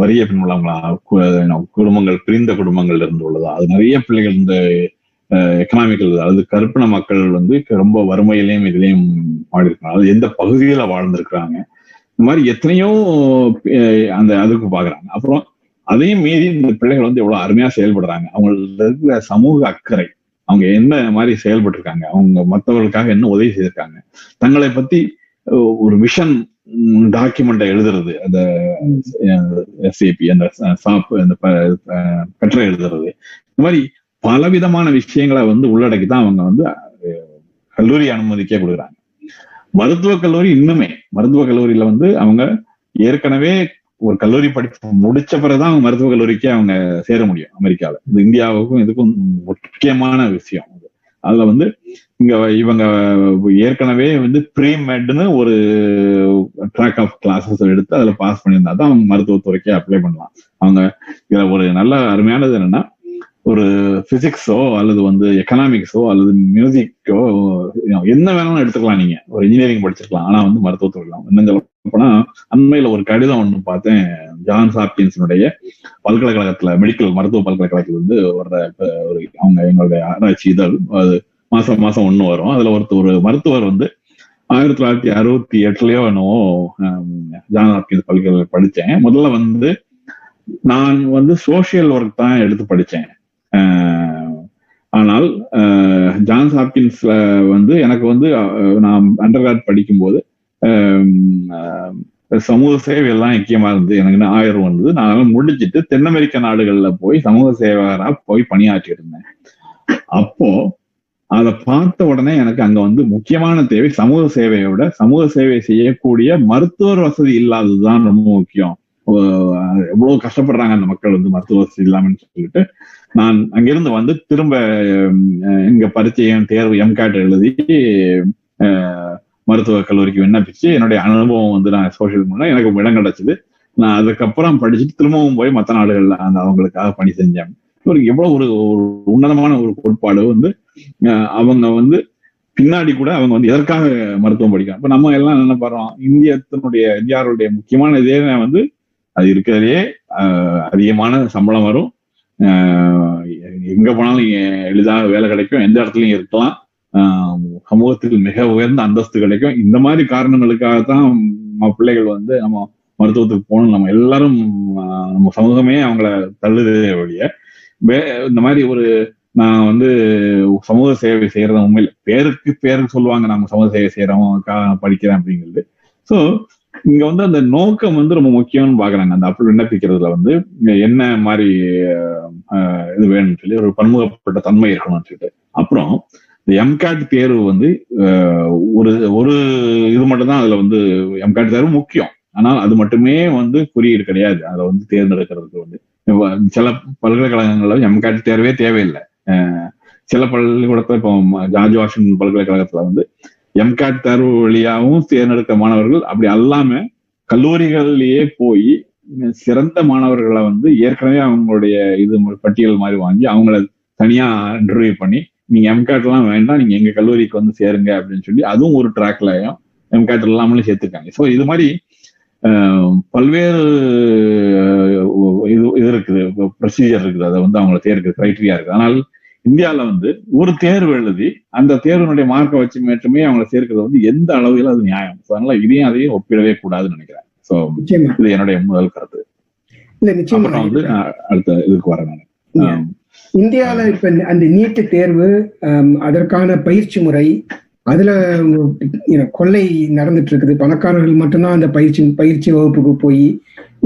வறிய பின்புலங்களா குடும்பங்கள் பிரிந்த குடும்பங்கள்ல இருந்து உள்ளதா, அது நிறைய பிள்ளைகள் இந்த எக்கனாமிக்கல் அதாவது கருப்பின மக்கள் வந்து ரொம்ப வறுமையிலையும் இதுலையும் வாழ்ந்திருக்கிறாங்க, அது எந்த பகுதியில வாழ்ந்திருக்கிறாங்க, இந்த மாதிரி எத்தனையோ அந்த அதுக்கு பாக்குறாங்க. அப்புறம் அதையும் மீறி இந்த பிள்ளைகள் வந்து எவ்வளவு அருமையா செயல்படுறாங்க, அவங்களுக்கு இருக்கிற சமூக அக்கறை, அவங்க என்ன மாதிரி செயல்பட்டு இருக்காங்க, அவங்க மற்றவர்களுக்காக என்ன உதவி செய்திருக்காங்க, தங்களை பத்தி ஒரு விஷன் டாக்குமெண்ட்டை எழுதுறது, அந்த எஸ்ஏபி, அந்த சாப்பு, அந்த கட்டுரை எழுதுறது, இந்த மாதிரி பலவிதமான விஷயங்களை வந்து உள்ளடக்கி தான் அவங்க வந்து கல்லூரி அனுமதிக்க கொடுக்குறாங்க. மருத்துவக் கல்லூரி இன்னுமே மருத்துவக் கல்லூரியில வந்து அவங்க ஏற்கனவே ஒரு கல்லூரி படிப்பு முடிச்ச பிறகுதான் அவங்க மருத்துவக் கல்லூரிக்கு அவங்க சேர முடியும் அமெரிக்கால. இது இந்தியாவுக்கும் இதுக்கும் முக்கியமான விஷயம். அதுல வந்து இங்க இவங்க ஏற்கனவே வந்து ப்ரீமெட்னு ஒரு ட்ராக் ஆஃப் கிளாஸஸ் எடுத்து அதுல பாஸ் பண்ணியிருந்தா தான் அவங்க மருத்துவத்துறைக்கே அப்ளை பண்ணலாம். அவங்க இதுல ஒரு நல்ல அருமையானது என்னன்னா, ஒரு பிசிக்ஸோ அல்லது வந்து எக்கனாமிக்ஸோ அல்லது மியூசிக்கோ என்ன வேணாலும் எடுத்துக்கலாம். நீங்க ஒரு இன்ஜினியரிங் படிச்சிருக்கலாம், ஆனா வந்து மருத்துவத்துறையிலாம் இன்னும் சொல்ல போனா அண்மையில ஒரு கடிதம் ஒன்று பார்த்தேன். ஜான்ஸ் ஹாப்கின்ஸினுடைய பல்கலைக்கழகத்துல, மெடிக்கல் மருத்துவ பல்கலைக்கழகத்துல வந்து ஒரு அவங்க எங்களுடைய ஆராய்ச்சி இதழ், அது மாசம் மாசம் ஒண்ணு வரும். அதுல ஒருத்தர் ஒரு மருத்துவர் வந்து ஆயிரத்தி தொள்ளாயிரத்தி அறுபத்தி எட்டுலயோ என்னவோ ஜான்ஸ் ஹாப்கின்ஸ் பல்கலைக்கழகத்தில் படித்தேன். முதல்ல வந்து நான் வந்து சோசியல் ஒர்க் தான் எடுத்து படித்தேன். ஆனால் ஜான்ஸ் ஹாப்கின்ஸ்ல வந்து எனக்கு வந்து நான் அண்டர் கிராட் படிக்கும்போது சமூக சேவை எல்லாம் முக்கியமா இருந்தது. எனக்கு ஆயிரம் வந்தது. நான் முடிச்சுட்டு தென் அமெரிக்க நாடுகள்ல போய் சமூக சேவகராக போய் பணியாற்றிட்டு இருந்தேன். அப்போ அதை பார்த்த உடனே எனக்கு அங்க வந்து முக்கியமான தேவை சமூக சேவையோட சமூக சேவை செய்யக்கூடிய மருத்துவர் வசதி இல்லாததுதான் ரொம்ப முக்கியம். எவ்வளவு கஷ்டப்படுறாங்க அந்த மக்கள் வந்து மருத்துவ வசதி இல்லாமன்னு சொல்லிட்டு நான் அங்கிருந்து வந்து திரும்ப எங்க பரீட்சையும் தேர்வு எம்காட் எழுதி மருத்துவக் கல்லூரிக்கு விண்ணப்பிச்சு என்னுடைய அனுபவம் வந்து நான் சோசியல் மீடியா எனக்கு இடம் கிடைச்சது. நான் அதுக்கப்புறம் படிச்சுட்டு திரும்பவும் போய் மற்ற நாடுகள்ல அந்த அவங்களுக்காக பணி செஞ்சேன். ஒரு எவ்வளவு ஒரு உன்னதமான ஒரு கோட்பாடு வந்து அவங்க வந்து பின்னாடி கூட அவங்க வந்து எதற்காக மருத்துவம் படிக்கலாம். இப்ப நம்ம எல்லாம் என்ன பாடுறோம், இந்தியத்தினுடைய இந்தியாருடைய முக்கியமான இதே வந்து அது இருக்கிறதுலே அதிகமான சம்பளம் வரும், எங்க போனாலும் எளிதாக வேலை கிடைக்கும், எந்த இடத்துலயும் இருக்கலாம், சமூகத்தில் மிக உயர்ந்த அந்தஸ்து கிடைக்கும். இந்த மாதிரி காரணங்களுக்காகத்தான் நம்ம பிள்ளைகள் வந்து நம்ம மருத்துவத்துக்கு போகணும். நம்ம எல்லாரும் நம்ம சமூகமே அவங்கள தள்ளுதே வழிய வே இந்த மாதிரி ஒரு நான் வந்து சமூக சேவை செய்யறத உண்மையில பேருக்கு பேருக்கு சொல்லுவாங்க நம்ம சமூக சேவை செய்யறோம் படிக்கிறேன் அப்படிங்கிறது. ஸோ இங்க வந்து அந்த நோக்கம் வந்து ரொம்ப முக்கியம்னு பாக்குறாங்க. அந்த அப்படி விண்ணப்பிக்கிறதுல வந்து என்ன மாதிரி இது வேணும்னு சொல்லி ஒரு பன்முகப்பட்ட தன்மை இருக்கணும்னு சொல்லிட்டு. அப்புறம் இந்த எம்காட் தேர்வு வந்து ஒரு ஒரு இது மட்டும்தான் அதுல வந்து எம்காட் தேர்வு முக்கியம். ஆனால் அது மட்டுமே வந்து குறியீடு கிடையாது. அதை வந்து தேர்ந்தெடுக்கிறதுக்கு வந்து சில பல்கலைக்கழகங்கள்ல எம்காட் தேர்வே தேவையில்லை. சில பல்கலைக்கூடத்துல இப்போ ஜார்ஜ் வாஷிங்டன் பல்கலைக்கழகத்துல வந்து எம்காட் தேர்வு வழியாகவும் தேர்ந்தெடுத்த மாணவர்கள் அப்படி அல்லாம கல்லூரிகளிலேயே போய் சிறந்த மாணவர்களை வந்து ஏற்கனவே அவங்களுடைய இது பட்டியல் மாதிரி வாங்கி அவங்கள தனியா இன்டர்வியூ பண்ணி நீங்க எம்காட் எல்லாம் வேண்டாம், நீங்க எங்க கல்லூரிக்கு வந்து சேருங்க அப்படின்னு சொல்லி அதுவும் ஒரு ட்ராக்லயும் எம்காட் இல்லாமலும் சேர்த்துருக்காங்க. ஸோ இது மாதிரி பல்வேறு இது இது இருக்குது, ப்ரொசீஜர் இருக்குது, அதை வந்து அவங்களை தேர்வு கிரைட்டீரியா இருக்குது. ஆனால் இந்தியாவில வந்து ஒரு தேர்வு எழுதி அந்த தேர்வினுடைய மார்க்கை வச்சு மட்டுமே அவங்களை சேர்க்கிறது வந்து எந்த அளவுல அது நியாயம்? அதனால இதையும் அதையும் ஒப்பிடவே கூடாதுன்னு நினைக்கிறேன். சோ இது என்னுடைய முதல் கருத்து. இல்ல நிச்சயமா வந்து அடுத்த இதுக்கு வரேன். இந்தியாவில இப்ப அந்த நீட்டு தேர்வு, அதற்கான பயிற்சி முறை, அதுல கொள்ளை நடந்துட்டு இருக்குது. பணக்காரர்கள் மட்டும்தான் அந்த பயிற்சி பயிற்சி வகுப்புக்கு போய்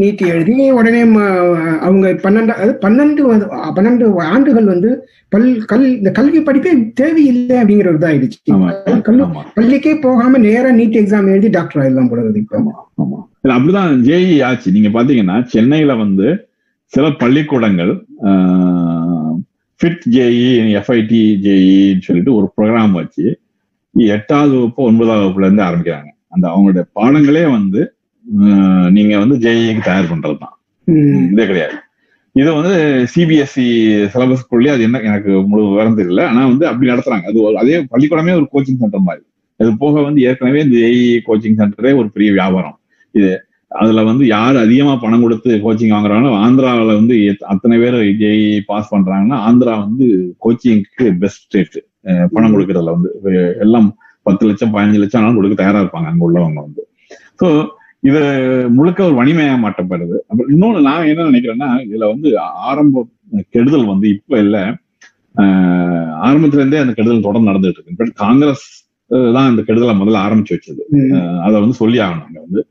நீட்டு எழுதி உடனே அவங்க பன்னெண்டு அது பன்னெண்டு பன்னெண்டு ஆண்டுகள் வந்து பல் கல் இந்த கல்வி படிப்பே தேவையில்லை அப்படிங்கிற ஒரு இதாயிடுச்சு. பள்ளிக்கே போகாம நேரா நீட் எக்ஸாம் எழுதி டாக்டர் ஆயிடலாம் போடுறது. ஆமா, இல்ல அப்படிதான் ஜேஇஇ ஆச்சு. நீங்க பாத்தீங்கன்னா சென்னையில வந்து சில பள்ளிக்கூடங்கள் ஃபிட் ஜேஇ, எஃப்ஐடி ஜேஇன்னு சொல்லிட்டு ஒரு ப்ரோக்ராம் வச்சு எட்டாவது வகுப்பு ஒன்பதாவது வகுப்புல இருந்து ஆரம்பிக்கிறாங்க. அந்த அவங்களுடைய பாடங்களே வந்து நீங்க வந்து ஜேஇக்கு தயார் பண்றதுதான், இதே கிடையாது. இது வந்து சிபிஎஸ்இ சிலபஸ்க்குள்ளே அது என்ன எனக்கு முழு விவரம் தெரியல, ஆனா வந்து அப்படி நடத்துறாங்க. அது அதே பள்ளிக்கூடமே ஒரு கோச்சிங் சென்டர் மாதிரி. அது போக வந்து ஏற்கனவே இந்த ஜேஇ கோச்சிங் சென்டரே ஒரு பெரிய வியாபாரம். இது அதுல வந்து யாரு அதிகமா பணம் கொடுத்து கோச்சிங் வாங்குறாங்களோ, ஆந்திராவில வந்து அத்தனை பேர் ஜேஇ பாஸ் பண்றாங்கன்னா ஆந்திரா வந்து கோச்சிங்க்கு பெஸ்ட் ஸ்டேட். பணம் கொடுக்கறதுல வந்து எல்லாம் பத்து லட்சம் பதினஞ்சு லட்சம் ஆனாலும் கொடுக்க தயாரா இருப்பாங்க அங்க உள்ளவங்க வந்து. ஸோ இது முழுக்க ஒரு வணிமயம் மாட்டப்படுது. அப்புறம் இன்னொன்னு நான் என்ன நினைக்கிறேன்னா, இதுல வந்து ஆரம்ப கெடுதல் வந்து இப்ப இல்ல, ஆஹ் ஆரம்பத்துல இருந்தே அந்த கெடுதல் தொடர்ந்து நடந்துட்டு இருக்கு. காங்கிரஸ் தான் அந்த கெடுதலை முதல்ல ஆரம்பிச்சு வச்சது. அதை வந்து சொல்லி ஆகணும். அங்க வந்து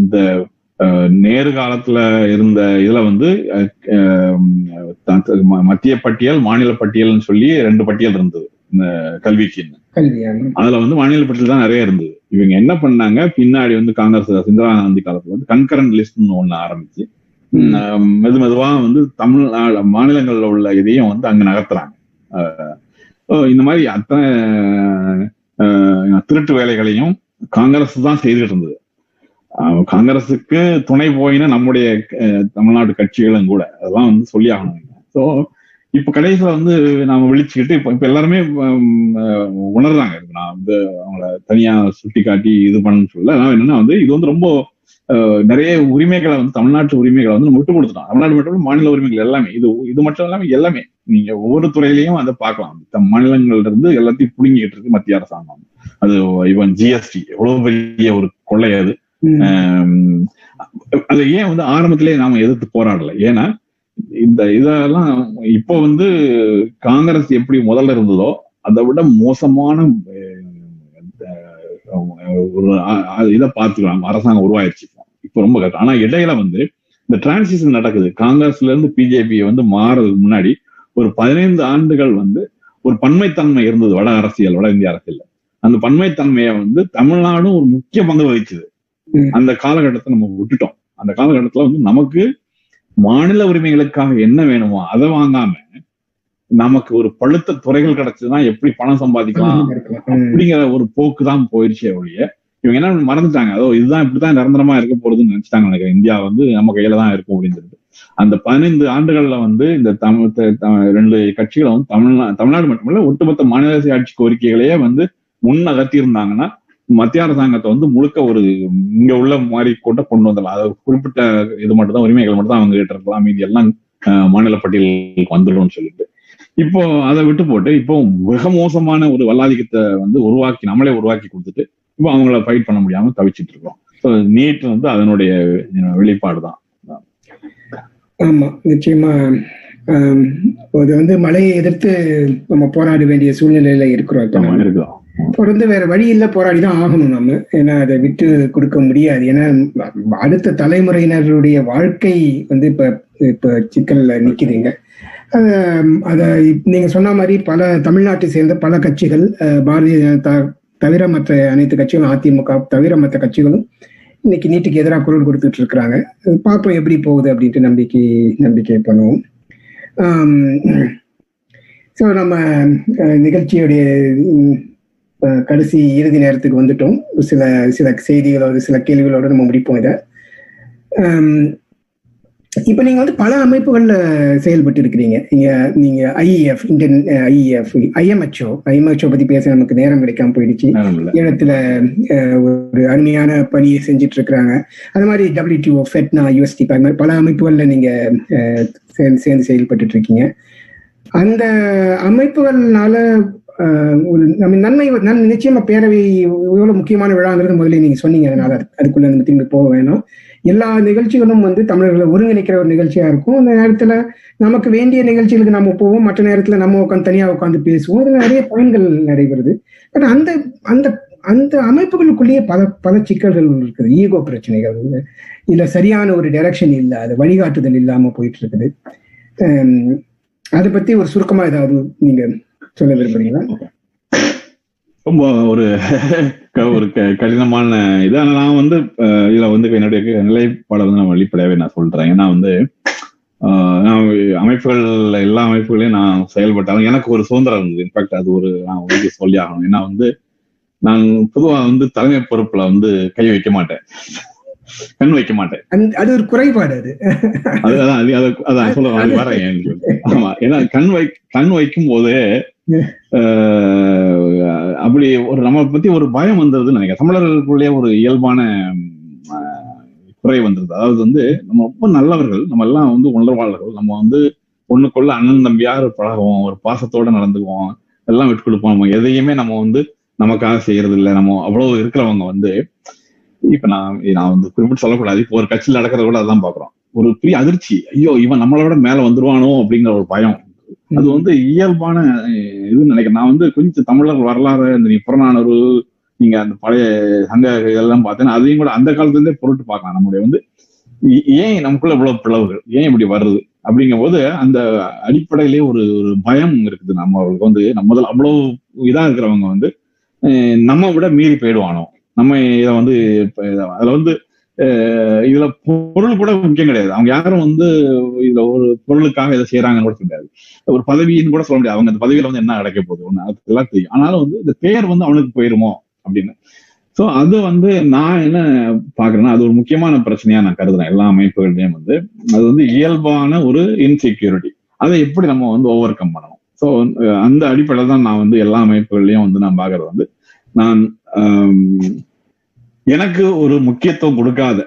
இந்த நேரு காலத்துல இருந்த இதுல வந்து மத்திய பட்டியல் மாநில பட்டியல்னு சொல்லி ரெண்டு பட்டியல் இருந்தது இந்த கல்விக்கு. அதுல வந்து மாநில பட்டியல் தான் நிறைய இருந்தது. இவங்க என்ன பண்ணாங்க பின்னாடி வந்து காங்கிரஸ் இந்திரா காந்தி காலத்துல வந்து கன்கரண்ட் லிஸ்ட்னு ஒண்ணு ஆரம்பிச்சு மெது மெதுவா வந்து தமிழ்நாடு மாநிலங்கள்ல உள்ள இதையும் வந்து அங்க நகர்த்துறாங்க. இந்த மாதிரி அத்தனை திருட்டு வேலைகளையும் காங்கிரஸ் தான் செய்துகிட்டு இருந்தது. காங்கிரஸுக்கு துணை போயினா நம்முடைய தமிழ்நாடு கட்சிகளும் கூட அதெல்லாம் வந்து சொல்லி ஆகணும். ஸோ இப்ப கடைசியில வந்து நாம விழிச்சுக்கிட்டு இப்ப இப்ப எல்லாருமே உணர்றாங்க. நான் வந்து அவங்கள தனியா சுட்டி காட்டி இது பண்ணணும்னு சொல்ல என்னன்னா வந்து இது வந்து ரொம்ப நிறைய உரிமைகளை வந்து தமிழ்நாட்டு உரிமைகளை வந்து நம்ம விட்டு கொடுத்துட்டோம். தமிழ்நாடு மட்டும் மாநில உரிமைகள் எல்லாமே இது இது மட்டும் இல்லாம எல்லாமே நீங்க ஒவ்வொரு துறையிலையும் அதை பார்க்கலாம். மாநிலங்கள்ல இருந்து எல்லாத்தையும் புடுங்கிட்டு இருக்கு மத்திய அரசாங்கம். அது இவன் ஜிஎஸ்டி எவ்வளவு பெரிய ஒரு கொள்ளையாது. அது ஏன் வந்து ஆரம்பத்திலேயே நாம எதிர்த்து போராடல, ஏன்னா இந்த இதெல்லாம் இப்போ வந்து காங்கிரஸ் எப்படி முதல்ல இருந்ததோ அதை விட மோசமான ஒரு இதை பார்த்துக்கலாம் அரசாங்கம் உருவாயிருச்சு இப்போ ரொம்ப கஷ்டம். ஆனா இடையில வந்து இந்த டிரான்சிஷன் நடக்குது. காங்கிரஸ்ல இருந்து பிஜேபி வந்து மாறதுக்கு முன்னாடி ஒரு பதினைந்து ஆண்டுகள் வந்து ஒரு பன்மைத்தன்மை இருந்தது வட அரசியல் வட இந்திய அரசியல்ல. அந்த பன்மைத்தன்மையை வந்து தமிழ்நாடும் ஒரு முக்கிய பங்கு வகிச்சது. அந்த காலகட்டத்தை நம்ம விட்டுட்டோம். அந்த காலகட்டத்துல வந்து நமக்கு மாநில உரிமைகளுக்காக என்ன வேணுமோ அதை வாங்காம நமக்கு ஒரு பழுத்த துறைகள் கிடைச்சதுன்னா எப்படி பணம் சம்பாதிக்கலாம் அப்படிங்கிற ஒரு போக்கு தான் போயிடுச்சு. அவளிய இவங்க என்ன மறந்துட்டாங்க, அதோ இதுதான் இப்படிதான் நிரந்தரமா இருக்க போறதுன்னு நினைச்சிட்டாங்க. எனக்கு இந்தியா வந்து நம்ம கையில தான் இருக்கும் அப்படின்னு சொல்லிட்டு அந்த பதினைந்து ஆண்டுகள்ல வந்து இந்த தமிழ் ரெண்டு கட்சிகளை வந்து தமிழ்நா தமிழ்நாடு மட்டுமல்ல ஒட்டுமொத்த மாநில ஆட்சி கோரிக்கைகளையே வந்து முன் அகற்றி இருந்தாங்கன்னா மத்திய அரசாங்கத்தை வந்து முழுக்க ஒரு இங்க உள்ள மாதிரி கூட கொண்டு வந்துடலாம். அதாவது குறிப்பிட்ட இது மட்டும் தான் உரிமைகள் மட்டும் தான் அவங்க கிட்ட இருக்கலாம், மீதி எல்லாம் மாநில பட்டியலுக்கு வந்துடும்னு சொல்லிட்டு இப்போ அதை விட்டு போட்டு இப்போ மிக மோசமான ஒரு வல்லாதிக்கத்தை வந்து உருவாக்கி நம்மளே உருவாக்கி கொடுத்துட்டு இப்போ அவங்கள ஃபைட் பண்ண முடியாம தவிச்சிட்டு இருக்கோம். ஸோ நீட் வந்து அதனுடைய வெளிப்பாடு தான். ஆமா, நிச்சயமா அது வந்து மழையை எதிர்த்து நம்ம போராட வேண்டிய சூழ்நிலையில இருக்கிறோம். இருக்கிறோம் தொடர்ந்து வேற வழி இல்லை, போராடிதான் ஆகணும் நம்ம. ஏன்னா அதை விட்டு கொடுக்க முடியாது. ஏன்னா அடுத்த தலைமுறையினருடைய வாழ்க்கை வந்து இப்ப இப்ப சிக்கல்ல நிக்குதுங்க. அதை நீங்க சொன்ன மாதிரி பல தமிழ்நாட்டை சேர்ந்த பல கட்சிகள், பாரதிய ஜனதா தவிர மற்ற அனைத்து கட்சிகளும், அதிமுக தவிர மற்ற கட்சிகளும் இன்னைக்கு நீட்டுக்கு எதிராக குரல் கொடுத்துட்டு இருக்கிறாங்க. பார்ப்போம் எப்படி போகுது அப்படின்ட்டு நம்பிக்கை நம்பிக்கை பண்ணுவோம். ஸோ நம்ம நிகழ்ச்சியுடைய கடைசி இறுதி நேரத்துக்கு வந்துட்டோம். சில சில செய்திகளோடு சில கேள்விகளோடு நம்ம முடிப்போம் இதை. இப்போ நீங்கள் வந்து பல அமைப்புகளில் செயல்பட்டு இருக்கிறீங்க. நீங்கள் நீங்கள் IEF Indian IEF IMHO IMHO பற்றி பேச நமக்கு நேரம் கிடைக்காம போயிடுச்சு. ஈழத்தில் ஒரு அருமையான பணியை செஞ்சுட்டு இருக்கிறாங்க. அது மாதிரி டபிள்யூ டூ ஃபெட்னா யூஎஸ்டி அது மாதிரி பல அமைப்புகளில் நீங்கள் சேர்ந்து சேர்ந்து செயல்பட்டு இருக்கீங்க. அந்த அமைப்புகள்னால ஒரு நம்ம நன்மை நன் நிச்சயமா பேரவை எவ்வளோ முக்கியமான விழாங்கிறது முதல்ல நீங்கள் சொன்னீங்க. அதனால அதுக்குள்ளே நம்ம திரும்பி போக வேணும். எல்லா நிகழ்ச்சிகளும் வந்து தமிழர்களை ஒருங்கிணைக்கிற ஒரு நிகழ்ச்சியாக இருக்கும். அந்த நேரத்தில் நமக்கு வேண்டிய நிகழ்ச்சிகளுக்கு நம்ம போவோம், மற்ற நேரத்தில் நம்ம உட்காந்து தனியாக உட்காந்து பேசுவோம். அதில் நிறைய பயன்கள் நடைபெறுது. பட் அந்த அந்த அந்த அமைப்புகளுக்குள்ளேயே பல பல சிக்கல்கள் இருக்குது. ஈகோ பிரச்சனைகள் இல்லை, சரியான ஒரு டைரக்ஷன் இல்லை, அது வழிகாட்டுதல் இல்லாமல் போயிட்டு இருக்குது. அதை பற்றி ஒரு சுருக்கமாக ஏதாவது நீங்கள் சொல்ல விரும்புறீங்களா? ரொம்ப ஒரு ஒரு கடினமான இது. ஆனா நான் வந்து இதுல வந்து என்னுடைய நிலைப்பாடை வந்து நான் வெளிப்படையாவே நான் சொல்றேன். ஏன்னா வந்து நான் அமைப்புகள் எல்லா அமைப்புகளையும் நான் செயல்பட்டாலும் எனக்கு ஒரு சுதந்திரம் இருந்தது. இன்ஃபேக்ட் அது ஒரு நான் உறுதி சொல்லி ஆகணும். ஏன்னா வந்து நான் பொதுவா வந்து தலைமை பொறுப்புல வந்து கை வைக்க மாட்டேன், கண் வைக்க மாட்டேன். அது ஒரு குறைபாடு. அது அதுதான் அதான் சொல்ல வரேன். ஆமா, ஏன்னா கண் வை கண் வைக்கும் போதே அப்படி ஒரு நம்ம பத்தி ஒரு பயம் வந்துருதுன்னு நினைக்கிறேன். தமிழர்களுக்குள்ளே ஒரு இயல்பான குறை வந்துருது. அதாவது வந்து நம்ம ரொம்ப நல்லவர்கள், நம்ம எல்லாம் வந்து உணர்வாளர்கள், நம்ம வந்து ஒண்ணுக்குள்ள அண்ணன் தம்பியார் பழகுவோம், ஒரு பாசத்தோட நடந்துக்குவோம், எல்லாம் விட்டு கொடுப்போம். நம்ம எதையுமே நம்ம வந்து நமக்காக செய்யறது இல்லை. நம்ம அவ்வளவு இருக்கிறவங்க வந்து இப்ப நான் நான் வந்து குறிப்பிட்டு சொல்லக்கூடாது. இப்போ ஒரு கட்சியில் நடக்கிறத கூட அதான் பாக்குறோம். ஒரு பெரிய அதிர்ச்சி, ஐயோ இவன் நம்மளோட மேல வந்துருவானோ அப்படிங்கிற ஒரு பயம். அது வந்து இயல்பான இதுன்னு நினைக்கிறேன். நான் வந்து கொஞ்சம் தமிழர் வரலாறு இந்த புறநானூறு நீங்க அந்த பழைய சங்க இதெல்லாம் பார்த்தீங்கன்னா அதையும் கூட அந்த காலத்துல இருந்தே பொருட்டு பார்க்கலாம். நம்முடைய வந்து ஏன் நமக்குள்ள இவ்வளவு பிளவுகள், ஏன் இப்படி வருது அப்படிங்கும் போது அந்த அடிப்படையிலேயே ஒரு ஒரு பயம் இருக்குது. நம்ம அவங்களுக்கு வந்து நம்ம முதல்ல அவ்வளவு இதா இருக்கிறவங்க வந்து நம்ம விட மீறி போயிடுவானோ, நம்ம இதை வந்து அதுல வந்து இதுல பொருள் கூட முக்கியம் கிடையாது. அவங்க யாரும் வந்து இதுல ஒரு பொருளுக்காக இதை செய்யறாங்கன்னு கூட கிடையாது, ஒரு பதவின்னு கூட சொல்ல முடியாது. அவங்க அந்த பதவியில வந்து என்ன கிடைக்க போகுது ஒண்ணு அதுக்கெல்லாம் தெரியும். ஆனாலும் வந்து இந்த பேர் வந்து அவனுக்கு போயிருமோ அப்படின்னு. ஸோ அது வந்து நான் என்ன பாக்குறேன்னா அது ஒரு முக்கியமான பிரச்சனையா நான் கருதுறேன். எல்லா அமைப்புகள்லயும் வந்து அது வந்து இயல்பான ஒரு இன்செக்யூரிட்டி, அதை எப்படி நம்ம வந்து ஓவர் கம் பண்ணணும். ஸோ அந்த அடிப்படையில தான் நான் வந்து எல்லா அமைப்புகள்லயும் வந்து நான் பாக்குறது வந்து நான் எனக்கு ஒரு முக்கியத்துவம் கொடுக்காத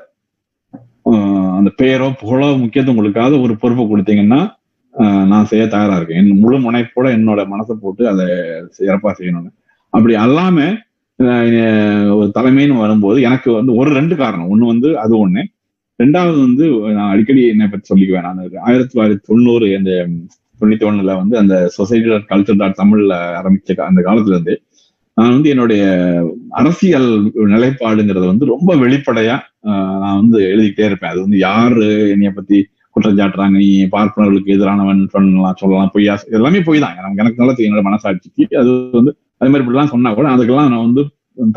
அந்த பெயரோ புகழோ முக்கியத்துவம் கொடுக்காத ஒரு பொறுப்பை கொடுத்தீங்கன்னா நான் செய்ய தயாரா இருக்கேன். என் முழு முனைப்போட என்னோட மனசை போட்டு அதை சிறப்பா செய்யணும்னு. அப்படி அல்லாம ஒரு தலைமைன்னு வரும்போது எனக்கு வந்து ஒரு ரெண்டு காரணம், ஒண்ணு வந்து அது ஒண்ணு, ரெண்டாவது வந்து நான் அடிக்கடி என்னை பற்றி சொல்லிக்குவேன். நான் ஆயிரத்தி தொள்ளாயிரத்தி தொண்ணூறு அந்த தொண்ணூத்தி ஒண்ணுல வந்து அந்த சொசைட்டி டாட் கல்ச்சர் டாட் தமிழ்ல ஆரம்பிச்ச அந்த காலத்துல இருந்து நான் வந்து என்னுடைய அரசியல் நிலைப்பாடுங்கிறத வந்து ரொம்ப வெளிப்படையா நான் வந்து எழுதிக்கிட்டே இருப்பேன். அது வந்து யாரு என்னைய பத்தி குற்றஞ்சாட்டுறாங்க, நீ பார்ப்பனர்களுக்கு எதிரானவன் பண்ணலாம் சொல்லலாம் பொய்யா எல்லாமே போய் தான் எனக்கு எனக்கு நல்லா தெரியும். என்னோட மனசாட்சிக்கு அது வந்து அது மாதிரி இப்படிலாம் சொன்னா கூட அதுக்கெல்லாம் நான் வந்து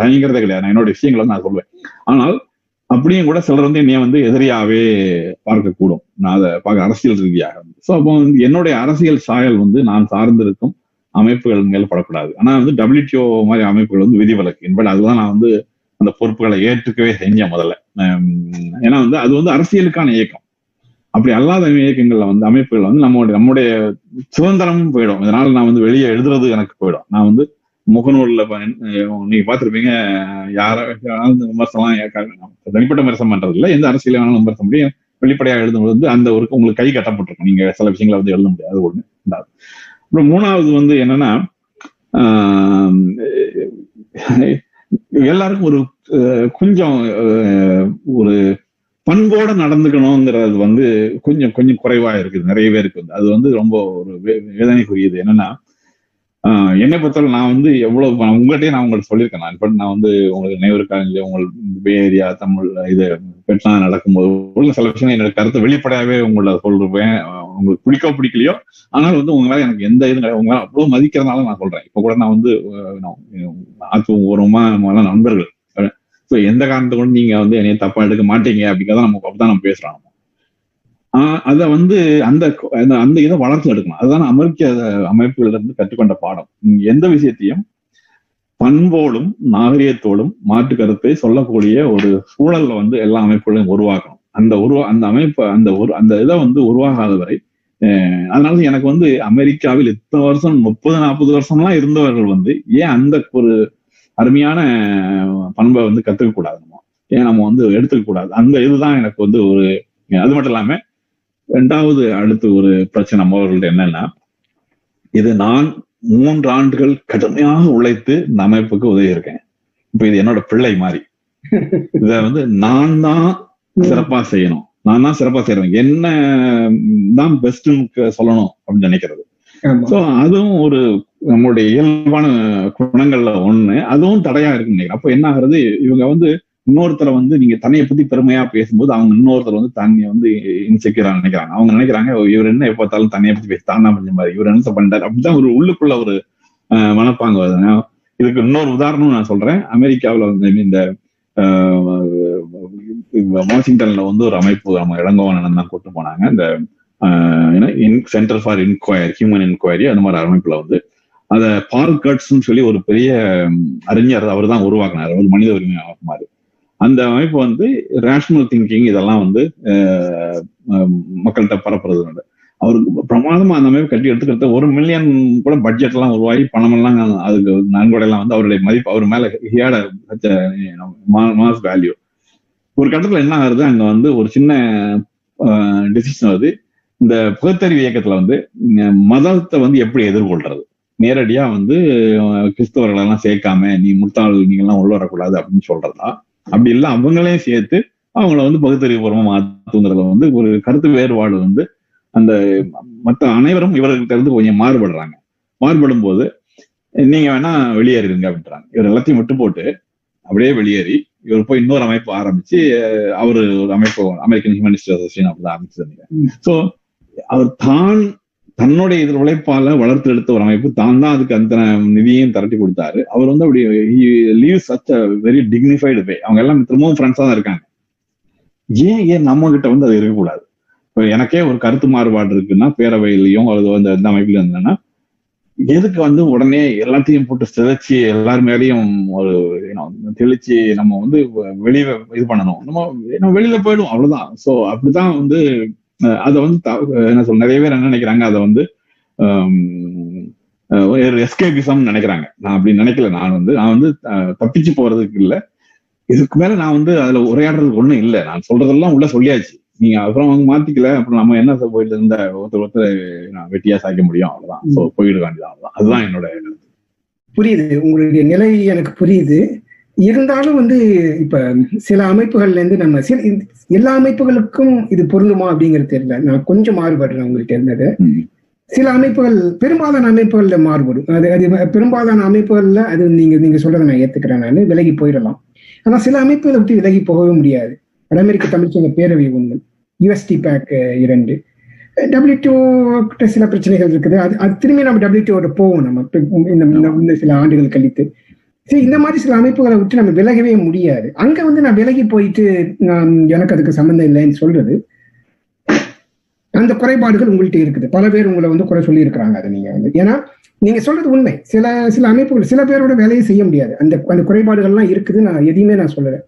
தயங்குறதே கிடையாது. நான் என்னோட விஷயங்களை நான் சொல்லுவேன். ஆனால் அப்படியும் கூட சிலர் வந்து என்னைய வந்து எதிரியாவே பார்க்கக்கூடும், நான் அதை பார்க்க அரசியல் ரீதியாக. ஸோ அப்போ வந்து என்னுடைய அரசியல் சாயல் வந்து நான் சார்ந்திருக்கும் அமைப்புகள் மேல படக்கூடாது. ஆனா வந்து டபிள்யூ டூ மாதிரி அமைப்புகள் வந்து விதிவிலக்கு, பட் அதுதான் நான் வந்து அந்த பொறுப்புகளை ஏற்றுக்கவே செஞ்சேன் முதல்ல. ஏன்னா வந்து அது வந்து அரசியலுக்கான இயக்கம். அப்படி அல்லாத இயக்கங்கள்ல வந்து அமைப்புகள் வந்து நம்மளுடைய நம்முடைய சுதந்திரமும் போயிடும். இதனால நான் வந்து வெளியே எழுதுறது எனக்கு போயிடும். நான் வந்து முகநூல்ல நீங்க பாத்திருப்பீங்க, யாராவது விமர்சனம் தனிப்பட்ட விமர்சனம் பண்றது இல்லை, எந்த அரசியல வேணாலும் விமர்சனம் முடியும் வெளிப்படையா எழுதும்போது வந்து அந்த ஒரு உங்களுக்கு கை கட்டப்பட்டிருக்கும். நீங்க சில விஷயங்களை வந்து எழுத முடியாது. அது ஒண்ணு. அப்புறம் மூணாவது வந்து என்னன்னா எல்லாருக்கும் ஒரு கொஞ்சம் ஒரு பண்போட நடந்துக்கணுங்கிறது வந்து கொஞ்சம் கொஞ்சம் குறைவா இருக்குது நிறைய பேருக்கு. அது வந்து ரொம்ப ஒரு வேதனைக்குரியது. என்னன்னா ஆஹ் என்னை பொறுத்தவரை நான் வந்து எவ்வளவு உங்கள்கிட்டயே நான் உங்களுக்கு சொல்லியிருக்கேன். நான் இப்ப நான் வந்து உங்களுக்கு நினைவிருக்காங்க, உங்களுக்கு பே ஏரியா தமிழ் இது பெட்னா நடக்கும்போது உள்ள சில விஷயம் என்னோட கருத்தை வெளிப்படையாவே உங்களோட சொல்றேன். உங்களுக்கு பிடிக்கோ பிடிக்கலையோ ஆனால் வந்து உங்களால எனக்கு எந்த இது கிடையாது. உங்களால அவ்வளவு மதிக்கிறதுனால நான் சொல்றேன். இப்ப கூட நான் வந்து ஆத்து ஓரமா நம்மளால நண்பர்கள். ஸோ எந்த காரணத்தை கொண்டு நீங்க வந்து என்னைய தப்பா எடுக்க மாட்டீங்க அப்படிங்கிறத நம்ம அப்படிதான் நம்ம பேசுறோம். ஆஹ் அதை வந்து அந்த அந்த இதை வளர்த்து எடுக்கணும். அதுதான் அமெரிக்க அமைப்புகளில் இருந்து கற்றுக்கொண்ட பாடம். நீங்க எந்த விஷயத்தையும் பண்போடும் நாகரீகத்தோடும் மாற்று கருத்தை சொல்லக்கூடிய ஒரு சூழல்ல வந்து எல்லா அமைப்புகளையும் உருவாக்கணும். அந்த உருவா அந்த அமைப்பு அந்த ஒரு அந்த இதை வந்து உருவாகாத வரை அஹ் அதனால எனக்கு வந்து அமெரிக்காவில் இத்தனை வருஷம் முப்பது நாற்பது வருஷம்லாம் இருந்தவர்கள் வந்து ஏன் அந்த ஒரு அருமையான பண்பை வந்து கத்துக்க கூடாது, ஏன் நம்ம வந்து எடுத்துக்க கூடாது. அந்த இதுதான் எனக்கு வந்து ஒரு அது மட்டும் இல்லாம ரெண்டாவது அடுத்து ஒரு பிரச்சனை நம்மவர்கள்ட்ட என்னன்னா இது நான் மூன்று ஆண்டுகள் கடுமையாக உழைத்து இந்த அமைப்புக்கு உதவி இருக்கேன். இப்ப இது என்னோட பிள்ளை மாதிரி. இதை வந்து நான் தான் சிறப்பா செய்யணும், நான் தான் சிறப்பா செய்யறேன், என்ன தான் பெஸ்ட்னு சொல்லணும் அப்படின்னு நினைக்கிறது. சோ அதுவும் ஒரு நம்மளுடைய இயல்பான குணங்கள்ல ஒண்ணு, அதுவும் தடையா இருக்குன்னு நினைக்கிறேன். அப்ப என்ன ஆகுறது, இவங்க வந்து இன்னொருத்தரை வந்து நீங்க தன்னையை பத்தி பெருமையா பேசும்போது அவங்க இன்னொருத்தர் வந்து தண்ணியை வந்து இன்செக்யூரா நினைக்கிறாங்க. அவங்க நினைக்கிறாங்க இவர் என்ன எப்ப பார்த்தாலும் தண்ணியை பத்தி பேசி தானா பண்ண மாதிரி இவர் என்ன பண்றாரு அப்படிதான் ஒரு உள்ளுக்குள்ள ஒரு அஹ் மனப்பாங்க வருது. இதுக்கு இன்னொரு உதாரணம் நான் சொல்றேன். அமெரிக்காவில வந்து இந்த வாஷிங்டன்ல வந்து ஒரு அமைப்பு நம்ம இளங்கோவன் தான் கூட்டு போனாங்க. இந்த centre for inquiry human inquiry அந்த மாதிரி அமைப்புல வந்து அதை பார்க்கட்ஸ்ன்னு சொல்லி ஒரு பெரிய அறிஞர் அவர் தான் உருவாக்குனாரு, ஒரு மனித உரிமை அமைப்பு. அந்த அமைப்பு வந்து ரேஷனல் திங்கிங் இதெல்லாம் வந்து மக்கள்கிட்ட பரப்புறது. அவருக்கு பிரமாதமா அந்த அமைப்பு கட்டி எடுத்துக்கிறது. ஒரு மில்லியன் கூட பட்ஜெட் எல்லாம் உருவாகி பணம் எல்லாம் அதுக்கு நன்கொடையெல்லாம் வந்து அவருடைய மதிப்பு அவர் மேல ஹியாட மாஸ் வேல்யூ. ஒரு கட்டத்துல என்ன ஆகுறது, அங்க வந்து ஒரு சின்ன டிசிஷன் வருது. இந்த புகத்தறிவு இயக்கத்துல வந்து மதத்தை வந்து எப்படி எதிர்கொள்றது, நேரடியா வந்து கிறிஸ்தவர்கள் எல்லாம் சேர்க்காம நீ முட்டாள் நீங்க எல்லாம் உள்ள வரக்கூடாது அப்படின்னு சொல்றதா, அப்படி இல்லை அவங்களையும் சேர்த்து அவங்கள வந்து பகுத்தறிவு பூர்வமா மாத்துங்கிறத வந்து ஒரு கருத்து வேறுபாடு வந்து அந்த மற்ற அனைவரும் இவர்களுக்கு தெரிந்து கொஞ்சம் மாறுபடுறாங்க. மாறுபடும் போது நீங்க வேணா வெளியேறிடுங்க அப்படின்றாங்க. இவர் எல்லாத்தையும் விட்டு போட்டு அப்படியே வெளியேறி இவர் போய் இன்னொரு அமைப்பு ஆரம்பிச்சு, அவரு ஒரு அமைப்பு அமெரிக்கன் ஹியூமனிஸ்ட் அசோசியேஷன் அப்படிதான் ஆரம்பிச்சிருந்தாங்க. ஸோ அவர் தான் தன்னுடைய இது உழைப்பால வளர்த்து எடுத்த ஒரு அமைப்பு தான் தான் அதுக்கு அந்த நிதியையும் திரட்டி கொடுத்தாரு. அவர் வந்து அப்படி leave such a very dignified way. அவங்க எல்லாம் திரும்பவும் ஃப்ரெண்ட்ஸா தான் இருக்காங்க. ஏன் ஏன் நம்ம கிட்ட வந்து அது இருக்கக்கூடாது? இப்போ எனக்கே ஒரு கருத்து மாறுபாடு இருக்குன்னா பேரவையிலையும் அது வந்து எந்த அமைப்புல இருந்ததுன்னா எதுக்கு வந்து உடனே எல்லாத்தையும் போட்டு சிதைச்சு எல்லாரு மேலேயும் ஒரு தெளிச்சு நம்ம வந்து வெளியே இது பண்ணணும், நம்ம நம்ம வெளியில போயிடும் அவ்வளவுதான். ஸோ அப்படிதான் வந்து அதை வந்து என்ன சொல் நிறைய பேர் என்ன நினைக்கிறாங்க, அதை வந்து எஸ்கேபிசம் நினைக்கிறாங்க. நான் அப்படி நினைக்கல. நான் வந்து நான் வந்து தப்பிச்சு போறதுக்கு இல்லை, இதுக்கு மேல நான் வந்து அதுல உரையாடுறதுக்கு ஒண்ணும் இல்லை, நான் சொல்றதெல்லாம் உள்ள சொல்லியாச்சு, நீங்க அப்புறம் அவங்க மாத்திக்கல அப்புறம் நம்ம என்ன போயிட்டு இருந்த ஒருத்தர் ஒருத்தர் நான் வெட்டியா சாய்க்க முடியும் அவ்வளவுதான். ஸோ போயிட வேண்டியதான், அவ்வளவுதான். அதுதான் என்னோட புரியுது. உங்களுடைய நிலை எனக்கு புரியுது. இருந்தாலும் வந்து இப்ப சில அமைப்புகள்ல இருந்து நம்ம சில எல்லா அமைப்புகளுக்கும் இது பொருந்துமா அப்படிங்கிறது தெரியல. நான் கொஞ்சம் மாறுபடுறேன் உங்களுக்கு இருந்தது. சில அமைப்புகள் பெரும்பாலான அமைப்புகள்ல மாறுபடும். அது அது பெரும்பாலான அமைப்புகள்ல அது நீங்க நீங்க சொல்றதை நான் ஏத்துக்கிறேன், நான் விலகி போயிடலாம். ஆனா சில அமைப்புகளை விட்டு விலகி போகவே முடியாது. வட அமெரிக்க தமிழ்ச்சங்க பேரவை ஒன்று, யூஎஸ்டி பேக் இரண்டு, டபிள்யூ டூ சில பிரச்சனைகள் இருக்குது. அது அது திரும்பி நம்ம டபிள்யூ டூவோட போவோம் நம்ம இந்த சில ஆண்டுகள் கழித்து. சரி, இந்த மாதிரி சில அமைப்புகளை விட்டு நம்ம விலகவே முடியாது. அங்க வந்து நான் விலகி போயிட்டு நான் எனக்கு அதுக்கு சம்மந்தம் இல்லைன்னு சொல்றது, அந்த குறைபாடுகள் உங்கள்கிட்ட இருக்குது. பல பேர் உங்களை வந்து குறை சொல்லி இருக்கிறாங்க. அதை நீங்க வந்து ஏன்னா நீங்க சொல்றது உண்மை. சில சில அமைப்புகள் சில பேரோட வேலையை செய்ய முடியாது. அந்த அந்த குறைபாடுகள்லாம் இருக்குது. நான் எதையுமே நான் சொல்லுறேன்.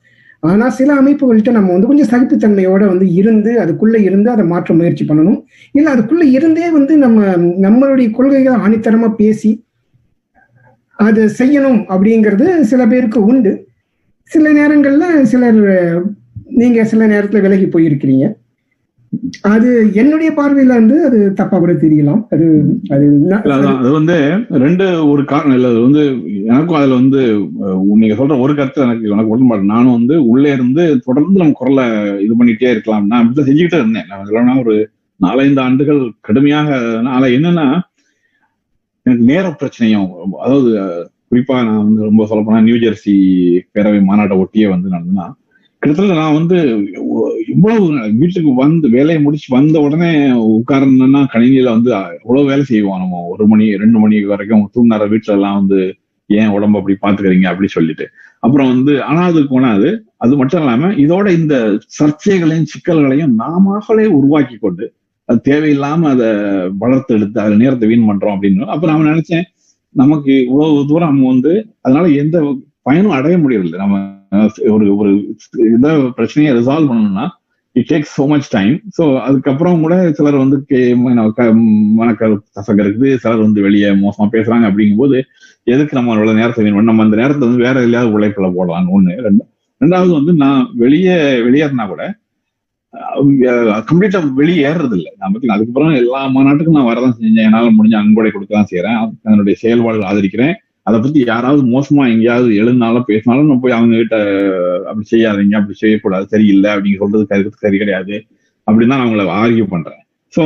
ஆனா சில அமைப்புகள்கிட்ட நம்ம வந்து கொஞ்சம் சகிப்புத்தன்மையோட வந்து இருந்து அதுக்குள்ள இருந்து அதை மாற்ற முயற்சி பண்ணணும். இல்லை அதுக்குள்ள இருந்தே வந்து நம்ம நம்மளுடைய கொள்கைகளை ஆணித்தரமா பேசி அதை செய்யணும் அப்படிங்கிறது சில பேருக்கு உண்டு. சில நேரங்கள்ல சிலர் நீங்க சில நேரத்துல விலகி போயிருக்கிறீங்க. அது என்னுடைய பார்வையில வந்து அது தப்பா கூட தெரியலாம். அது அது அது வந்து ரெண்டு ஒரு காரணம் இல்ல. அது வந்து எனக்கும் அதுல வந்து நீங்க சொல்ற ஒரு கருத்து எனக்கு எனக்கு உடன்பாடு. நானும் வந்து உள்ளே இருந்து தொடர்ந்து நம்ம குரலை இது பண்ணிட்டே இருக்கலாம். நான் அப்படிதான் செஞ்சுக்கிட்டே இருந்தேன். நான் சொல்லணும்னா ஒரு நாலஞ்சு ஆண்டுகள் கடுமையாக. ஆனா என்னன்னா எனக்கு நேர பிரச்சனையும், அதாவது குறிப்பா நான் வந்து ரொம்ப சொல்ல போனா நியூ ஜெர்சி பேரவை மாநாட்டை ஒட்டியே வந்து நடந்தேன்னா கிட்டத்தட்ட நான் வந்து இவ்வளவு வீட்டுக்கு வந்து வேலையை முடிச்சு வந்த உடனே உட்கார்ந்தேன்னா கணினியில வந்து இவ்வளவு வேலை செய்வோம். நம்ம ஒரு மணி ரெண்டு மணி வரைக்கும் தூங்குற வீட்டுல எல்லாம் வந்து ஏன் உடம்பு அப்படி பாத்துக்கிறீங்க அப்படி சொல்லிட்டு அப்புறம் வந்து ஆனா அது போனாது. அது மட்டும் இல்லாம இதோட இந்த சர்ச்சைகளையும் சிக்கல்களையும் நாமளே உருவாக்கி கொண்டு அது தேவையில்லாம அதை வளர்த்து எடுத்து அதுல நேரத்தை வீண் பண்றோம் அப்படின்னு. அப்ப நான் நினைச்சேன், நமக்கு இவ்வளவு தூரம் நம்ம வந்து அதனால எந்த பயனும் அடைய முடியவில்லை. நம்ம ஒரு ஒரு இதை பிரச்சனையை ரிசால்வ் பண்ணணும்னா it takes so much time. So அதுக்கப்புறம் கூட சிலர் வந்து மனக்கரு கசங்க இருக்குது, சிலர் வந்து வெளியே மோசமா பேசுறாங்க. அப்படிங்கும்போது எதுக்கு நம்ம அவ்வளவு நேரத்தை வீண் பண்ண, நம்ம அந்த நேரத்தை வந்து வேற எதையாவது உழைப்புல போடலாம் ஒண்ணு. ரெண்டு ரெண்டாவது வந்து நான் வெளியே வெளியேறினா கூட கம்ப்ளீட்டா வெளியேறது இல்லை. நமக்கு அதுக்கப்புறம் எல்லா மாநாட்டுக்கும் நான் வரதான் செஞ்சேன். என்னால முடிஞ்ச அன்போடை கொடுக்கதான் செய்யறேன். என்னுடைய செயல்பாடுகள் ஆதரிக்கிறேன். அதை பத்தி யாராவது மோசமா எங்கேயாவது எழுதினாலும் பேசினாலும் நம்ம போய் அவங்க கிட்ட அப்படி செய்யாதீங்க, அப்படி செய்யக்கூடாது, சரியில்லை அப்படிங்க சொல்றது கருத்து சரி கிடையாது அப்படின்னு தான் நான் உங்களை ஆர்கியூ பண்றேன். ஸோ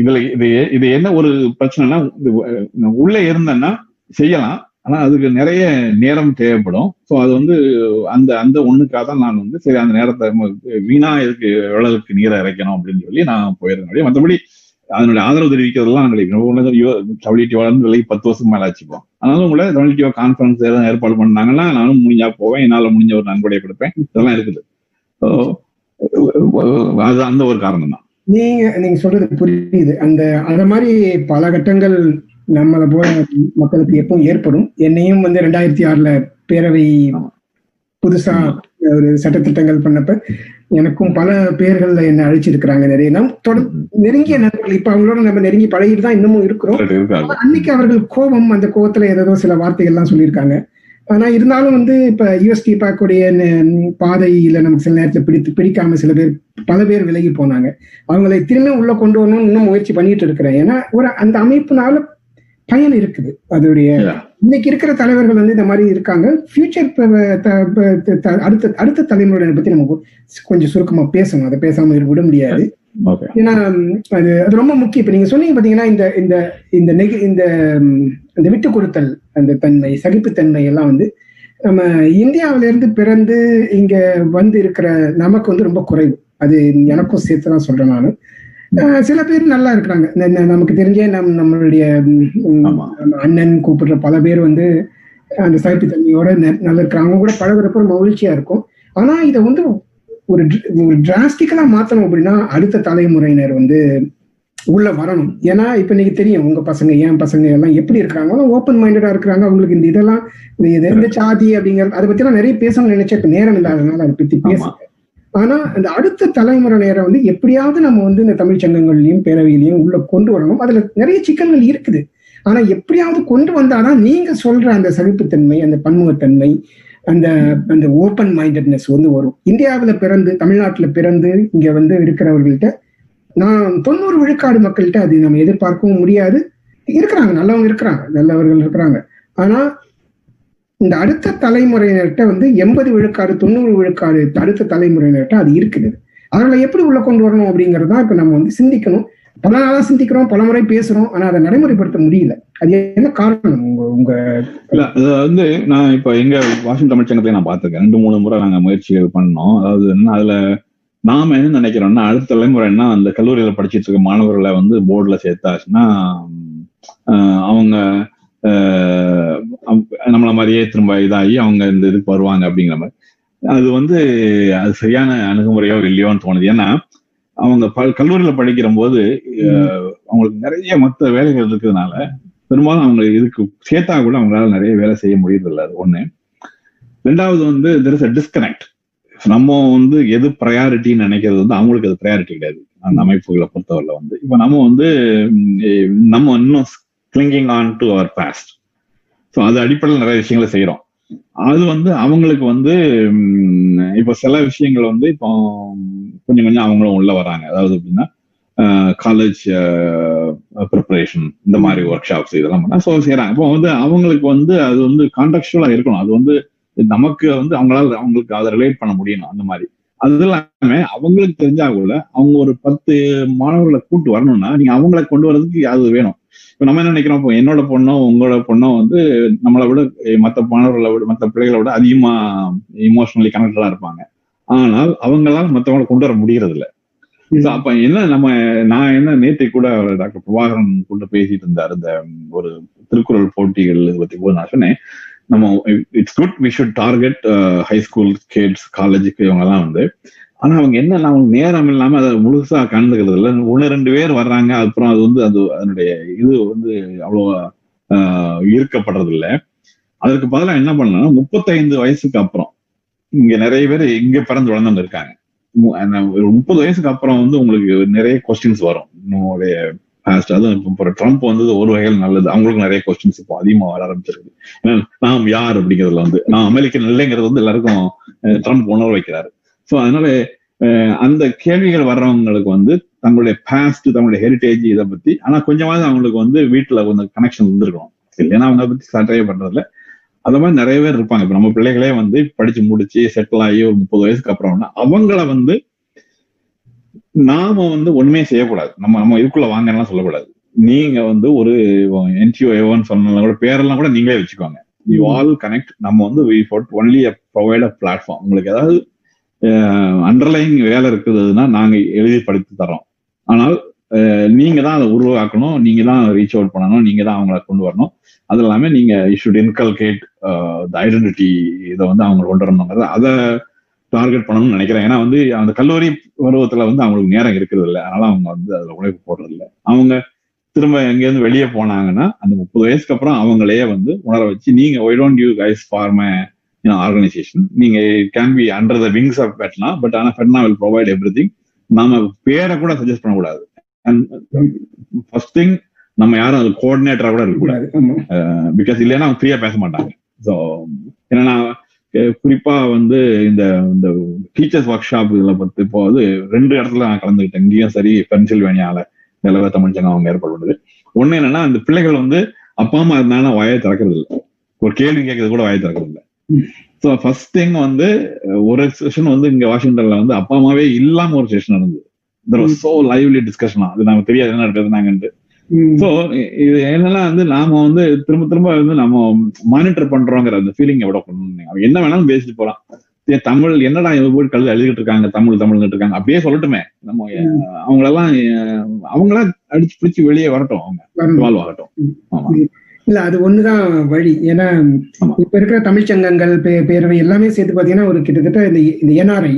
இதுல இது இது என்ன ஒரு பிரச்சனைனா, உள்ளே இருந்தேன்னா செய்யலாம், ஆனா அதுக்கு நிறைய நேரம் தேவைப்படும். ஸோ அது வந்து அந்த அந்த ஒண்ணுக்காக தான் நான் வந்து சரி அந்த நேரத்தை வீணா இதுக்கு எவ்வளவுக்கு நீரை இறைக்கணும் அப்படின்னு சொல்லி நான் போயிருந்தேன். மற்றபடி அதனுடைய ஆதரவு தெரிவிக்கிறதுலாம் டபிள்யூடிஓ வளர்ந்து விலைக்கு பத்து வருஷம் மேல ஆச்சுப்போம். அதனாலும் கூட டபிள்யூடிஓ கான்ஃபரன்ஸ் எதாவது ஏற்பாடு பண்ணாங்கன்னா நானும் முடிஞ்சா போவேன். என்னால முடிஞ்ச ஒரு நன்கொடையை கொடுப்பேன். இதெல்லாம் இருக்குது. ஸோ அது அந்த ஒரு காரணம் தான். நீங்க நீங்க சொல்றது புரியுது. அந்த அந்த மாதிரி பல கட்டங்கள் நம்மளை போல மக்களுக்கு எப்பவும் ஏற்படும். என்னையும் வந்து ரெண்டாயிரத்தி ஆறுல பேரவை புதுசா ஒரு சட்டத்திட்டங்கள் பண்ணப்ப எனக்கும் பல பேர்கள்ல என்ன அழைச்சிருக்கிறாங்க. நிறைய நாம் தொடர்ந்து நெருங்கிய நண்பர்கள், இப்ப அவங்களோட நம்ம நெருங்கி பழகிட்டு தான் இன்னமும் இருக்கிறோம். அன்னைக்கு அவர்கள் கோபம், அந்த கோபத்துல ஏதோ சில வார்த்தைகள்லாம் சொல்லியிருக்காங்க. ஆனா இருந்தாலும் வந்து இப்ப யூஎஸ்டி பாக்குடைய பாதையில நமக்கு சில நேரத்துல பிடித்து பிடிக்காம சில பேர் பல பேர் விலகி போனாங்க. அவங்களை திரும்ப உள்ள கொண்டு வரணும்னு இன்னும் முயற்சி பண்ணிட்டு இருக்கிறேன். ஏன்னா ஒரு அந்த அமைப்புனால பயன் இருக்குது. அதோடைய இன்னைக்கு இருக்கிற தலைவர்கள் வந்து இந்த மாதிரி இருக்காங்க. ஃபியூச்சர் அடுத்த அடுத்த தலைமுறையினரை பத்தி நம்ம கொஞ்சம் சுருக்கமா பேசணும். அதை பேசாம விட முடியாது. ஏன்னா அது அது ரொம்ப முக்கியம். இப்போ நீங்க சொன்னீங்க பாத்தீங்கன்னா இந்த இந்த இந்த நெகு இந்த இந்த விட்டு கொடுத்தல் அந்த தன்மை, சகிப்புத்தன்மை எல்லாம் வந்து நம்ம இந்தியாவிலேருந்து பிறந்து இங்க வந்து இருக்கிற நமக்கு வந்து ரொம்ப குறைவு. அது எனக்கும் சேர்த்து தான் சொல்றேன் நானும். சில பேர் நல்லா இருக்கிறாங்க, நமக்கு தெரிஞ்சே நம் நம்மளுடைய அண்ணன் கூப்பிடுற பல பேர் வந்து அந்த சகிப்புத்தன்மையோட நல்லா இருக்கிறாங்க. அவங்க கூட பழகுறப்ப ரொம்ப மகிழ்ச்சியா இருக்கும். ஆனா இதை வந்து ஒரு ஒரு டிராஸ்டிக்கலா மாத்தணும் அப்படின்னா அடுத்த தலைமுறையினர் வந்து உள்ள வரணும். ஏன்னா இப்ப இன்னைக்கு தெரியும் உங்க பசங்க ஏன் பசங்க எல்லாம் எப்படி இருக்காங்க, ஓப்பன் மைண்டடா இருக்கிறாங்க. அவங்களுக்கு இந்த இதெல்லாம் இந்த சாதி அப்படிங்கிறது அதை பத்தி எல்லாம் நிறைய பேசணும்னு நினைச்சா இப்ப நேரம் இல்லாதனால அதை பத்தி பேசுறேன். ஆனா அந்த அடுத்த தலைமுறை நேரம் வந்து எப்படியாவது நம்ம வந்து இந்த தமிழ் சங்கங்கள்லயும் பேரவையிலையும் உள்ள கொண்டு வரணும். அதுல நிறைய சிக்கல்கள் இருக்குது. ஆனா எப்படியாவது கொண்டு வந்தாதான் நீங்க சொல்ற அந்த சகிப்புத்தன்மை, அந்த பன்முகத்தன்மை, அந்த அந்த ஓப்பன் மைண்டட்னஸ் வந்து வரும். இந்தியாவில பிறந்து தமிழ்நாட்டுல பிறந்து இங்க வந்து இருக்கிறவர்கள்ட்ட நான் தொண்ணூறு விழுக்காடு மக்கள்கிட்ட அது நம்ம எதிர்பார்க்கவும் முடியாது. இருக்கிறாங்க, நல்லவங்க இருக்கிறாங்க, நல்லவர்கள் இருக்கிறாங்க. ஆனா இந்த அடுத்த தலைமுறையினர்கிட்ட வந்து எண்பது விழுக்காடு தொண்ணூறு விழுக்காடு அடுத்த தலைமுறையினர்கிட்ட அது இருக்குது. அதனால எப்படி உள்ள கொண்டு வரணும் அப்படிங்கிறது தான் இப்ப நம்ம வந்து சிந்திக்கணும். பல நாளா சிந்திக்கிறோம், பல முறை பேசுறோம், ஆனா அதை நடைமுறைப்படுத்த முடியல. அது என்ன காரணம்? உங்க உங்க இல்ல அது வந்து நான் இப்ப எங்க வாஷிங் தமிழ் சங்கத்திலே நான் பார்த்திருக்கேன். ரெண்டு மூணு முறை நாங்க முயற்சி பண்ணோம். அதாவது என்ன, அதுல நாம என்ன நினைக்கிறோம்னா அடுத்த தலைமுறை என்ன, அந்த கல்லூரியில படிச்சுட்டு இருக்க மாணவர்களை வந்து போர்டுல சேர்த்தாச்சுன்னா அவங்க நம்மள மாதிரியே திரும்ப இதாகி அவங்க இந்த இதுக்கு வருவாங்க அப்படிங்கிற மாதிரி. அது வந்து அது சரியான அணுகுமுறையோ இல்லையோன்னு தோணுது. ஏன்னா அவங்க ப கல்லூரியில படிக்கிற போது அவங்களுக்கு நிறைய மற்ற வேலைகள் இருக்கிறதுனால பெரும்பாலும் அவங்க இதுக்கு சேர்த்தா கூட அவங்களால நிறைய வேலை செய்ய முடியறதில்லை. அது ஒண்ணு. ரெண்டாவது வந்து there is a disconnect. நம்ம வந்து எது ப்ரையாரிட்டின்னு நினைக்கிறது வந்து அவங்களுக்கு அது ப்ரையாரிட்டி கிடையாது அந்த அமைப்புகளை பொறுத்தவரை. வந்து இப்ப நம்ம வந்து நம்ம இன்னும் clinging on to our past. So அது அடிப்படையில் நிறைய விஷயங்களை செய்யறோம். அது வந்து அவங்களுக்கு வந்து இப்ப சில விஷயங்கள் வந்து இப்போ கொஞ்சம் கொஞ்சம் அவங்களும் உள்ள வராங்க. அதாவது எப்படின்னா காலேஜ் ப்ரிப்பரேஷன் இந்த மாதிரி ஒர்க் ஷாப்ஸ் இதெல்லாம் பண்ணா ஸோ செய்யறாங்க. இப்போ வந்து அவங்களுக்கு வந்து அது வந்து கான்டெக்சுவலா இருக்கணும். அது வந்து நமக்கு வந்து அவங்களால அவங்களுக்கு அதை ரிலேட் பண்ண முடியணும். அந்த மாதிரி அது எல்லாமே அவங்களுக்கு தெரிஞ்சா கூட அவங்க ஒரு பத்து மாணவர்களை கூட்டு வரணும்னா நீங்க அவங்கள கொண்டு வர்றதுக்கு அது வேணும். இப்போ நம்ம என்ன நினைக்கிறோம், இப்போ என்னோட பொண்ணோ உங்களோட பொண்ணோ வந்து நம்மளை விட மற்ற மாணவர்களை விட மற்ற பிள்ளைகளை விட அதிகமா இமோஷனலி கனெக்டடா இருப்பாங்க. ஆனால் அவங்களால மற்றவங்களை கொண்டு வர முடியறது இல்லை. அப்ப என்ன நம்ம நான் என்ன நேற்று கூட டாக்டர் பிரபாகரன் கூட பேசிட்டு இருந்தார் இந்த ஒரு திருக்குறள் போட்டிகள் பத்தி போது. நான் சொன்னேன் நம்ம it's good we should target high school kids காலேஜுக்கு இவங்கெல்லாம் வந்து. ஆனா அவங்க என்ன, நான் நேரம் இல்லாம அதை முழுசா கலந்துக்கிறது இல்லை. ஒன்னு ரெண்டு பேர் வர்றாங்க, அப்புறம் அது வந்து அது அதனுடைய இது வந்து அவ்வளோ ஈர்க்கப்படுறது இல்லை. அதற்கு பதிலாக என்ன பண்ணலாம், முப்பத்தைந்து வயசுக்கு அப்புறம் இங்க நிறைய பேர் இங்க பிறந்து வளர்ந்து இருக்காங்க. முப்பது வயசுக்கு அப்புறம் வந்து உங்களுக்கு நிறைய கொஸ்டின்ஸ் வரும் நம்மளுடைய பாஸ்ட். அது இப்போ ட்ரம்ப் வந்தது ஒரு வகையில் நல்லது, அவங்களுக்கு நிறைய கொஸ்டின்ஸ் இப்போ அதிகமா வர ஆரம்பிச்சிருக்கு. ஏன்னா நாம் யார் அப்படிங்கிறதுல வந்து நான் அமெரிக்கன் இல்லைங்கிறது வந்து எல்லாருக்கும் ட்ரம்ப் உணர வைக்கிறாரு. ஸோ அதனால அந்த கேள்விகள் வர்றவங்களுக்கு வந்து தங்களுடைய பாஸ்ட் தங்களுடைய ஹெரிட்டேஜ் இதை பத்தி ஆனா கொஞ்சமாவது அவங்களுக்கு வந்து வீட்டுல கொஞ்சம் கனெக்ஷன் வந்துருக்கணும். இல்லைன்னா அவங்க பத்தி சட்டையே பண்றதுல அந்த மாதிரி நிறைய பேர் இருப்பாங்க. இப்ப நம்ம பிள்ளைகளே வந்து படிச்சு முடிச்சு செட்டில் ஆகி ஒரு முப்பது வயசுக்கு அப்புறம்னா அவங்கள வந்து நாம வந்து ஒண்ணுமே செய்யக்கூடாது, நம்ம நம்ம இதுக்குள்ள வாங்கலாம் சொல்லக்கூடாது. நீங்க வந்து ஒரு என்ஜிஓன்னு சொன்னாலும் கூட பேரெல்லாம் கூட நீங்களே வச்சுக்கோங்க. You all connect. நம்ம வந்து only a provide a platform. உங்களுக்கு ஏதாவது அண்டர்லைங் வேலை இருக்குதுன்னா நாங்க எழுதி படித்து தரோம். ஆனால் நீங்க தான் அதை உருவாக்கணும், நீங்க தான் ரீச் அவுட் பண்ணணும், நீங்க தான் அவங்களை கொண்டு வரணும். அது எல்லாமே நீங்க you should inculcate the identity. இதை வந்து அவங்க கொண்டு வரணுங்கிறத அதை டார்கெட் பண்ணணும்னு நினைக்கிறேன். ஏன்னா வந்து அந்த கல்லூரி பருவத்துல வந்து அவங்களுக்கு நேரம் இருக்கிறது இல்லை. அதனால அவங்க வந்து அதுல உழைப்பு போடுறது இல்லை. அவங்க திரும்ப எங்கேருந்து வெளியே போனாங்கன்னா அந்த முப்பது வயசுக்கு அப்புறம் அவங்களையே வந்து உணர வச்சு நீங்க why don't you guys form organisation, நீங்க it can be under the wings of FeTNA. But ஆனா ஃபெட்னா வில் ப்ரொவைட் எவ்ரி திங். நாம பேரை கூட சஜஸ்ட் பண்ணக்கூடாது. அண்ட் ஃபர்ஸ்ட் திங் நம்ம யாரும் அது கோஆர்டினேட்டரா கூட இருக்கக்கூடாது. பிகாஸ் இல்லைன்னா அவங்க ஃப்ரீயா பேச மாட்டாங்க. ஸோ ஏன்னா குறிப்பா வந்து இந்த இந்த டீச்சர்ஸ் ஒர்க் ஷாப் இதுல பத்தி போது ரெண்டு இடத்துல நான் கலந்துக்கிட்டேன். இங்கேயும் சரி பென்சில்வேனியால நிலவர தமிழ்ச்சங்கம் அவங்க ஏற்பாடு பண்ணுது. ஒண்ணு என்னன்னா இந்த பிள்ளைகள் வந்து அப்பா அம்மா இருந்தாங்கன்னா வாயை திறக்கிறது இல்லை, ஒரு கேள்வி கேட்கறது கூட வாயை திறக்கிறது இல்லை. ஸோ ஃபர்ஸ்ட் திங் வந்து ஒரு செஷன் வந்து இங்க வாஷிங்டன்ல வந்து அப்பா அம்மாவே இல்லாம ஒரு செஷன் இருந்தது. there was so lively discussion. அது நமக்கு தெரியாது என்ன நடக்குது நாங்கன்னு. சோ இது என்னெல்லாம் வந்து நாம வந்து திரும்ப திரும்ப வந்து நம்ம மானிட்டர் பண்றோங்கிற அந்த ஃபீலிங் எவ்வளவு பண்ணணும். என்ன வேணாலும் பேசிட்டு போலாம். தமிழ் என்னடா இவங்க போய் கழுது எழுதிட்டு இருக்காங்க, தமிழ் தமிழ்கிட்டு இருக்காங்க அப்படியே சொல்லட்டுமே. நம்ம அவங்களெல்லாம் அவங்களா அடிச்சு பிடிச்சு வெளியே வரட்டும், அவங்க வாழ்வு ஆகட்டும். இல்ல அது ஒண்ணுதான் வழி. ஏன்னா இப்ப இருக்கிற தமிழ் சங்கங்கள் பேரவை எல்லாமே சேர்த்து பாத்தீங்கன்னா ஒரு கிட்டத்தட்ட இந்த என்ஆர்ஐ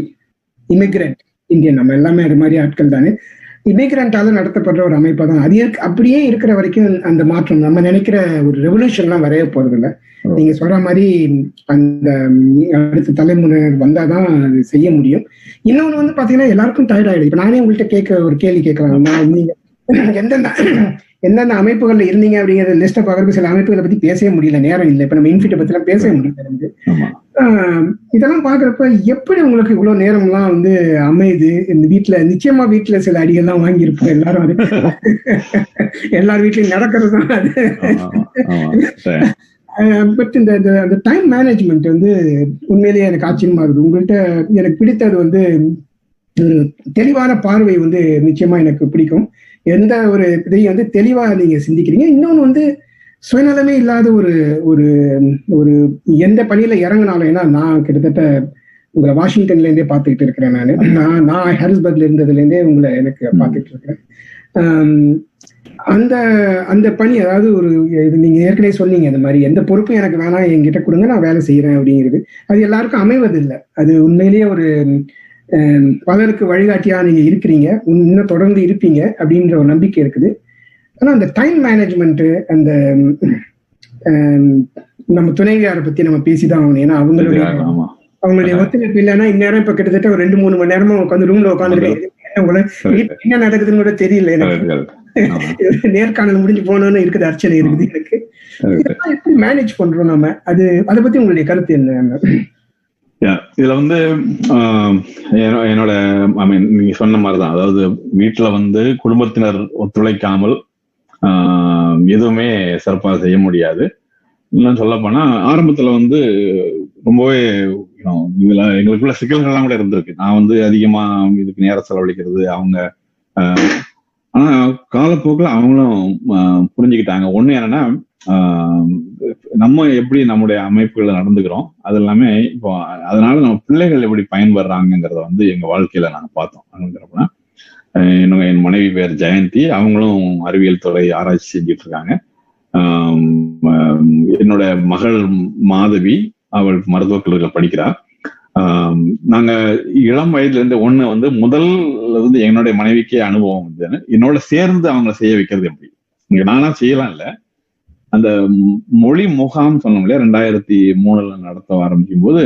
இமிகிரண்ட் இந்தியன் நம்ம எல்லாமே அது மாதிரி ஆட்கள் தானே, இமிகிரண்டால நடத்தப்படுற ஒரு அமைப்பா தான் அது. அப்படியே இருக்கிற வரைக்கும் அந்த மாற்றம் நம்ம நினைக்கிற ஒரு ரெவல்யூஷன் எல்லாம் வரைய போறது இல்லை. நீங்க சொல்ற மாதிரி அந்த அடுத்த தலைமுறையினர் வந்தாதான் அது செய்ய முடியும். இன்னொன்னு வந்து பாத்தீங்கன்னா எல்லாருக்கும் டயர்ட் ஆயிடுது. இப்ப நானே உங்கள்கிட்ட கேட்க ஒரு கேள்வி கேட்கலாம். நீங்க எந்தெந்த எந்தெந்த அமைப்புகள்ல இருந்தீங்க அப்படிங்கிற லிஸ்ட்டை பாக்குறதுக்கு சில அமைப்புகளை பத்தி பேசவே முடியல, நேரம் இல்லை. இப்ப நம்ம இன்ஃபிட்ட பத்தி எல்லாம் பேசவே முடியல. ஆஹ் இதெல்லாம் பாக்குறப்ப எப்படி உங்களுக்கு இவ்வளவு நேரம் எல்லாம் வந்து அமையுது? இந்த வீட்டுல நிச்சயமா வீட்டுல சில அடிகள்லாம் வாங்கியிருப்போம் எல்லாரும். அது எல்லார் வீட்லயும் நடக்கிறது தான் அது. பட் இந்த அந்த டைம் மேனேஜ்மெண்ட் வந்து உண்மையிலேயே எனக்கு ஆச்சரியமா இருக்குது. உங்கள்கிட்ட எனக்கு பிடித்தது வந்து ஒரு தெளிவான பார்வை வந்து நிச்சயமா எனக்கு பிடிக்கும். எந்த ஒரு இதையும் வந்து தெளிவா நீங்க சிந்திக்கிறீங்க. இன்னொன்று வந்து சுயநலமே இல்லாத ஒரு ஒரு ஒரு எந்த பணியில இறங்கினாலும், ஏன்னா நான் கிட்டத்தட்ட உங்களை வாஷிங்டன்ல இருந்தே பார்த்துக்கிட்டு இருக்கிறேன். நான் நான் நான் ஹாரிஸ்பர்க்ல இருந்ததுலேருந்தே உங்களை எனக்கு பார்த்துக்கிட்டு இருக்கிறேன். ஆஹ் அந்த அந்த பணி, அதாவது ஒரு இது நீங்க ஏற்கனவே சொன்னீங்க இந்த மாதிரி எந்த பொறுப்பும் எனக்கு வேணாம், என்கிட்ட கொடுங்க நான் வேலை செய்யறேன் அப்படிங்கிறது, அது எல்லாருக்கும் அமைவதில்லை. அது உண்மையிலேயே ஒரு பலருக்கு வழிகாட்டியா நீங்க இருக்கிறீங்க, இன்னும் தொடர்ந்து இருப்பீங்க அப்படின்ற ஒரு நம்பிக்கை இருக்குது. ஆனா அந்த டைம் மேனேஜ்மெண்ட், அந்த நம்ம துணைவியாரை பத்தி நம்ம பேசிதான் ஆகணும். ஏன்னா அவங்களுடைய அவங்களுடைய ஒத்துழைப்பு இல்லைன்னா இந்நேரம் இப்ப கிட்டத்தட்ட ஒரு ரெண்டு மூணு மணி நேரமா உட்காந்து ரூம்ல உட்காந்துருக்கேன். என்ன நடக்குதுன்னு கூட தெரியல எனக்கு. நேர்காணல் முடிஞ்சு போனோம்னு இருக்குது, அர்ச்சனை இருக்குது எனக்கு. எப்படி மேனேஜ் பண்றோம் நம்ம? அது அதை பத்தி உங்களுடைய கருத்து என்ன? இதுல வந்து என்னோட ஐ மீன் நீங்க சொன்ன மாதிரிதான், அதாவது வீட்டுல வந்து குடும்பத்தினர் ஒத்துழைக்காமல் ஆஹ் எதுவுமே சிறப்பாக செய்ய முடியாது. இன்னும் சொல்ல போனா ஆரம்பத்துல வந்து ரொம்பவே இதுல எங்களுக்குள்ள சிக்கல்கள்லாம் கூட இருந்திருக்கு. நான் வந்து அதிகமா இதுக்கு நேரம் செலவழிக்கிறது அவங்க. ஆஹ் ஆனா காலப்போக்கில் அவங்களும் புரிஞ்சுக்கிட்டாங்க. ஒண்ணு என்னன்னா, நம்ம எப்படி நம்முடைய அமைப்புகளை நடந்துக்கிறோம் அது எல்லாமே இப்போ, அதனால நம்ம பிள்ளைகள் எப்படி பயன்படுறாங்கிறத வந்து எங்க வாழ்க்கையில நாங்க பார்த்தோம். அப்படிங்கிறப்பனா என்னோட என் மனைவி பேர் ஜெயந்தி, அவங்களும் அறிவியல் துறை ஆராய்ச்சி செஞ்சுட்டு இருக்காங்க. ஆஹ் என்னோட மகள் மாதவி, அவள் மருத்துவக் கல்லூரியில் படிக்கிறா. ஆஹ் நாங்க இளம் வயதுல இருந்து ஒண்ணு வந்து முதல்ல இருந்து என்னுடைய மனைவிக்கே அனுபவம் வந்து என்னோட சேர்ந்து அவங்களை செய்ய வைக்கிறது எப்படி. இங்க நானா செய்யலாம் இல்லை, அந்த மொழி முகாம் சொன்னோம் இல்லையா, ரெண்டாயிரத்தி மூணுல நடத்த ஆரம்பிக்கும் போது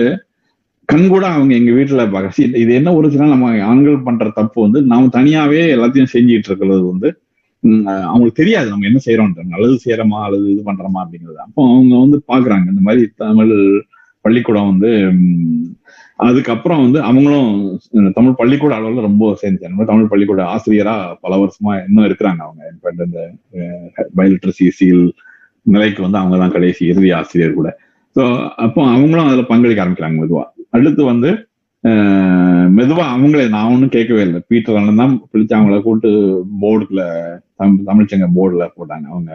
கண்கூட அவங்க எங்க வீட்டுல பாக்க, இது என்ன ஒருச்சுன்னா நம்ம ஆண்கள் பண்ற தப்பு வந்து நாம தனியாவே எல்லாத்தையும் செஞ்சுட்டு இருக்கிறது வந்து அவங்களுக்கு தெரியாது நம்ம என்ன செய்யறோம்ன்ற, நல்லது செய்யறோமா அல்லது இது பண்றோமா அப்படிங்கிறது. அப்போ அவங்க வந்து பாக்குறாங்க இந்த மாதிரி தமிழ் பள்ளிக்கூடம் வந்து. அதுக்கப்புறம் வந்து அவங்களும் தமிழ் பள்ளிக்கூட அளவில் ரொம்ப சேர்ந்துச்சாங்க. தமிழ் பள்ளிக்கூட ஆசிரியரா பல வருஷமா இன்னும் இருக்கிறாங்க அவங்க. இந்த பயோலிட்ரசி சீல் நிலைக்கு வந்து அவங்க தான் கடைசி இறுதி ஆசிரியர் கூட. ஸோ அப்போ அவங்களும் அதில் பங்களிக்க ஆரம்பிக்கிறாங்க மெதுவா. அடுத்து வந்து மெதுவா அவங்களே, நான் ஒன்றும் கேட்கவே இல்லை, பீட்டர் தான் பிடிச்சி அவங்கள கூப்பிட்டு போர்டுல தம் தமிழ்ச்சங்க போர்டுல போட்டாங்க. அவங்க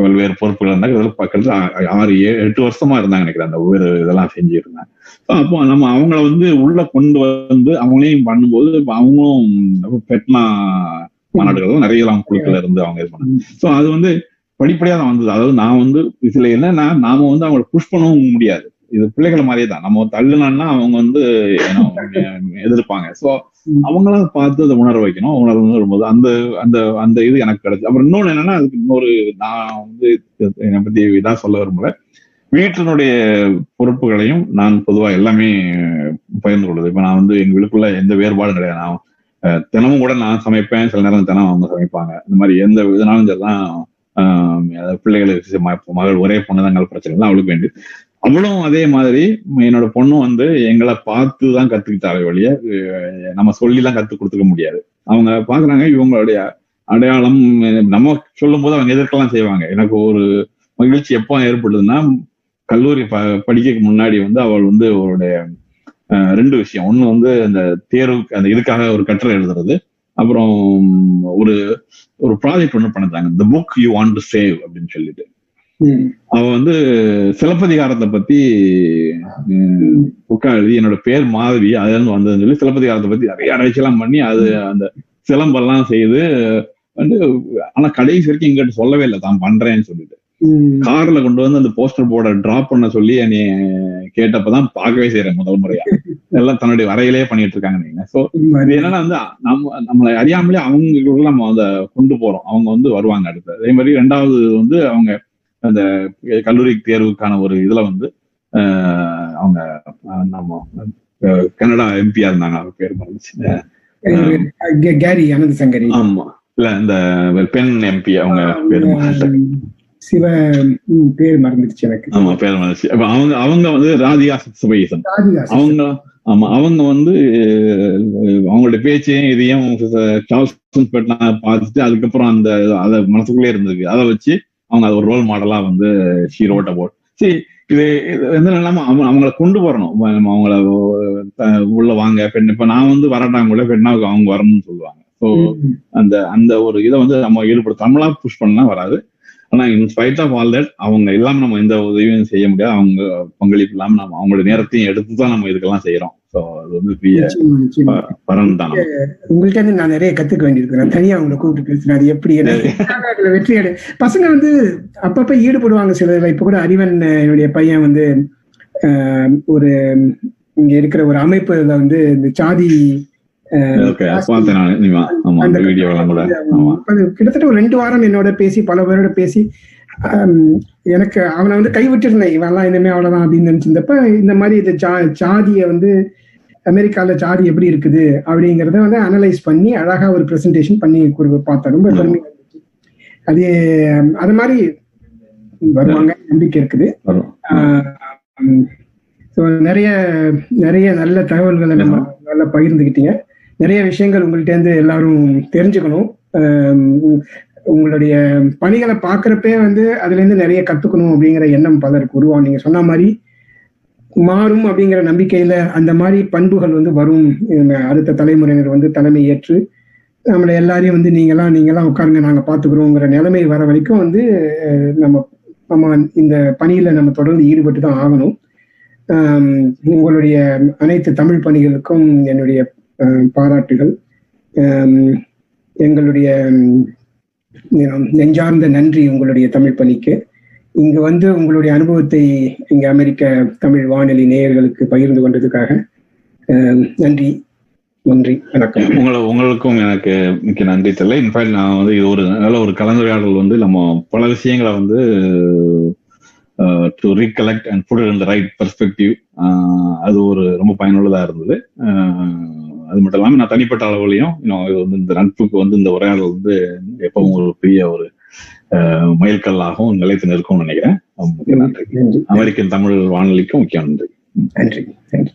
வெவ்வேறு பொறுப்புகள் இருந்தாங்க. இதெல்லாம் பக்கத்துல ஆறு ஏழு எட்டு வருஷமா இருந்தாங்க நினைக்கிறேன் அந்த ஒவ்வொரு இதெல்லாம் செஞ்சிருந்தாங்க. ஸோ அப்போ நம்ம அவங்கள வந்து உள்ள கொண்டு வந்து அவங்களையும் பண்ணும்போது அவங்களும் பெட்னா மாநாடுகள் நிறைய அவங்க குழுக்கள் இருந்து அவங்க இது பண்ணாங்க. ஸோ அது வந்து படிப்படியாக தான் வந்தது. அதாவது நான் வந்து இதுல என்னன்னா, நாம வந்து அவங்களை புஷ் பண்ணவும் முடியாது, இது பிள்ளைகளை மாதிரியே தான். நம்ம தள்ளுனான்னா அவங்க வந்து எதிர்ப்பாங்க. ஸோ அவங்களாம் பார்த்து அதை உணர வைக்கணும். உணர்வு வரும்போது அந்த அந்த அந்த இது எனக்கு கிடைச்சு. அப்புறம் இன்னொன்று என்னன்னா, அதுக்கு இன்னொரு நான் வந்து என்னை பத்தி இதாக சொல்ல விரும்பல, வீட்டினுடைய பொறுப்புகளையும் நான் பொதுவாக எல்லாமே பகிர்ந்து கொள்வது. இப்போ நான் வந்து எங்க வீட்டுக்குள்ள எந்த வேறுபாடும் கிடையாது. நான் தினமும் கூட நான் சமைப்பேன், சில நேரம் தினம் அவங்க சமைப்பாங்க. இந்த மாதிரி எந்த இதனாலும் சரிதான். ஆஹ் பிள்ளைகளுக்கு மகள் ஒரே பொண்ணுதான், பிரச்சனை இல்லை, அவளுக்கு வேண்டியது. அவளும் அதே மாதிரி என்னோட பொண்ணும் வந்து எங்களை பார்த்து தான் கத்துக்கிட்டாலே வழிய நம்ம சொல்லிலாம் கத்து கொடுத்துக்க முடியாது. அவங்க பாக்குறாங்க இவங்களுடைய அடையாளம். நம்ம சொல்லும் போது அவங்க எதிர்க்கலாம் செய்வாங்க. எனக்கு ஒரு மகிழ்ச்சி எப்போ ஏற்படுதுன்னா, கல்லூரி ப படிக்க முன்னாடி வந்து அவள் வந்து அவருடைய அஹ் ரெண்டு விஷயம். ஒண்ணு வந்து அந்த தேர்வு, அந்த இதுக்காக ஒரு கட்டுரை எழுதுறது, அப்புறம் ஒரு ஒரு ப்ராஜெக்ட் ஒண்ணு பண்ணிட்டாங்க, the book you want to save அப்படின்னு சொல்லிட்டு. அவ வந்து சிலப்பதிகாரத்தை பத்தி புக்கா எழுதி, என்னோட பேர் மாதவி அதுன்னு வந்ததுன்னு சொல்லி சிலப்பதிகாரத்தை பத்தி நிறைய ஆராய்ச்சி எல்லாம் பண்ணி அது அந்த சிலம்பெல்லாம் செய்து வந்து, ஆனா கடைசி வரைக்கும் எங்கிட்ட சொல்லவே இல்லை தான் பண்றேன்னு சொல்லிட்டு. கார்ல கொண்டு வந்து அந்த போஸ்டர் போர்டை டிராப் பண்ண சொல்லி என்னை கேட்டப்பதான் பார்க்கவே செய்யறேன் முதல் முறையா. எல்லாம் தன்னுடைய வரையிலேயே பண்ணிட்டு இருக்காங்க நீங்க. சோ இது என்னன்னா வந்து நம்ம நம்மளை அறியாமலே அவங்களுக்கு நம்ம அதை கொண்டு போறோம், அவங்க வந்து வருவாங்க அடுத்து. அதே மாதிரி ரெண்டாவது வந்து அவங்க அந்த கல்லூரி தேர்வுக்கான ஒரு இதுல வந்து ஆஹ் அவங்க நம்ம கனடா எம்பியா இருந்தாங்க, அவங்க பேர் மறந்துச்சு. ஆமா இல்ல இந்த பெண் எம்பி அவங்க பேர் சிவ பேர் மறந்துருச்சு எனக்கு. ஆமா பேர் மறந்துச்சு. அவங்க அவங்க வந்து ராதிகா சுபேசன். அவங்க ஆமா அவங்க வந்து அவங்களோட பேச்சையும் இதையும் பார்த்துட்டு அதுக்கப்புறம் அந்த அதை மனசுக்குள்ளே இருந்திருக்கு. அதை வச்சு அவங்க அது ஒரு ரோல் மாடலா வந்து ஷீ ரோட் அபவுட். சரி இது எந்த இல்லாம அவங்களை கொண்டு வரணும், அவங்கள உள்ள வாங்க பெண். இப்ப நான் வந்து வராட்டாங்க கூட பெண்ணாவுக்கு அவங்க வரணும்னு சொல்லுவாங்க. ஸோ அந்த அந்த ஒரு இதை வந்து நம்ம ஈடுபடும். தமிழா புஷ் பண்ணா வராது. ஆனா இன்ஸ்பைட் ஆஃப் ஆல் தட் அவங்க இல்லாம நம்ம எந்த உதவியும் செய்ய முடியாது. அவங்க பங்களிப்பு இல்லாம நம்ம அவங்களோட நேரத்தையும் எடுத்துதான் நம்ம இதுக்கெல்லாம் செய்யறோம். ஸோ அது வந்து உங்கள்கிட்ட இருந்து நான் நிறைய கத்துக்க வேண்டியிருக்கிறேன். தனியா அவங்களை கூப்பிட்டு பேசினாரு எப்படி வெற்றி அடை பசங்க வந்து அப்பப்ப ஈடுபடுவாங்க சிலர்ல. இப்ப கூட அறிவன் என்னுடைய பையன் வந்து ஆஹ் ஒரு இங்க இருக்கிற ஒரு அமைப்புல வந்து இந்த சாதி கிட்டத்தட்ட ஒரு ரெண்டு வாரம் என்னோட பேசி பல பேரோட பேசி எனக்கு அவனை வந்து கைவிட்டிருந்தேன். இவெல்லாம் இனிமே அவ்வளவுதான் அப்படின்னு நினைச்சிருந்தப்ப இந்த மாதிரி இந்த ஜா ஜாதியை வந்து அமெரிக்கால ஜாதி எப்படி இருக்குது அப்படிங்கிறத வந்து அனலைஸ் பண்ணி அழகா ஒரு ப்ரெசன்டேஷன் பண்ணி பார்த்தேன். ரொம்ப பெருமையா இருந்துச்சு. அது அது மாதிரி வருவாங்க நம்பிக்கை இருக்குது. நிறைய நிறைய நல்ல தகவல்களை நம்ம நல்லா பகிர்ந்துக்கிட்டீங்க. நிறைய விஷயங்கள் உங்கள்கிட்ட இருந்து எல்லாரும் தெரிஞ்சுக்கணும். உங்களுடைய பணிகளை பார்க்குறப்பே வந்து அதுலேருந்து நிறைய கற்றுக்கணும் அப்படிங்கிற எண்ணம் பலருக்கு உருவாகும். நீங்கள் சொன்ன மாதிரி மாறும் அப்படிங்கிற நம்பிக்கையில் அந்த மாதிரி பண்புகள் வந்து வரும். அடுத்த தலைமுறையினர் வந்து தலைமை ஏற்று நம்மளை எல்லாரையும் வந்து நீங்களாம் நீங்களாம் உட்காருங்க நாங்கள் பார்த்துக்கிறோங்கிற நிலைமை வர வரைக்கும் வந்து நம்ம நம்ம இந்த பணியில் நம்ம தொடர்ந்து ஈடுபட்டு தான் ஆகணும். உங்களுடைய அனைத்து தமிழ் பணிகளுக்கும் என்னுடைய பாராட்டுகள். எங்களுடைய நெஞ்சார்ந்த நன்றி உங்களுடைய தமிழ் பணிக்கு. இங்கு வந்து உங்களுடைய அனுபவத்தை இங்கு அமெரிக்க தமிழ் வானொலி நேயர்களுக்கு பகிர்ந்து கொண்டதுக்காக நன்றி. நன்றி வணக்கம். உங்களை உங்களுக்கும் எனக்கு மிக்க நன்றி தெரியல. இன்ஃபேக்ட் நான் வந்து இது ஒரு நல்ல ஒரு கலந்துரையாடல் வந்து நம்ம பல விஷயங்களை வந்து Uh, to recollect and put it in the right perspective. அது ஒரு ரொம்ப பயனுள்ளதா இருந்தது. அது மட்டும் இல்லாமல் நான் தனிப்பட்ட அளவுலையும் இன்னும் இந்த நட்புக்கு வந்து இந்த உரையாடல் வந்து எப்பவும் ஒரு பெரிய ஒரு மைல்கல்லாகவும் நிலைத்து நிற்கும்னு நினைக்கிறேன். முக்கிய நன்றி. அமெரிக்கன் தமிழ் வானொலிக்கும் முக்கிய நன்றி. நன்றி.